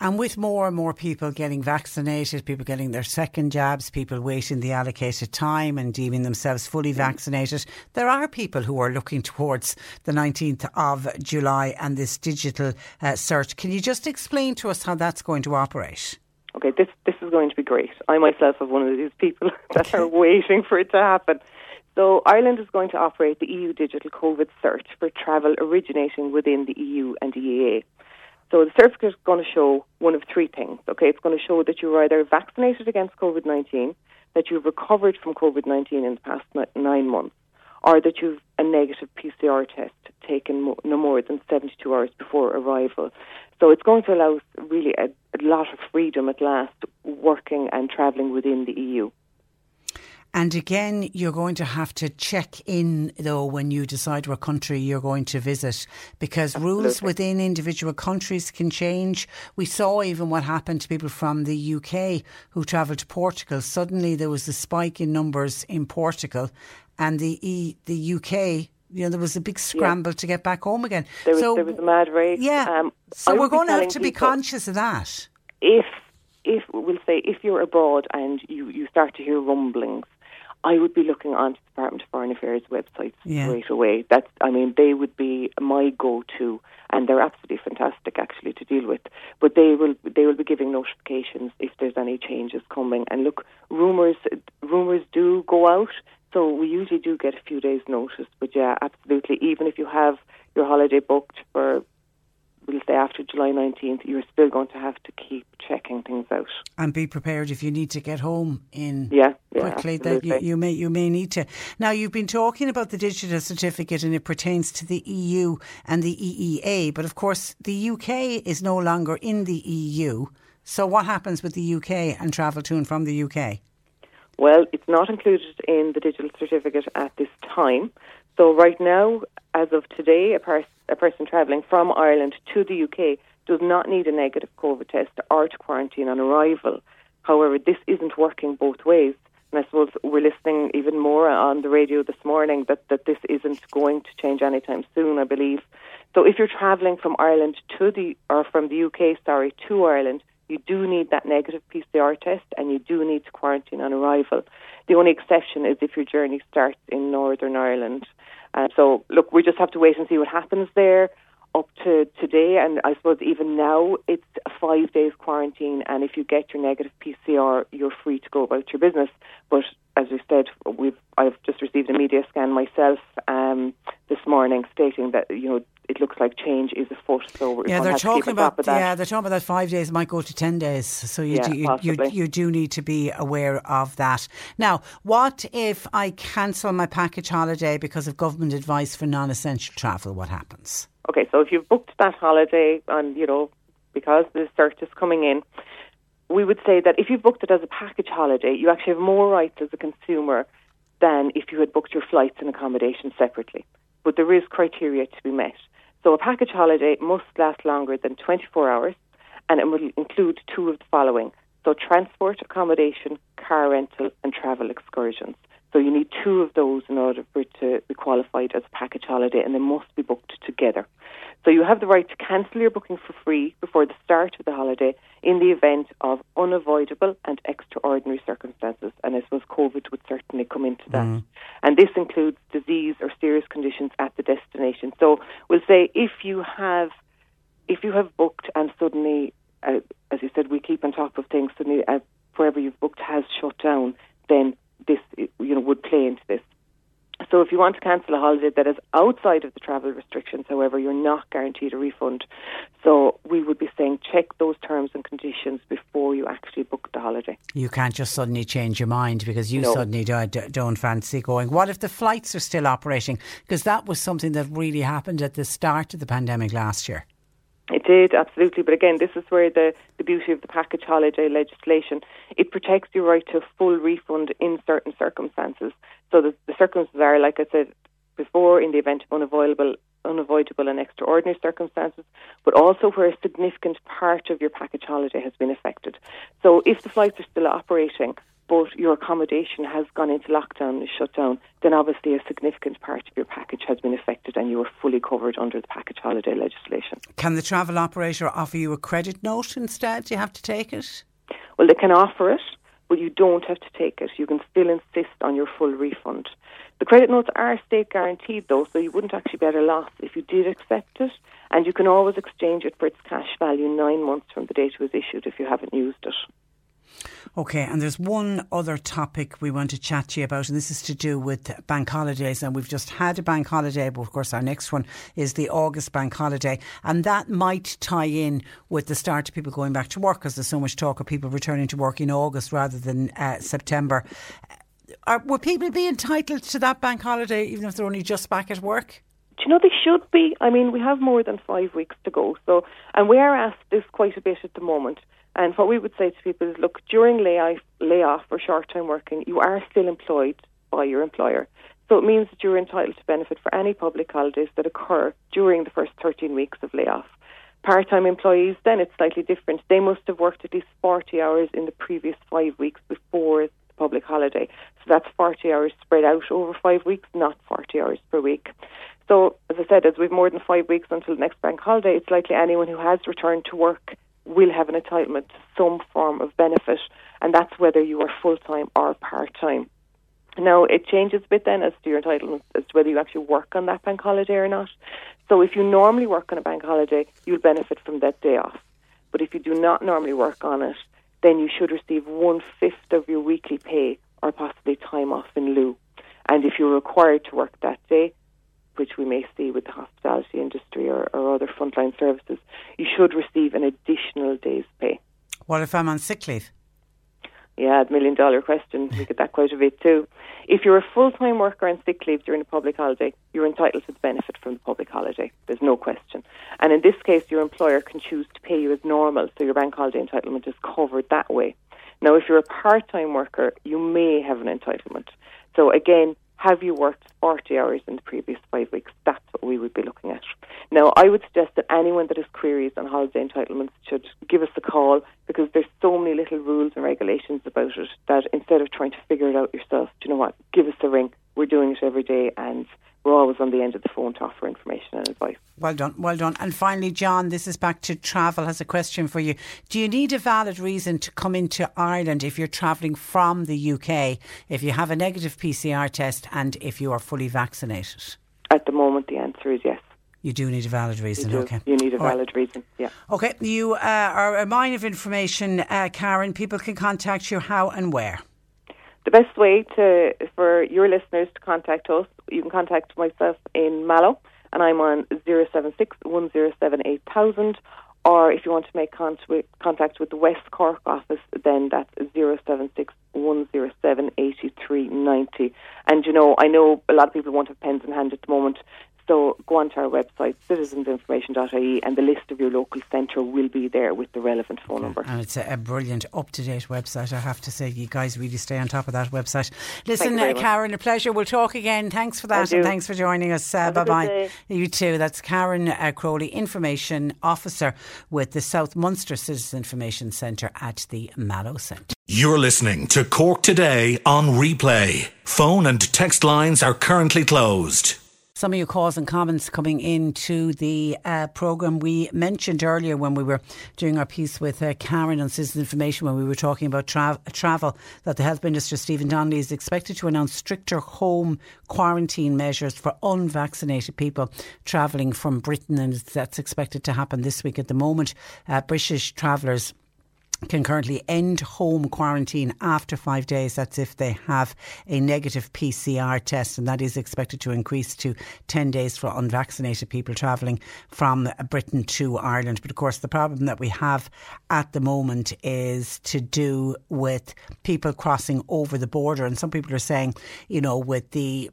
And with more and more people getting vaccinated, people getting their second jabs, people waiting the allocated time and deeming themselves fully vaccinated, there are people who are looking towards the 19th of July and this digital search. Can you just explain to us how that's going to operate? OK, this is going to be great. I myself am one of these people that are waiting for it to happen. So Ireland is going to operate the EU digital COVID search for travel originating within the EU and EEA. So the certificate is going to show one of three things, okay? It's going to show that you were either vaccinated against COVID-19, that you've recovered from COVID-19 in the past 9 months, or that you've a negative PCR test taken no more than 72 hours before arrival. So it's going to allow us really a lot of freedom at last, working and travelling within the EU. And again, you're going to have to check in, though, when you decide what country you're going to visit, because rules within individual countries can change. We saw even what happened to people from the UK who travelled to Portugal. Suddenly there was a spike in numbers in Portugal, and the UK, you know, there was a big scramble to get back home again. There was a mad race. Yeah. So we're going to have to be conscious of that. If you're abroad and you start to hear rumblings, I would be looking onto the Department of Foreign Affairs websites straight away. They would be my go-to, and they're absolutely fantastic actually to deal with. But they will be giving notifications if there's any changes coming. And look, rumours do go out, so we usually do get a few days' notice. But yeah, absolutely. Even if you have your holiday booked for, we'll say, after July 19th, you're still going to have to keep checking things out. And be prepared if you need to get home in quickly, absolutely, that you may need to. Now, you've been talking about the digital certificate, and it pertains to the EU and the EEA. But of course, the UK is no longer in the EU. So what happens with the UK and travel to and from the UK? Well, it's not included in the digital certificate at this time. So right now, as of today, a person travelling from Ireland to the UK does not need a negative COVID test or to quarantine on arrival. However, this isn't working both ways. And I suppose we're listening even more on the radio this morning that this isn't going to change anytime soon, I believe. So if you're travelling from Ireland to Ireland, you do need that negative PCR test, and you do need to quarantine on arrival. The only exception is if your journey starts in Northern Ireland. So, look, we just have to wait and see what happens there up to today. And I suppose even now, it's a 5 days quarantine. And if you get your negative PCR, you're free to go about your business. But as we said, I've just received a media scan myself this morning stating that, you know, it looks like change is afoot. So they're talking about that 5 days might go to 10 days. So you do need to be aware of that. Now, what if I cancel my package holiday because of government advice for non-essential travel? What happens? Okay, so if you've booked that holiday, and because the cert is coming in, we would say that if you booked it as a package holiday, you actually have more rights as a consumer than if you had booked your flights and accommodation separately. But there is criteria to be met. So a package holiday must last longer than 24 hours, and it will include two of the following. So transport, accommodation, car rental, and travel excursions. So you need two of those in order for it to be qualified as a package holiday, and they must be booked together. So you have the right to cancel your booking for free before the start of the holiday in the event of unavoidable and extraordinary circumstances. And I suppose COVID would certainly come into that. Mm. And this includes disease or serious conditions at the destination. So we'll say if you have booked and suddenly, as you said, we keep on top of things, suddenly wherever you've booked has shut down, then this would play into this. So if you want to cancel a holiday that is outside of the travel restrictions, however, you're not guaranteed a refund. So we would be saying check those terms and conditions before you actually book the holiday. You can't just suddenly change your mind because suddenly don't fancy going. What if the flights are still operating? Because that was something that really happened at the start of the pandemic last year. It did, absolutely. But again, this is where the beauty of the package holiday legislation, it protects your right to a full refund in certain circumstances. So the circumstances are, like I said before, in the event of unavoidable unavoidable and extraordinary circumstances, but also where a significant part of your package holiday has been affected. So if the flights are still operating, but your accommodation has gone into lockdown and is shut down, then obviously a significant part of your package has been affected and you are fully covered under the package holiday legislation. Can the travel operator offer you a credit note instead? Do you have to take it? Well, they can offer it, but you don't have to take it. You can still insist on your full refund. The credit notes are state guaranteed though, so you wouldn't actually be at a loss if you did accept it, and you can always exchange it for its cash value 9 months from the date it was issued if you haven't used it. OK, and there's one other topic we want to chat to you about, and this is to do with bank holidays. And we've just had a bank holiday, but of course our next one is the August bank holiday. And that might tie in with the start of people going back to work, because there's so much talk of people returning to work in August rather than September. Will people be entitled to that bank holiday even if they're only just back at work? Do you know, they should be. I mean, we have more than 5 weeks to go. So, and we are asked this quite a bit at the moment. And what we would say to people is, look, during layoff or short-term working, you are still employed by your employer. So it means that you're entitled to benefit for any public holidays that occur during the first 13 weeks of layoff. Part-time employees, then it's slightly different. They must have worked at least 40 hours in the previous 5 weeks before the public holiday. So that's 40 hours spread out over 5 weeks, not 40 hours per week. So, as I said, as we've more than 5 weeks until the next bank holiday, it's likely anyone who has returned to work will have an entitlement to some form of benefit, and that's whether you are full-time or part-time. Now, it changes a bit then as to your entitlements, as to whether you actually work on that bank holiday or not. So if you normally work on a bank holiday, you'll benefit from that day off. But if you do not normally work on it, then you should receive 1/5 of your weekly pay or possibly time off in lieu. And if you're required to work that day, which we may see with the hospitality industry or other frontline services, you should receive an additional day's pay. What if I'm on sick leave? Yeah, the $1 million question. We get that quite a bit too. If you're a full-time worker on sick leave during a public holiday, you're entitled to the benefit from the public holiday. There's no question. And in this case, your employer can choose to pay you as normal, so your bank holiday entitlement is covered that way. Now, if you're a part-time worker, you may have an entitlement. So again, have you worked 40 hours in the previous 5 weeks? That's what we would be looking at. Now, I would suggest that anyone that has queries on holiday entitlements should give us a call, because there's so many little rules and regulations about it that instead of trying to figure it out yourself, do you know what, give us a ring. We're doing it every day and we're always on the end of the phone to offer information and advice. Well done, well done. And finally, John, this is back to travel, has a question for you. Do you need a valid reason to come into Ireland if you're travelling from the UK, if you have a negative PCR test and if you are fully vaccinated? At the moment, the answer is yes. You do need a valid reason, OK. You need a valid reason, yeah. OK, you are a mine of information, Karen. People can contact you how and where? The best way for your listeners to contact us, you can contact myself in Mallow, and I'm on 076 107 8000, or if you want to make contact with the West Cork office, then that's 076 107 8390. And, you know, I know a lot of people won't have pens in hand at the moment, so go onto our website, citizensinformation.ie, and the list of your local centre will be there with the relevant phone number. And it's a brilliant, up-to-date website, I have to say. You guys really stay on top of that website. Listen, Karen, a pleasure. We'll talk again. Thanks for that, and thanks for joining us. Bye-bye. You too. That's Karen Crowley, Information Officer with the South Munster Citizens Information Centre at the Mallow Centre. You're listening to Cork Today on replay. Phone and text lines are currently closed. Some of your calls and comments coming into the programme. We mentioned earlier when we were doing our piece with Karen on Citizens Information, when we were talking about travel, that the Health Minister, Stephen Donnelly, is expected to announce stricter home quarantine measures for unvaccinated people travelling from Britain, and that's expected to happen this week. At the moment, British travellers can currently end home quarantine after 5 days. That's if they have a negative PCR test, and that is expected to increase to 10 days for unvaccinated people travelling from Britain to Ireland. But of course, the problem that we have at the moment is to do with people crossing over the border. And some people are saying, you know, with the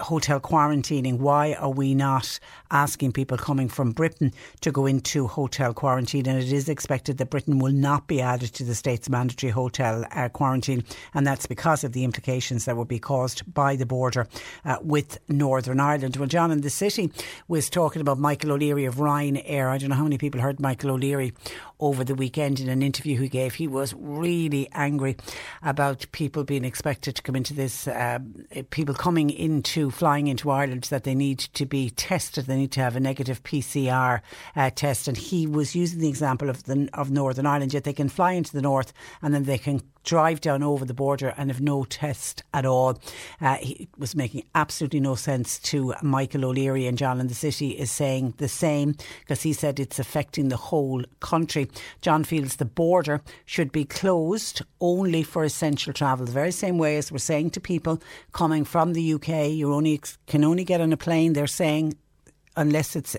hotel quarantining? Why are we not asking people coming from Britain to go into hotel quarantine? And it is expected that Britain will not be added to the state's mandatory hotel quarantine, and that's because of the implications that would be caused by the border with Northern Ireland. Well, John in the City was talking about Michael O'Leary of Ryanair. I don't know how many people heard Michael O'Leary over the weekend in an interview he gave. He was really angry about people being expected to come into this, people coming into flying into Ireland, that they need to be tested. They need to have a negative PCR test. And he was using the example of Northern Ireland, yet they can fly into the north and then they can drive down over the border and have no test at all. It was making absolutely no sense to Michael O'Leary, and John in the City is saying the same, because he said it's affecting the whole country. John feels the border should be closed only for essential travel, the very same way as we're saying to people coming from the UK, you can only get on a plane. They're saying unless it's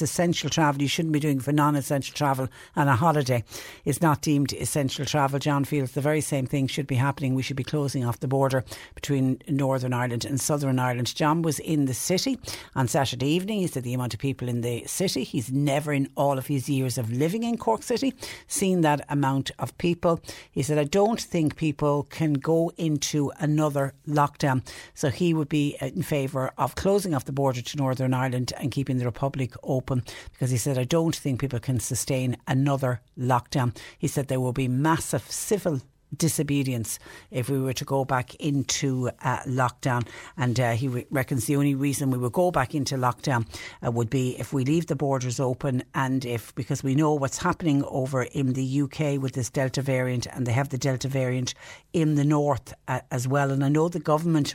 essential travel, you shouldn't be doing it for non-essential travel, and a holiday is not deemed essential travel. John feels the very same thing should be happening. We should be closing off the border between Northern Ireland and Southern Ireland. John was in the city on Saturday evening. He said the amount of people in the city, he's never in all of his years of living in Cork City seen that amount of people. He said, I don't think people can go into another lockdown. So he would be in favour of closing off the border to Northern Ireland and keeping the Republic open, because he said, I don't think people can sustain another lockdown. He said there will be massive civil disobedience if we were to go back into lockdown, and he reckons the only reason we would go back into lockdown would be if we leave the borders open, and if, because we know what's happening over in the UK with this Delta variant, and they have the Delta variant in the north as well. And I know the government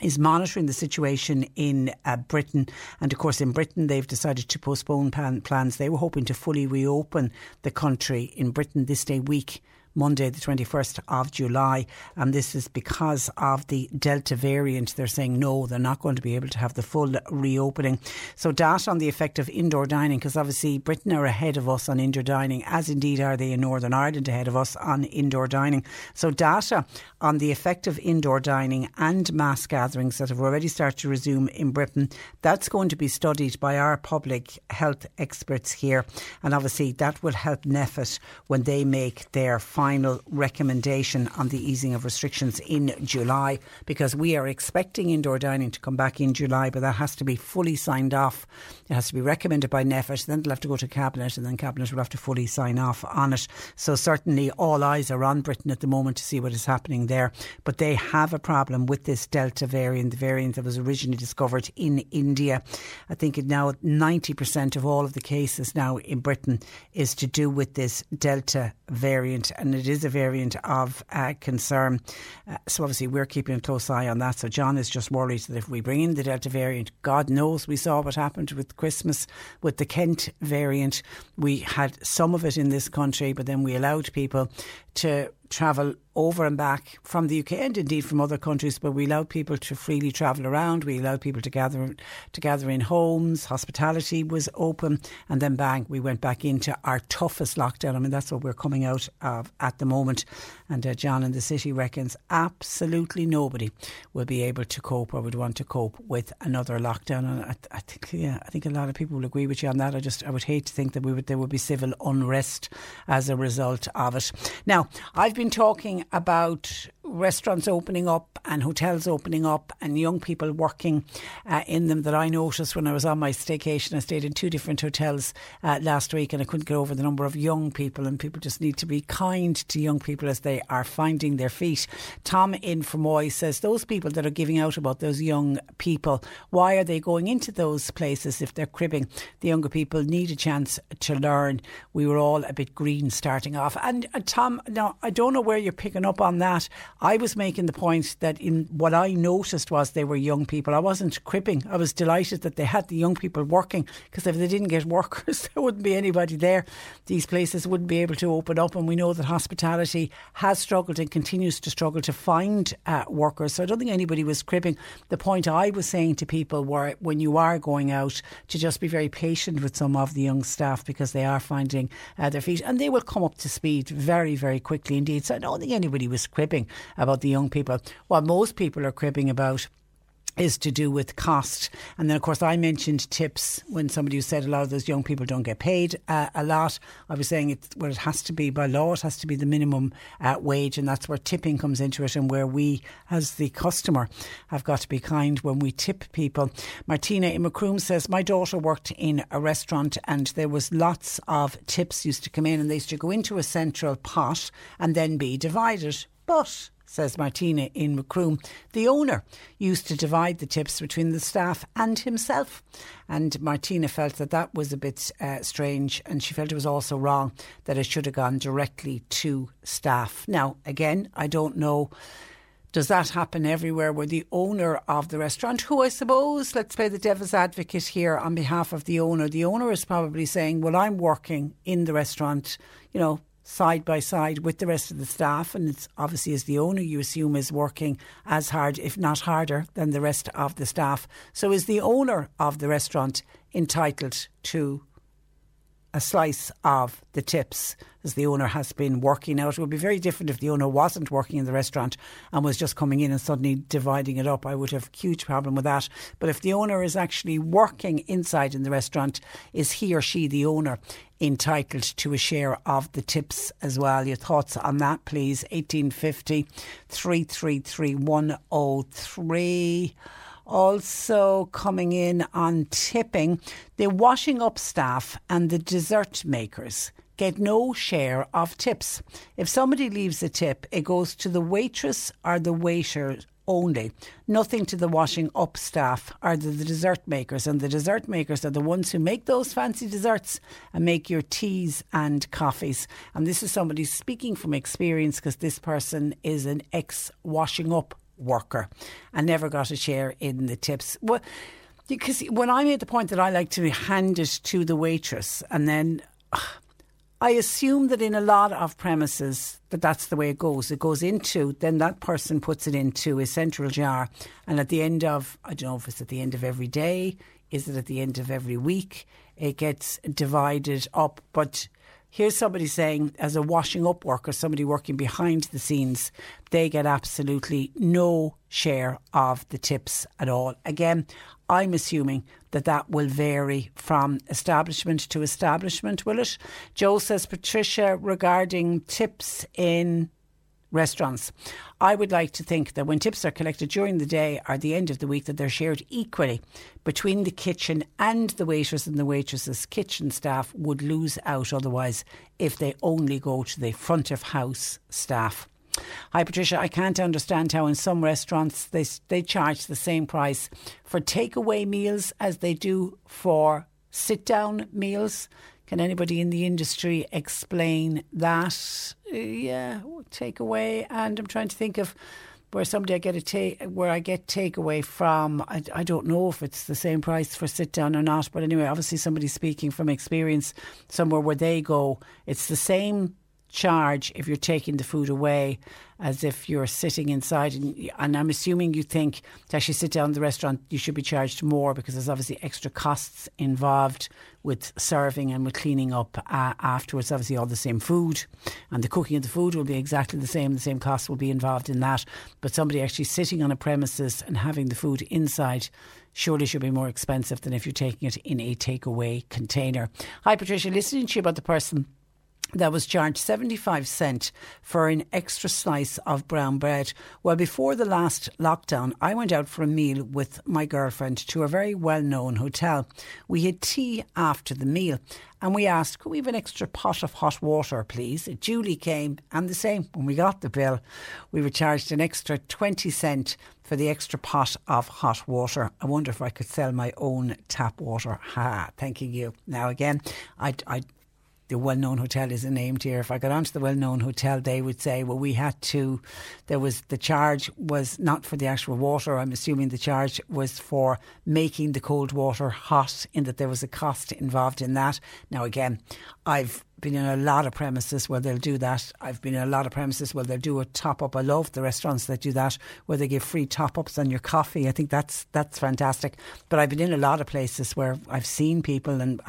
is monitoring the situation in Britain, and of course in Britain they've decided to postpone plans. They were hoping to fully reopen the country in Britain this day week, Monday the 21st of July, and this is because of the Delta variant. They're saying no, they're not going to be able to have the full reopening. So data on the effect of indoor dining, because obviously Britain are ahead of us on indoor dining, as indeed are they in Northern Ireland ahead of us on indoor dining. So data on the effect of indoor dining and mass gatherings that have already started to resume in Britain, that's going to be studied by our public health experts here, and obviously that will help NEFIT when they make their final recommendation on the easing of restrictions in July, because we are expecting indoor dining to come back in July, but that has to be fully signed off. It has to be recommended by NEFIT, then it'll have to go to Cabinet, and then Cabinet will have to fully sign off on it. So certainly all eyes are on Britain at the moment to see what is happening there, but they have a problem with this Delta variant, the variant that was originally discovered in India. I think now 90% of all of the cases now in Britain is to do with this Delta variant, and it is a variant of concern. So obviously we're keeping a close eye on that. So John is just worried that if we bring in the Delta variant, God knows, we saw what happened with Christmas with the Kent variant. We had some of it in this country, but then we allowed people to travel over and back from the UK and indeed from other countries, but we allowed people to freely travel around. We allowed people to gather in homes. Hospitality was open, and then bang, we went back into our toughest lockdown. I mean, that's what we're coming out of at the moment. And John in the City reckons absolutely nobody will be able to cope or would want to cope with another lockdown. And I think a lot of people will agree with you on that. I would hate to think that there would be civil unrest as a result of it. Now, I've been talking about restaurants opening up and hotels opening up and young people working in them, that I noticed when I was on my staycation. I stayed in two different hotels last week, and I couldn't get over the number of young people, and people just need to be kind to young people as they are finding their feet. Tom in Fermoy says, those people that are giving out about those young people, why are they going into those places if they're cribbing? The younger people need a chance to learn. We were all a bit green starting off. And Tom, now I don't know where you're picking up on that. I was making the point that in what I noticed was they were young people. I wasn't cribbing. I was delighted that they had the young people working, because if they didn't get workers, there wouldn't be anybody there. These places wouldn't be able to open up, and we know that hospitality has struggled and continues to struggle to find workers. So I don't think anybody was cribbing. The point I was saying to people were, when you are going out, to just be very patient with some of the young staff, because they are finding their feet, and they will come up to speed very, very quickly indeed. So I don't think anybody was cribbing about the young people. What most people are cribbing about is to do with cost. And then, of course, I mentioned tips when somebody said a lot of those young people don't get paid a lot. I was saying it has to be by law, it has to be the minimum wage, and that's where tipping comes into it, and where we, as the customer, have got to be kind when we tip people. Martina in Macroom says, my daughter worked in a restaurant and there was lots of tips used to come in, and they used to go into a central pot and then be divided. But, says Martina in Macroom, the owner used to divide the tips between the staff and himself. And Martina felt that was a bit strange, and she felt it was also wrong that it should have gone directly to staff. Now, again, I don't know, does that happen everywhere where the owner of the restaurant, who I suppose, let's play the devil's advocate here on behalf of the owner is probably saying, well, I'm working in the restaurant, you know, side by side with the rest of the staff, and it's obviously as the owner you assume is working as hard, if not harder, than the rest of the staff. So is the owner of the restaurant entitled to a slice of the tips as the owner has been working? Now, it would be very different if the owner wasn't working in the restaurant and was just coming in and suddenly dividing it up. I would have a huge problem with that. But if the owner is actually working inside in the restaurant, is he or she, the owner, entitled to a share of the tips as well? Your thoughts on that, please. 1850 333 103. Also coming in on tipping, the washing up staff and the dessert makers get no share of tips. If somebody leaves a tip, it goes to the waitress or the waiter only. Nothing to the washing up staff or the dessert makers. And the dessert makers are the ones who make those fancy desserts and make your teas and coffees. And this is somebody speaking from experience, because this person is an ex-washing up worker and never got a share in the tips. Well, because when I made the point that I like to hand it to the waitress, and then I assume that in a lot of premises that's the way it goes. It goes into, then that person puts it into a central jar, and at the end of, I don't know if it's at the end of every day, is it at the end of every week, it gets divided up. But here's somebody saying, as a washing up worker, somebody working behind the scenes, they get absolutely no share of the tips at all. Again, I'm assuming that will vary from establishment to establishment, will it? Joe says, Patricia, regarding tips in restaurants, I would like to think that when tips are collected during the day or the end of the week, that they're shared equally between the kitchen and the waiters, and the waitresses' kitchen staff would lose out otherwise if they only go to the front of house staff. Hi Patricia, I can't understand how in some restaurants they charge the same price for takeaway meals as they do for sit down meals. Can anybody in the industry explain that? Yeah, takeaway. And I'm trying to think of where somebody I get takeaway from. I don't know if it's the same price for sit down or not. But anyway, obviously somebody speaking from experience, somewhere where they go, it's the same charge if you're taking the food away as if you're sitting inside, and I'm assuming you think to actually sit down in the restaurant you should be charged more, because there's obviously extra costs involved with serving and with cleaning up afterwards. Obviously all the same food and the cooking of the food will be exactly the same costs will be involved in that, but somebody actually sitting on a premises and having the food inside surely should be more expensive than if you're taking it in a takeaway container. Hi Patricia, listening to you about the person that was charged 75 cents for an extra slice of brown bread. Well, before the last lockdown, I went out for a meal with my girlfriend to a very well-known hotel. We had tea after the meal, and we asked, could we have an extra pot of hot water, please? It duly came, and the same. When we got the bill, we were charged an extra 20 cents for the extra pot of hot water. I wonder if I could sell my own tap water. Ha, thanking you. Now, again, the well-known hotel isn't named here. If I got onto the well-known hotel, they would say, well, the charge was not for the actual water. I'm assuming the charge was for making the cold water hot, in that there was a cost involved in that. Now, again, I've been in a lot of premises where they'll do that. I've been in a lot of premises where they'll do a top-up. I love the restaurants that do that, where they give free top-ups on your coffee. I think that's fantastic. But I've been in a lot of places where I've seen people, and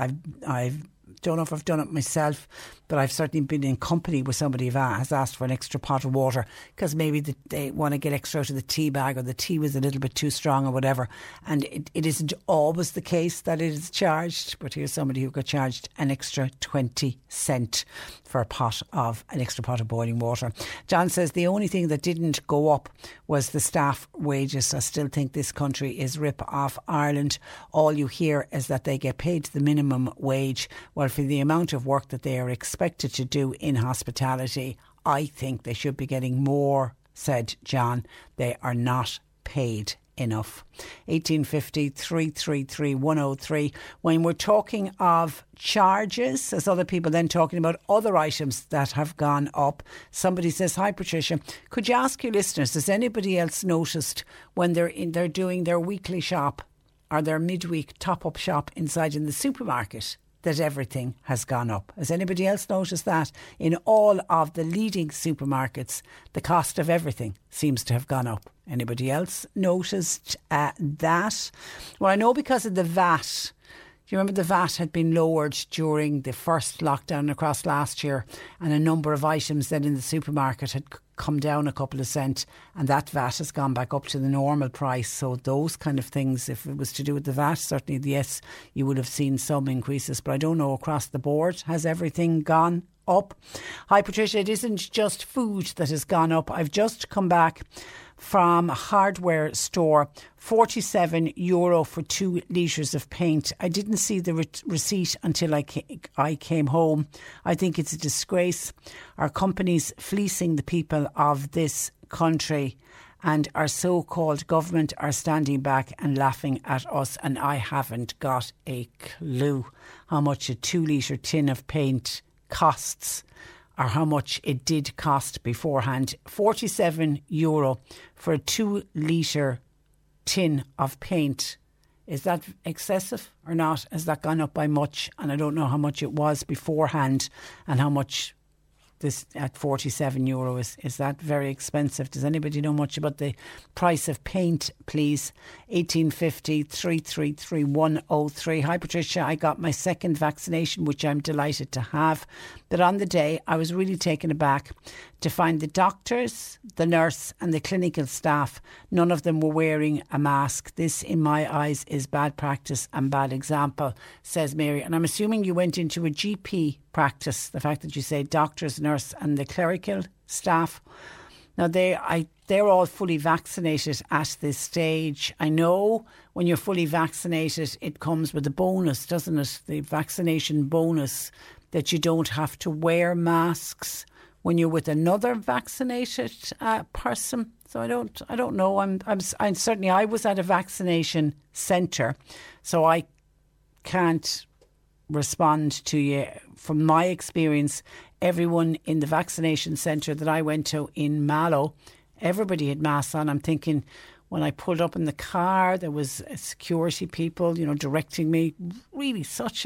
I've don't know if I've done it myself, but I've certainly been in company with somebody who has asked for an extra pot of water because maybe they want to get extra out of the tea bag, or the tea was a little bit too strong or whatever. And it isn't always the case that it is charged, but here's somebody who got charged an extra 20 cents for an extra pot of boiling water. John says the only thing that didn't go up was the staff wages. I still think this country is rip off Ireland. All you hear is that they get paid the minimum wage. Well, for the amount of work that they are expected to do in hospitality, I think they should be getting more, said John. They are not paid enough. 1850 333 103. When we're talking of charges, as other people then talking about other items that have gone up, somebody says, hi Patricia, could you ask your listeners, has anybody else noticed when they're doing their weekly shop or their midweek top-up shop inside in the supermarket that everything has gone up? Has anybody else noticed that? In all of the leading supermarkets, the cost of everything seems to have gone up. Anybody else noticed that? Well, I know because of the VAT. Do you remember the VAT had been lowered during the first lockdown across last year, and a number of items then in the supermarket had come down a couple of cent, and that VAT has gone back up to the normal price. So those kind of things, if it was to do with the VAT, certainly yes, you would have seen some increases, but I don't know across the board, has everything gone up? Hi Patricia, it isn't just food that has gone up. I've just come back from a hardware store, €47 for 2 litres of paint. I didn't see the receipt until I came home. I think it's a disgrace. Our companies fleecing the people of this country, and our so-called government are standing back and laughing at us, and I haven't got a clue how much a 2 litre tin of paint costs, or how much it did cost beforehand. €47 for a 2 litre tin of paint. Is that excessive or not? Has that gone up by much? And I don't know how much it was beforehand and how much this at €47 is that very expensive? Does anybody know much about the price of paint, please? 1850 333 103. Hi Patricia, I got my second vaccination, which I'm delighted to have. But on the day, I was really taken aback to find the doctors, the nurse and the clinical staff, none of them were wearing a mask. This, in my eyes, is bad practice and bad example, says Mary. And I'm assuming you went into a GP practice, the fact that you say doctors, nurse and the clerical staff. Now, they're all fully vaccinated at this stage. I know when you're fully vaccinated, it comes with a bonus, doesn't it? The vaccination bonus, that you don't have to wear masks when you're with another vaccinated person. So I don't know. I'm certainly, I was at a vaccination centre, so I can't respond to you. From my experience, everyone in the vaccination centre that I went to in Mallow, everybody had masks on. I'm thinking, when I pulled up in the car, there was security people, directing me. Really such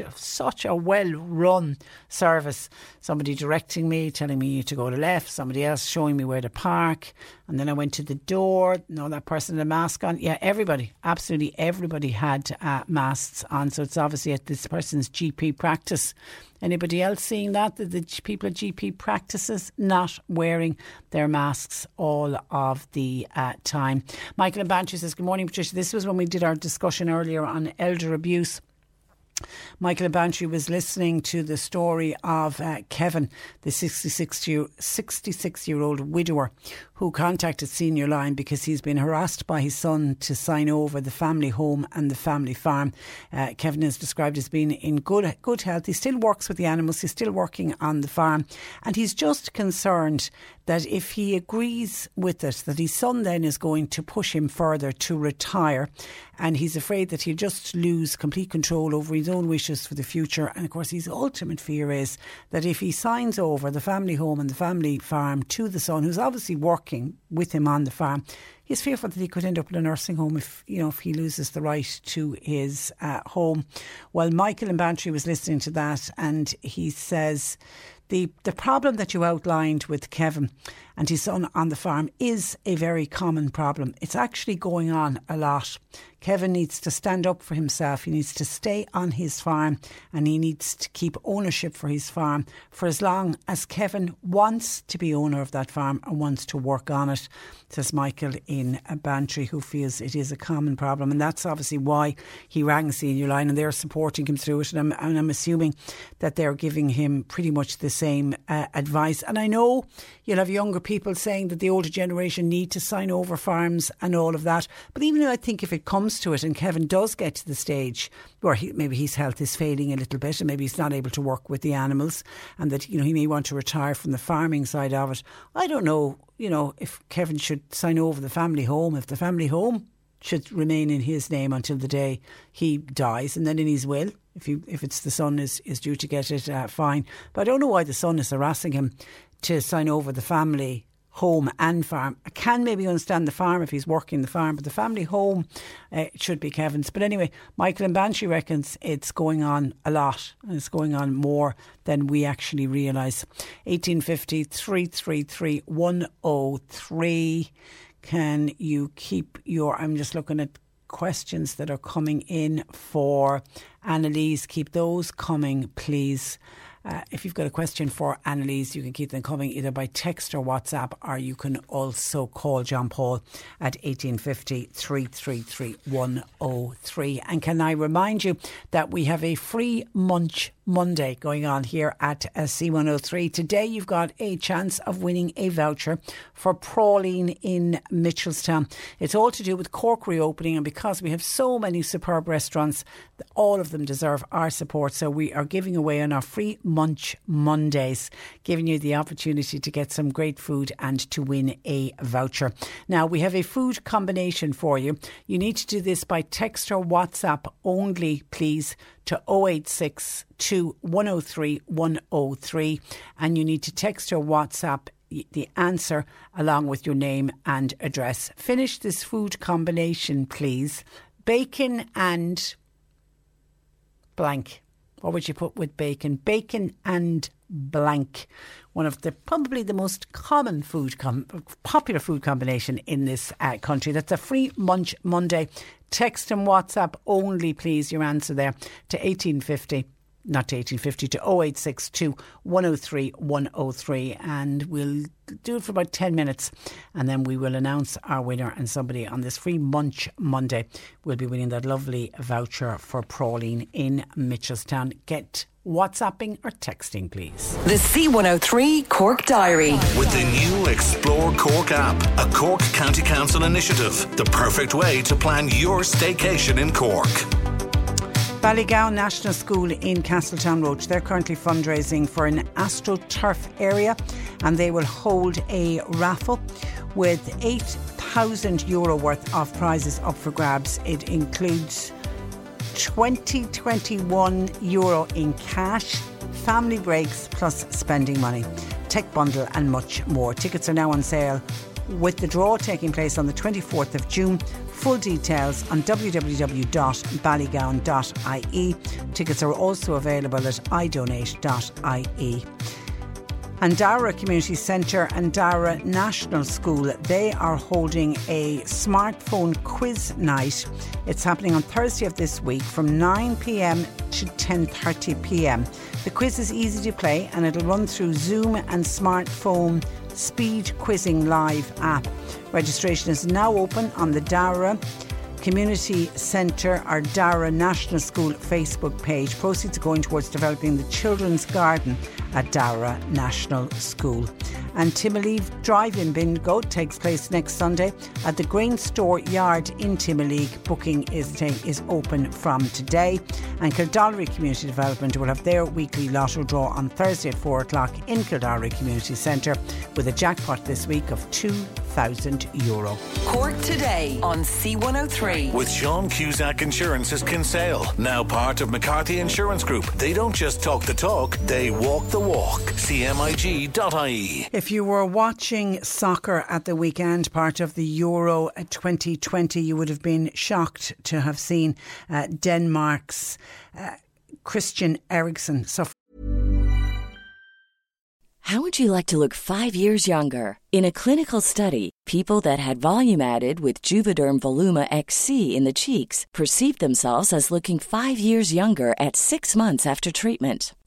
a well-run service. Somebody directing me, telling me to go to left, somebody else showing me where to park. And then I went to the door. No, that person had a mask on. Yeah, everybody, absolutely everybody had masks on. So it's obviously at this person's GP practice. Anybody else seeing that? The people at GP practices not wearing their masks all of the time. Michael and Bantry says, good morning, Patricia. This was when we did our discussion earlier on elder abuse. Michael Bantry was listening to the story of Kevin, the 66-year-old widower who contacted Senior Line because he's been harassed by his son to sign over the family home and the family farm. Kevin is described as being in good health. He still works with the animals. He's still working on the farm. And he's just concerned that if he agrees with it, that his son then is going to push him further to retire, and he's afraid that he'll just lose complete control over his own wishes for the future. And of course his ultimate fear is that if he signs over the family home and the family farm to the son, who's obviously working with him on the farm, he's fearful that he could end up in a nursing home if he loses the right to his home. Well, Michael in Bantry was listening to that, and he says the problem that you outlined with Kevin and his son on the farm is a very common problem. It's actually going on a lot. Kevin needs to stand up for himself. He needs to stay on his farm and he needs to keep ownership for his farm for as long as Kevin wants to be owner of that farm and wants to work on it, says Michael in Bantry, who feels it is a common problem. And that's obviously why he rang Senior Line, and they're supporting him through it. And I'm assuming that they're giving him pretty much the same advice. And I know you'll have younger people saying that the older generation need to sign over farms and all of that. But even though I think if it comes to it and Kevin does get to the stage where maybe his health is failing a little bit and maybe he's not able to work with the animals and that, you know, he may want to retire from the farming side of it, I don't know, you know, if Kevin should sign over the family home, if the family home should remain in his name until the day he dies, and then in his will, if it's the son is due to get it, fine. But I don't know why the son is harassing him to sign over the family home and farm. I can maybe understand the farm if he's working the farm, but the family home, it should be Kevin's. But anyway, Michael and Banshee reckons it's going on a lot, and it's going on more than we actually realise. 1850 333 103. Can you keep your... I'm just looking at questions that are coming in for Annalise. Keep those coming, please. If you've got a question for Annalise, you can keep them coming either by text or WhatsApp, or you can also call John Paul at 1850 333 103. And can I remind you that we have a free Munch Monday going on here at C103. Today you've got a chance of winning a voucher for Prauline in Mitchelstown. It's all to do with Cork reopening, and because we have so many superb restaurants, all of them deserve our support. So we are giving away on our free Munch Mondays, giving you the opportunity to get some great food and to win a voucher. Now we have a food combination for you. You need to do this by text or WhatsApp only, please, to 086 2 103 103, and you need to text or WhatsApp the answer along with your name and address. Finish this food combination, please. Bacon and blank. What would you put with bacon? Bacon and blank. One of the probably the most common food popular food combination in this country. That's a free Munch Monday. Text and WhatsApp only, please, your answer there to 1850. Not to 1850, to 0862 103 103. And we'll do it for about 10 minutes and then we will announce our winner, and somebody on this free Munch Monday will be winning that lovely voucher for Prauline in Mitchelstown. Get WhatsApping or texting, please. The C103 Cork Diary. With the new Explore Cork app, a Cork County Council initiative, the perfect way to plan your staycation in Cork. Ballygown National School in Castletown Roach, they're currently fundraising for an AstroTurf area, and they will hold a raffle with €8,000 worth of prizes up for grabs. It includes €20.21 in cash, family breaks plus spending money, tech bundle and much more. Tickets are now on sale, with the draw taking place on the 24th of June. Full details on www.ballygown.ie. Tickets are also available at idonate.ie. And Dara Community Centre and Dara National School, they are holding a smartphone quiz night. It's happening on Thursday of this week from 9pm to 10:30pm. The quiz is easy to play and it'll run through Zoom and smartphone Speed Quizzing Live app. Registration is now open on the Dara Community Centre or Dara National School Facebook page. Proceeds are going towards developing the children's garden at Dara National School. And Timaleague Drive-In Bingo takes place next Sunday at the Grain Store Yard in Timaleague. Booking is open from today. And Kildallery Community Development will have their weekly lotto draw on Thursday at 4 o'clock in Kildallery Community Centre, with a jackpot this week of €2,000. Cork Today on C103. With Sean Cusack Insurance's Kinsale, now part of McCarthy Insurance Group. They don't just talk the talk, they walk the walk. CMIG.ie. If you were watching soccer at the weekend, part of the Euro 2020, you would have been shocked to have seen Denmark's Christian Eriksen suffer. How would you like to look 5 years younger? In a clinical study, people that had volume added with Juvederm Voluma XC in the cheeks perceived themselves as looking 5 years younger at 6 months after treatment.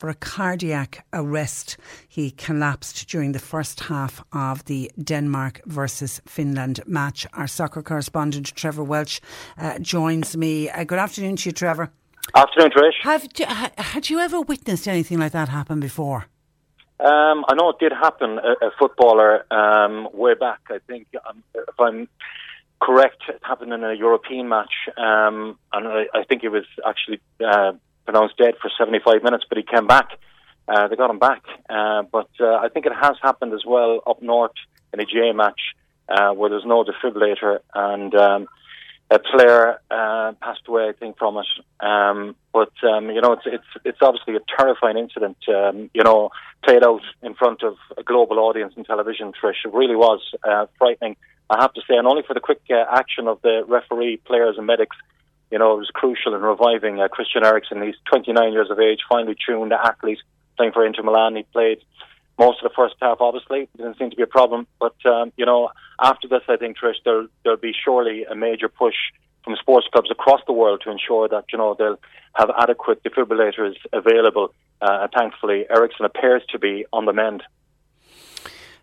For a cardiac arrest, he collapsed during the first half of the Denmark versus Finland match. Our soccer correspondent Trevor Welch joins me. Good afternoon to you, Trevor. Afternoon, Trish. Had you ever witnessed anything like that happen before? I know it did happen. A footballer way back, I think, if I'm correct, it happened in a European match, and I think it was actually pronounced dead for 75 minutes, but he came back. They got him back. But I think it has happened as well up north in a J match where there's no defibrillator, and a player passed away, I think, from it. It's obviously a terrifying incident, played out in front of a global audience in television, Trish. It really was frightening, I have to say, and only for the quick action of the referee, players and medics. You know, it was crucial in reviving Christian Eriksen. He's 29 years of age, finely tuned athlete, playing for Inter Milan. He played most of the first half, obviously. Didn't seem to be a problem. But, after this, I think, Trish, there'll be surely a major push from sports clubs across the world to ensure that, you know, they'll have adequate defibrillators available. Thankfully, Eriksen appears to be on the mend.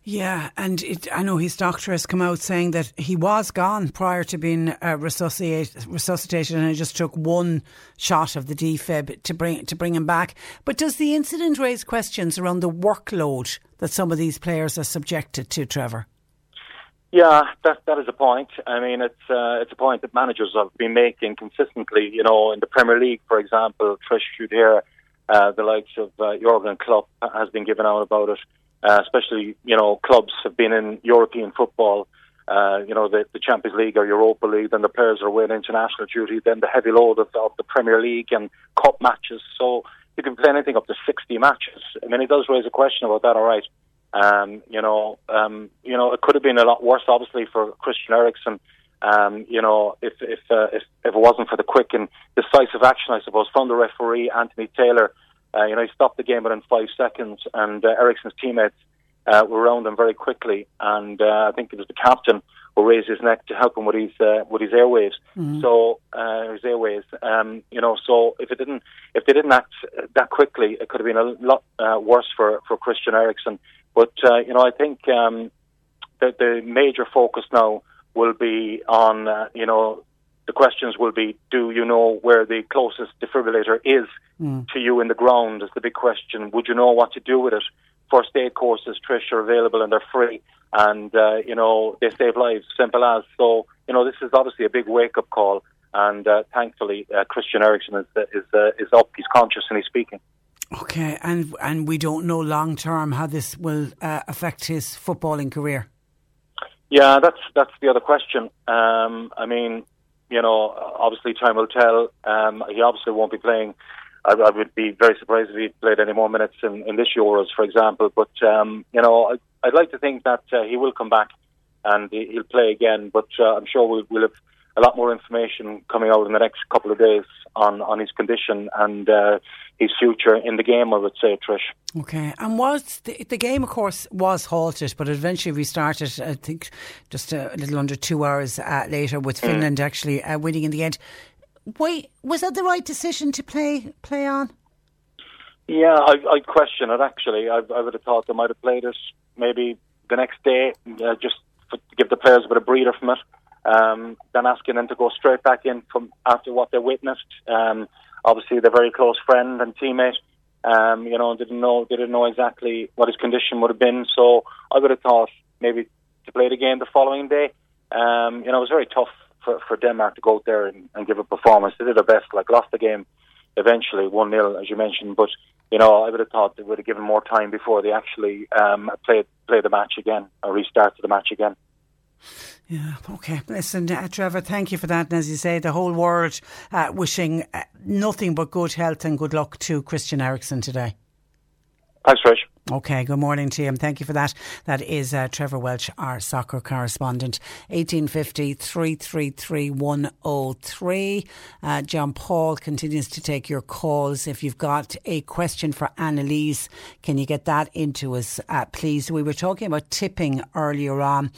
Yeah, and I know his doctor has come out saying that he was gone prior to being resuscitated, and it just took one shot of the defib to bring him back. But does the incident raise questions around the workload that some of these players are subjected to, Trevor? Yeah, that is a point. I mean, it's a point that managers have been making consistently. You know, in the Premier League, for example, Trish, you'd hear the likes of Jurgen Klopp has been giving out about it. Especially, you know, clubs have been in European football the Champions League or Europa League, then the players are away on international duty, then the heavy load of the Premier League and cup matches. So you can play anything up to 60 matches. I mean, it does raise a question about that, all right. It could have been a lot worse, obviously, for Christian Eriksen. If it wasn't for the quick and decisive action, I suppose, from the referee Anthony Taylor, he stopped the game within 5 seconds, and Eriksen's teammates were around him very quickly, and I think it was the captain who raised his neck to help him with his airwaves. Mm-hmm. So his airways, So if they didn't act that quickly, it could have been a lot worse for Christian Eriksen. But I think that the major focus now will be on, the questions will be, do you know where the closest defibrillator is to you in the ground is the big question. Would you know what to do with it? First aid courses, Trish, are available and they're free. And, they save lives, simple as. So, this is obviously a big wake-up call. And thankfully, Christian Eriksen is up, he's conscious and he's speaking. Okay, and we don't know long-term how this will affect his footballing career. Yeah, that's the other question. Obviously time will tell. He obviously won't be playing. I would be very surprised if he played any more minutes in this Euros, for example. But, I'd like to think that he will come back and he'll play again. But I'm sure we'll have a lot more information coming out in the next couple of days on his condition and his future in the game, I would say, Trish. Okay, and was the game, of course, was halted, but eventually restarted, I think, just a little under 2 hours later, with Finland actually winning in the end. Why, was that the right decision to play on? Yeah, I'd question it, actually. I would have thought they might have played it maybe the next day, just to give the players a bit of breather from it. Then asking them to go straight back in from after what they witnessed. Obviously, their very close friend and teammate, didn't know exactly what his condition would have been. So I would have thought maybe to play the game the following day. It was very tough for Denmark to go out there and give a performance. They did their best, lost the game eventually 1-0, as you mentioned. But, I would have thought they would have given more time before they actually played the match again or restarted the match again. Yeah, okay. Listen, Trevor, thank you for that. And as you say, the whole world wishing nothing but good health and good luck to Christian Eriksen today. Thanks, Rich. Okay, good morning to you, and thank you for that. That is Trevor Welch, our soccer correspondent. 1850 333 103. John Paul continues to take your calls. If you've got a question for Annalise, can you get that into us, please? We were talking about tipping earlier on.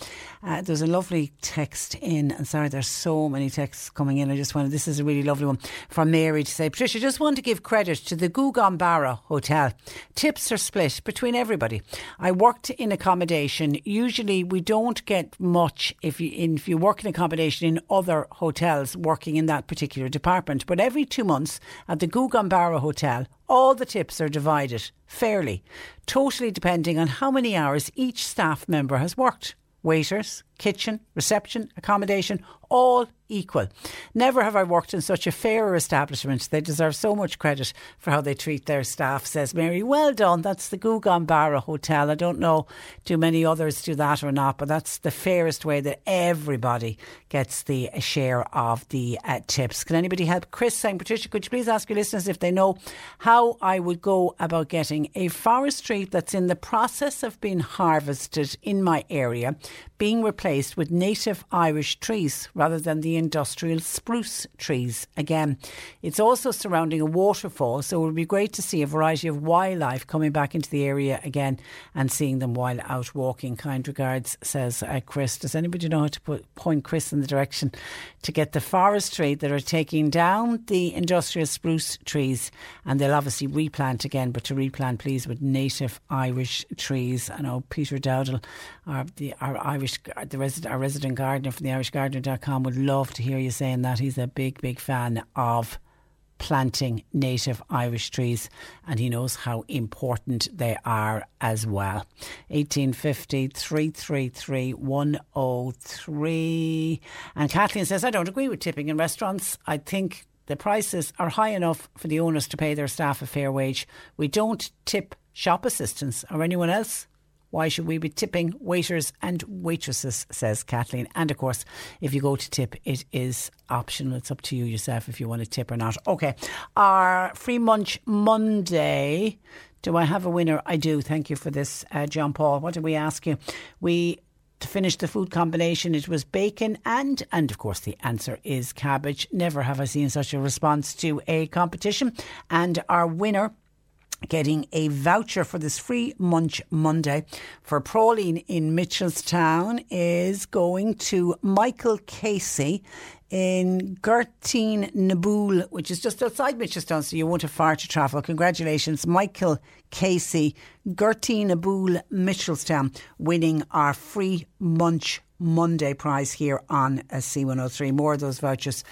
There's a lovely text in. I'm sorry, there's so many texts coming in. This is a really lovely one from Mary to say, Patricia, just want to give credit to the Gugambara Hotel. Tips are split between everybody. I worked in accommodation. Usually we don't get much if you work in accommodation in other hotels working in that particular department. But every 2 months at the Gugambara Hotel, all the tips are divided fairly, totally depending on how many hours each staff member has worked. Waiters, kitchen, reception, accommodation, all equal. Never have I worked in such a fairer establishment. They deserve so much credit for how they treat their staff, says Mary. Well done. That's the Gugambara Hotel. I don't know do many others do that or not, but that's the fairest way that everybody gets the share of the tips. Can anybody help? Chris saying, Patricia, could you please ask your listeners if they know how I would go about getting a forestry that's in the process of being harvested in my area being replaced with native Irish trees rather than the industrial spruce trees again. It's also surrounding a waterfall, so it would be great to see a variety of wildlife coming back into the area again and seeing them while out walking. Kind regards, says Chris. Does anybody know how to point Chris in the direction to get the forestry that are taking down the industrial spruce trees, and they'll obviously replant again, but to replant please with native Irish trees. I know Peter Dowdall, our resident gardener from the irishgardener.com, would love to hear you saying that. He's a big fan of planting native Irish trees, and he knows how important they are as well. 1850 333 103. And Kathleen says, I don't agree with tipping in restaurants. I think the prices are high enough for the owners to pay their staff a fair wage. We don't tip shop assistants or anyone else Why should we be tipping waiters and waitresses, says Kathleen. And of course, if you go to tip, it is optional. It's up to you yourself if you want to tip or not. OK, our Free Munch Monday. Do I have a winner? I do. Thank you for this, John Paul. What did we ask you? To finish the food combination, it was bacon and of course the answer is cabbage. Never have I seen such a response to a competition. And our winner getting a voucher for this Free Munch Monday for Prauline in Mitchelstown is going to Michael Casey in Gertine Nabool, which is just outside Mitchelstown, so you won't have far to travel. Congratulations, Michael Casey, Gertine Nabool, Mitchelstown, winning our Free Munch Monday prize here on C103. More of those vouchers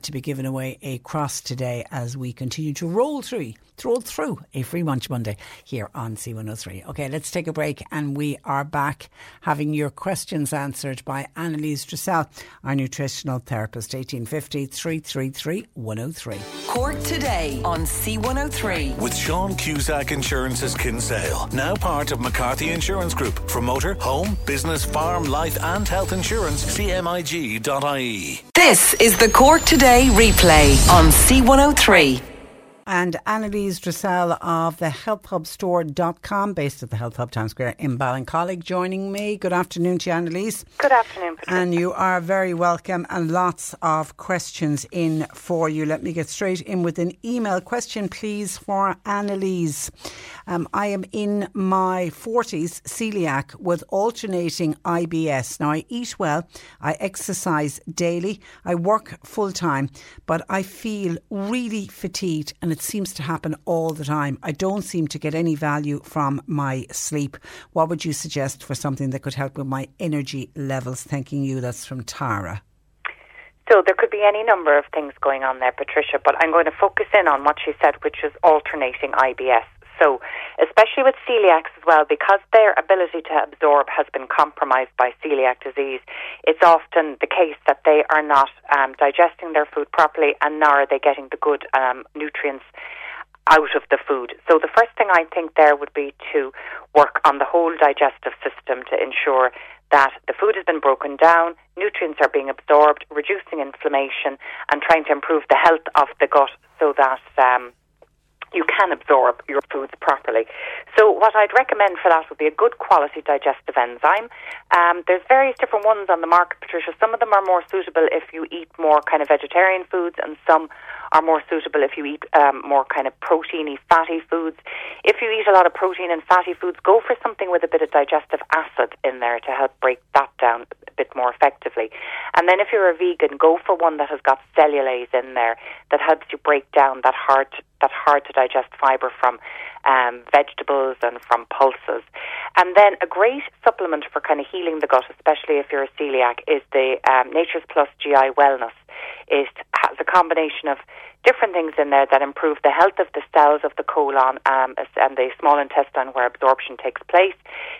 to be given away across today as we continue to roll through a Free Munch Monday here on C103. OK, let's take a break and we are back having your questions answered by Annalise Dressel, our nutritional therapist. 1850 333 103. Cork Today on C103. With Sean Cusack Insurance's Kinsale, now part of McCarthy Insurance Group. For motor, home, business, farm, life and health insurance, cmig.ie. This is the Cork Today replay on C103. And Annalise Dressel of the healthhubstore.com, based at the Health Hub Times Square in Ballincollig, joining me. Good afternoon to you, Annalise. Good afternoon, Patricia. And you are very welcome, and lots of questions in for you. Let me get straight in with an email question, please, for Annalise. I am in my 40s, celiac, with alternating IBS. Now, I eat well, I exercise daily, I work full-time, but I feel really fatigued and it seems to happen all the time. I don't seem to get any value from my sleep. What would you suggest for something that could help with my energy levels? Thanking you. That's from Tara. So there could be any number of things going on there, Patricia, but I'm going to focus in on what she said, which is alternating IBS. So especially with celiacs as well, because their ability to absorb has been compromised by celiac disease, it's often the case that they are not digesting their food properly, and nor are they getting the good nutrients out of the food. So the first thing I think there would be to work on the whole digestive system to ensure that the food has been broken down, nutrients are being absorbed, reducing inflammation, and trying to improve the health of the gut so that you can absorb your foods properly. So what I'd recommend for that would be a good quality digestive enzyme. There's various different ones on the market, Patricia. Some of them are more suitable if you eat more kind of vegetarian foods, and some are more suitable if you eat more kind of proteiny, fatty foods. If you eat a lot of protein and fatty foods, go for something with a bit of digestive acid in there to help break that down a bit more effectively. And then if you're a vegan, go for one that has got cellulase in there that helps you break down that hard to digest fibre from vegetables and from pulses. And then a great supplement for kind of healing the gut, especially if you're a celiac, is the Nature's Plus GI Wellness. It has a combination of different things in there that improve the health of the cells of the colon and the small intestine where absorption takes place.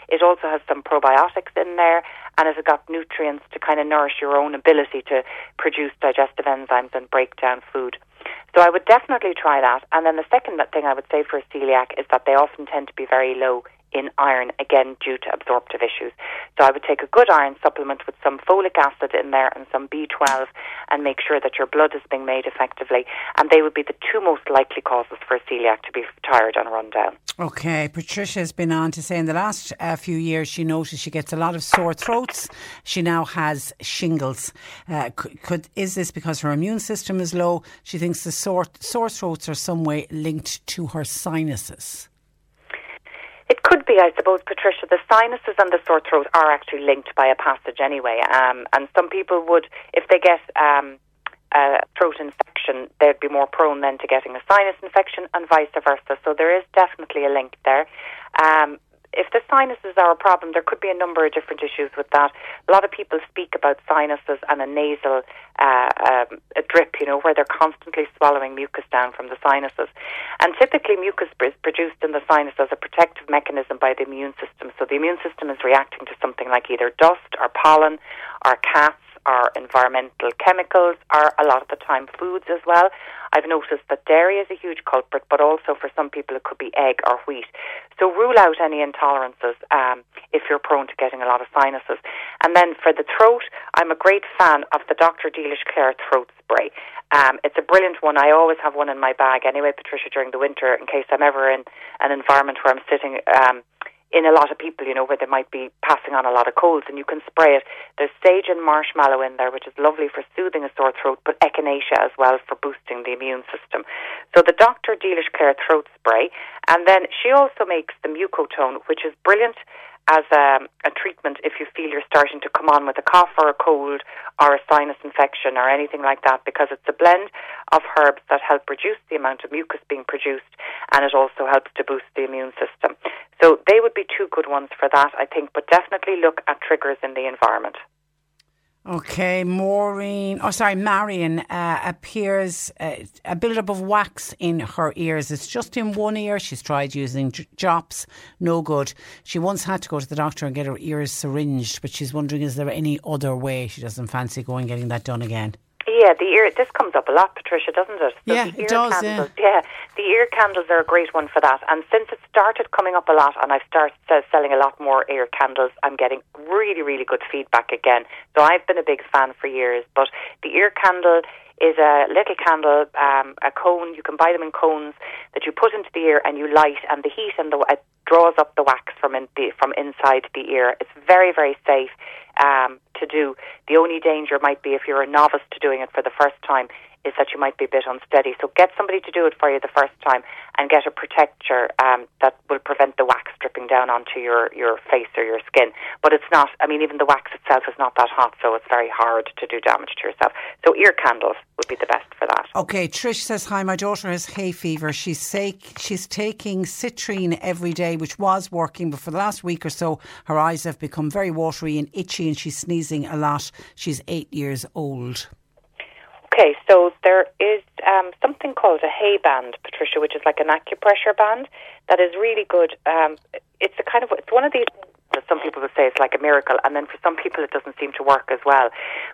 It also has some probiotics in there, and it has got nutrients to kind of nourish your own ability to produce digestive enzymes and break down food. So I would definitely try that. And then the second thing I would say for a celiac is that they often tend to be very low in iron, again, due to absorptive issues. So I would take a good iron supplement with some folic acid in there and some B12 and make sure that your blood is being made effectively. And they would be the two most likely causes for a celiac to be tired and run down. OK, Patricia's been on to say in the last few years she noticed she gets a lot of sore throats. She now has shingles. Is this because her immune system is low? She thinks the sore throats are some way linked to her sinuses. It could be, I suppose, Patricia. The sinuses and the sore throat are actually linked by a passage anyway. And some people would, if they get a throat infection, they'd be more prone then to getting a sinus infection and vice versa. So there is definitely a link there. If the sinuses are a problem, there could be a number of different issues with that. A lot of people speak about sinuses and a nasal a drip, you know, where they're constantly swallowing mucus down from the sinuses. And typically mucus is produced in the sinus as a protective mechanism by the immune system. So the immune system is reacting to something like either dust or pollen or cats or environmental chemicals or a lot of the time foods as well. I've noticed that dairy is a huge culprit, but also for some people it could be egg or wheat. So rule out any intolerances if you're prone to getting a lot of sinuses. And then for the throat, I'm a great fan of the Dr. Deelish Clare throat spray. It's a brilliant one. I always have one in my bag anyway, Patricia, during the winter, in case I'm ever in an environment where I'm sitting in a lot of people, you know, where they might be passing on a lot of colds, and you can spray it. There's sage and marshmallow in there, which is lovely for soothing a sore throat, but echinacea as well for boosting the immune system. So the Dr. Deelish Clare throat spray. And then she also makes the mucotone, which is brilliant as a treatment if you feel you're starting to come on with a cough or a cold or a sinus infection or anything like that, because it's a blend of herbs that help reduce the amount of mucus being produced, and it also helps to boost the immune system. So they would be two good ones for that, I think, but definitely look at triggers in the environment. Okay, Marion appears a buildup of wax in her ears. It's just in one ear. She's tried using drops, no good. She once had to go to the doctor and get her ears syringed, but she's wondering, is there any other way? She doesn't fancy going getting that done again. Yeah, the ear. This comes up a lot, Patricia, doesn't it? So yeah, it does. Candles, yeah. The ear candles are a great one for that. And since it started coming up a lot, and I've started selling a lot more ear candles, I'm getting really, really good feedback again. So I've been a big fan for years. But the ear candle is a little candle, a cone. You can buy them in cones that you put into the ear and you light, and the heat and it draws up the wax from inside the ear. It's very, very safe to do. The only danger might be if you're a novice to doing it for the first time is that you might be a bit unsteady. So get somebody to do it for you the first time and get a protector that will prevent the wax dripping down onto your face or your skin. But it's not, I mean, even the wax itself is not that hot, so it's very hard to do damage to yourself. So ear candles would be the best for that. Okay, Trish says, hi, my daughter has hay fever. She's sick. She's taking citrine every day, which was working, but for the last week or so, her eyes have become very watery and itchy and she's sneezing a lot. She's 8 years old. Okay, so there is something called a hay band, Patricia, which is like an acupressure band that is really good. It's one of these that some people would say it's like a miracle, and then for some people it doesn't seem to work as well.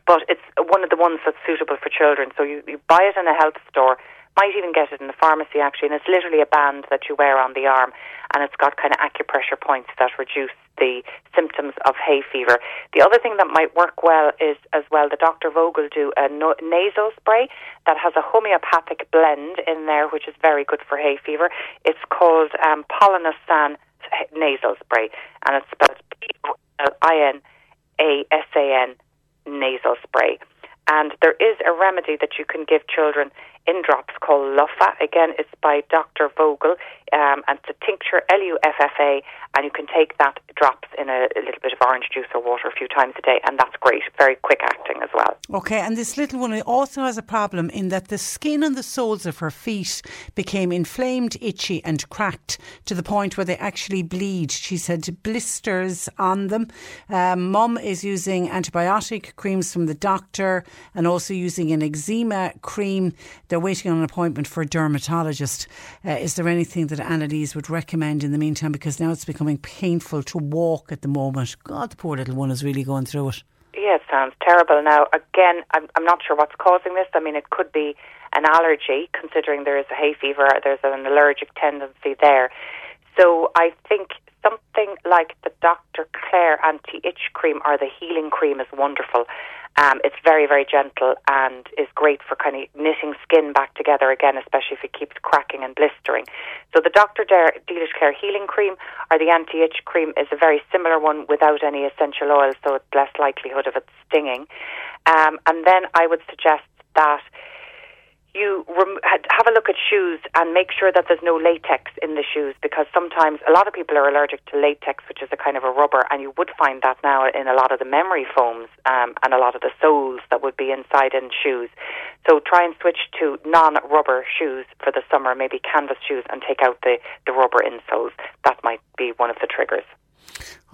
But it's one of the ones that's suitable for children. So you buy it in a health store, might even get it in the pharmacy actually, and it's literally a band that you wear on the arm, and it's got kind of acupressure points that reduce the symptoms of hay fever. The other thing that might work well is as well the Dr. Vogel do a nasal spray that has a homeopathic blend in there, which is very good for hay fever. It's called Polinasan nasal spray, and it's spelled Polinasan nasal spray. And there is a remedy that you can give children in drops called Luffa. Again, it's by Dr. Vogel, and it's a tincture, Luffa, and you can take that drops in a little bit of orange juice or water a few times a day, and that's great. Very quick acting as well. Okay, and this little one also has a problem in that the skin on the soles of her feet became inflamed, itchy and cracked to the point where they actually bleed. She said blisters on them. Mum is using antibiotic creams from the doctor and also using an eczema cream. They're waiting on an appointment for a dermatologist. Is there anything that Annalise would recommend in the meantime? Because now it's becoming painful to walk at the moment. God, the poor little one is really going through it. Yeah, it sounds terrible. Now, again, I'm not sure what's causing this. I mean, it could be an allergy, considering there is a hay fever. There's an allergic tendency there. So I think something like the Dr. Clare anti-itch cream or the healing cream is wonderful. It's very, very gentle and is great for kind of knitting skin back together again, especially if it keeps cracking and blistering. So the Dr. Deelish Clare Healing Cream or the Anti-Itch Cream is a very similar one without any essential oil, so it's less likelihood of it stinging. And then I would suggest that you have a look at shoes and make sure that there's no latex in the shoes, because sometimes a lot of people are allergic to latex, which is a kind of a rubber, and you would find that now in a lot of the memory foams and a lot of the soles that would be inside in shoes. So try and switch to non-rubber shoes for the summer, maybe canvas shoes, and take out the rubber insoles. That might be one of the triggers.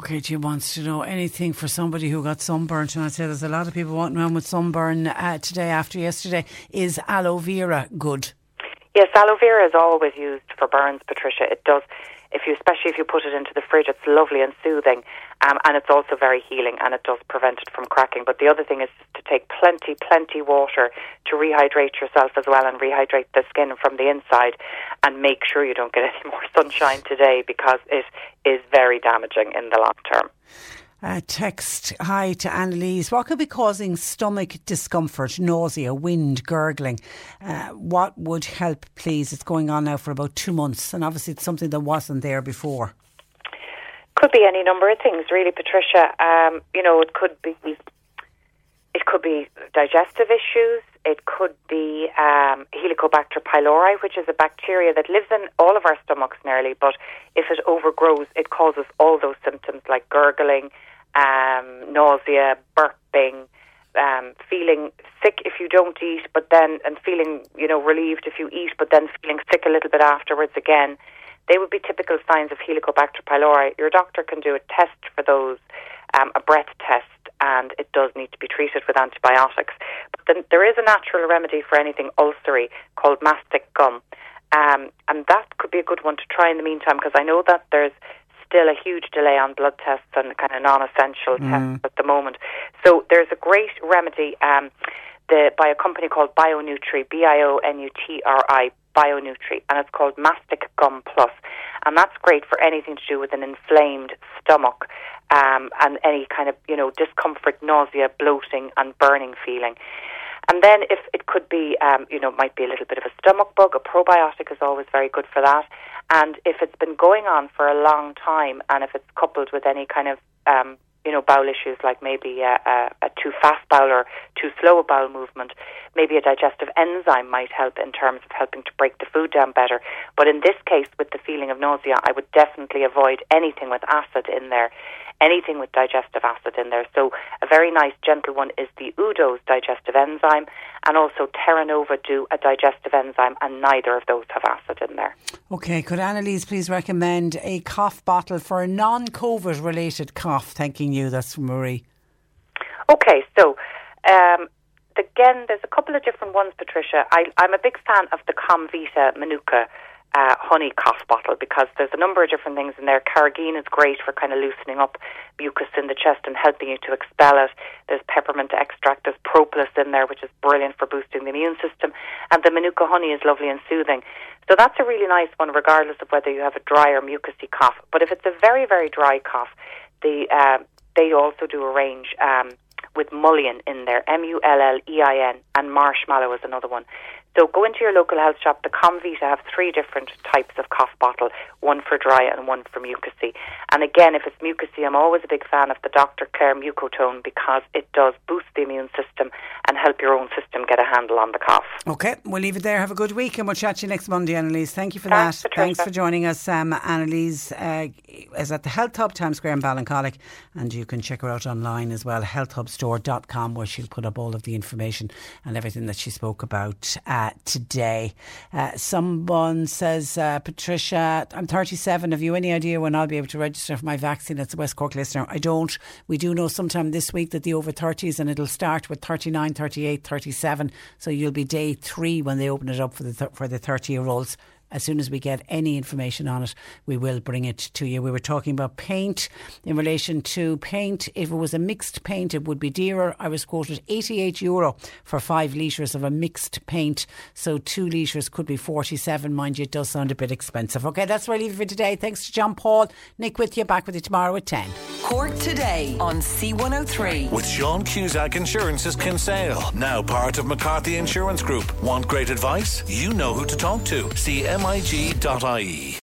Okay, do you want to know anything for somebody who got sunburnt? And I'd say there's a lot of people walking around with sunburn today after yesterday. Is aloe vera good? Yes, aloe vera is always used for burns, Patricia. It does, especially if you put it into the fridge, it's lovely and soothing. and it's also very healing, and it does prevent it from cracking. But the other thing is to take plenty water to rehydrate yourself as well, and rehydrate the skin from the inside, and make sure you don't get any more sunshine today, because it is very damaging in the long term. Text, hi to Annalise. What could be causing stomach discomfort, nausea, wind, gurgling? What would help, please? It's going on now for about 2 months, and obviously it's something that wasn't there before. Could be any number of things, really, Patricia. It could be digestive issues. It could be Helicobacter pylori, which is a bacteria that lives in all of our stomachs nearly, but if it overgrows, it causes all those symptoms like gurgling, nausea, burping, feeling sick if you don't eat, but then, and feeling, relieved if you eat, but then feeling sick a little bit afterwards again. They would be typical signs of Helicobacter pylori. Your doctor can do a test for those, a breath test, and it does need to be treated with antibiotics. But then there is a natural remedy for anything ulcery called mastic gum, and that could be a good one to try in the meantime, because I know that there's still a huge delay on blood tests and kind of non-essential tests at the moment. So there's a great remedy by a company called BioNutri, B-I-O-N-U-T-R-I, BioNutri, and it's called Mastic Gum Plus, and that's great for anything to do with an inflamed stomach, and any kind of discomfort, nausea, bloating and burning feeling. And then if it could be might be a little bit of a stomach bug, a probiotic is always very good for that. And if it's been going on for a long time, and if it's coupled with any kind of bowel issues, like maybe a too fast bowel or too slow a bowel movement, maybe a digestive enzyme might help in terms of helping to break the food down better. But in this case, with the feeling of nausea, I would definitely avoid anything with acid in there, anything with digestive acid in there. So a very nice gentle one is the Udo's digestive enzyme, and also Terra Nova do a digestive enzyme, and neither of those have acid in there. Okay, could Annalise please recommend a cough bottle for a non-COVID related cough? Thanking you. That's from Marie. Okay, so again, there's a couple of different ones, Patricia. I'm a big fan of the Comvita Manuka honey cough bottle, because there's a number of different things in there. Carrageen is great for kind of loosening up mucus in the chest and helping you to expel it. There's peppermint extract, there's propolis in there, which is brilliant for boosting the immune system, and the Manuka honey is lovely and soothing. So that's a really nice one, regardless of whether you have a dry or mucusy cough. But if it's a very, very dry cough, they also do a range with mullein in there, M-U-L-L-E-I-N, and marshmallow is another one. So go into your local health shop. The Comvita have 3 different types of cough bottle, one for dry and one for mucusy. And again, if it's mucusy, I'm always a big fan of the Dr. Clare Mucotone, because it does boost the immune system and help your own system get a handle on the cough. Okay, we'll leave it there. Have a good week, and we'll chat to you next Monday, Annalise. Thank you for that. Patricia. Thanks for joining us. Annalise is at the Health Hub, Times Square in Ballincollig, and you can check her out online as well, healthhubstore.com, where she'll put up all of the information and everything that she spoke about today. Someone says, Patricia, I'm 37. Have you any idea when I'll be able to register for my vaccine? That's a West Cork listener. I don't. We do know sometime this week that the over 30s, and it'll start with 39, 38, 37. So you'll be day 3 when they open it up for the 30-year-olds. As soon as we get any information on it, we will bring it to you. We were talking about paint. In relation to paint, if it was a mixed paint, it would be dearer. I was quoted €88 for 5 litres of a mixed paint. So 2 litres could be 47. Mind you, it does sound a bit expensive. OK, that's where I leave it for today. Thanks to John Paul. Nick with you. Back with you tomorrow at 10. Cork Today on C103. With Sean Cusack Insurance's Kinsale. Now part of McCarthy Insurance Group. Want great advice? You know who to talk to. CM. mig.ie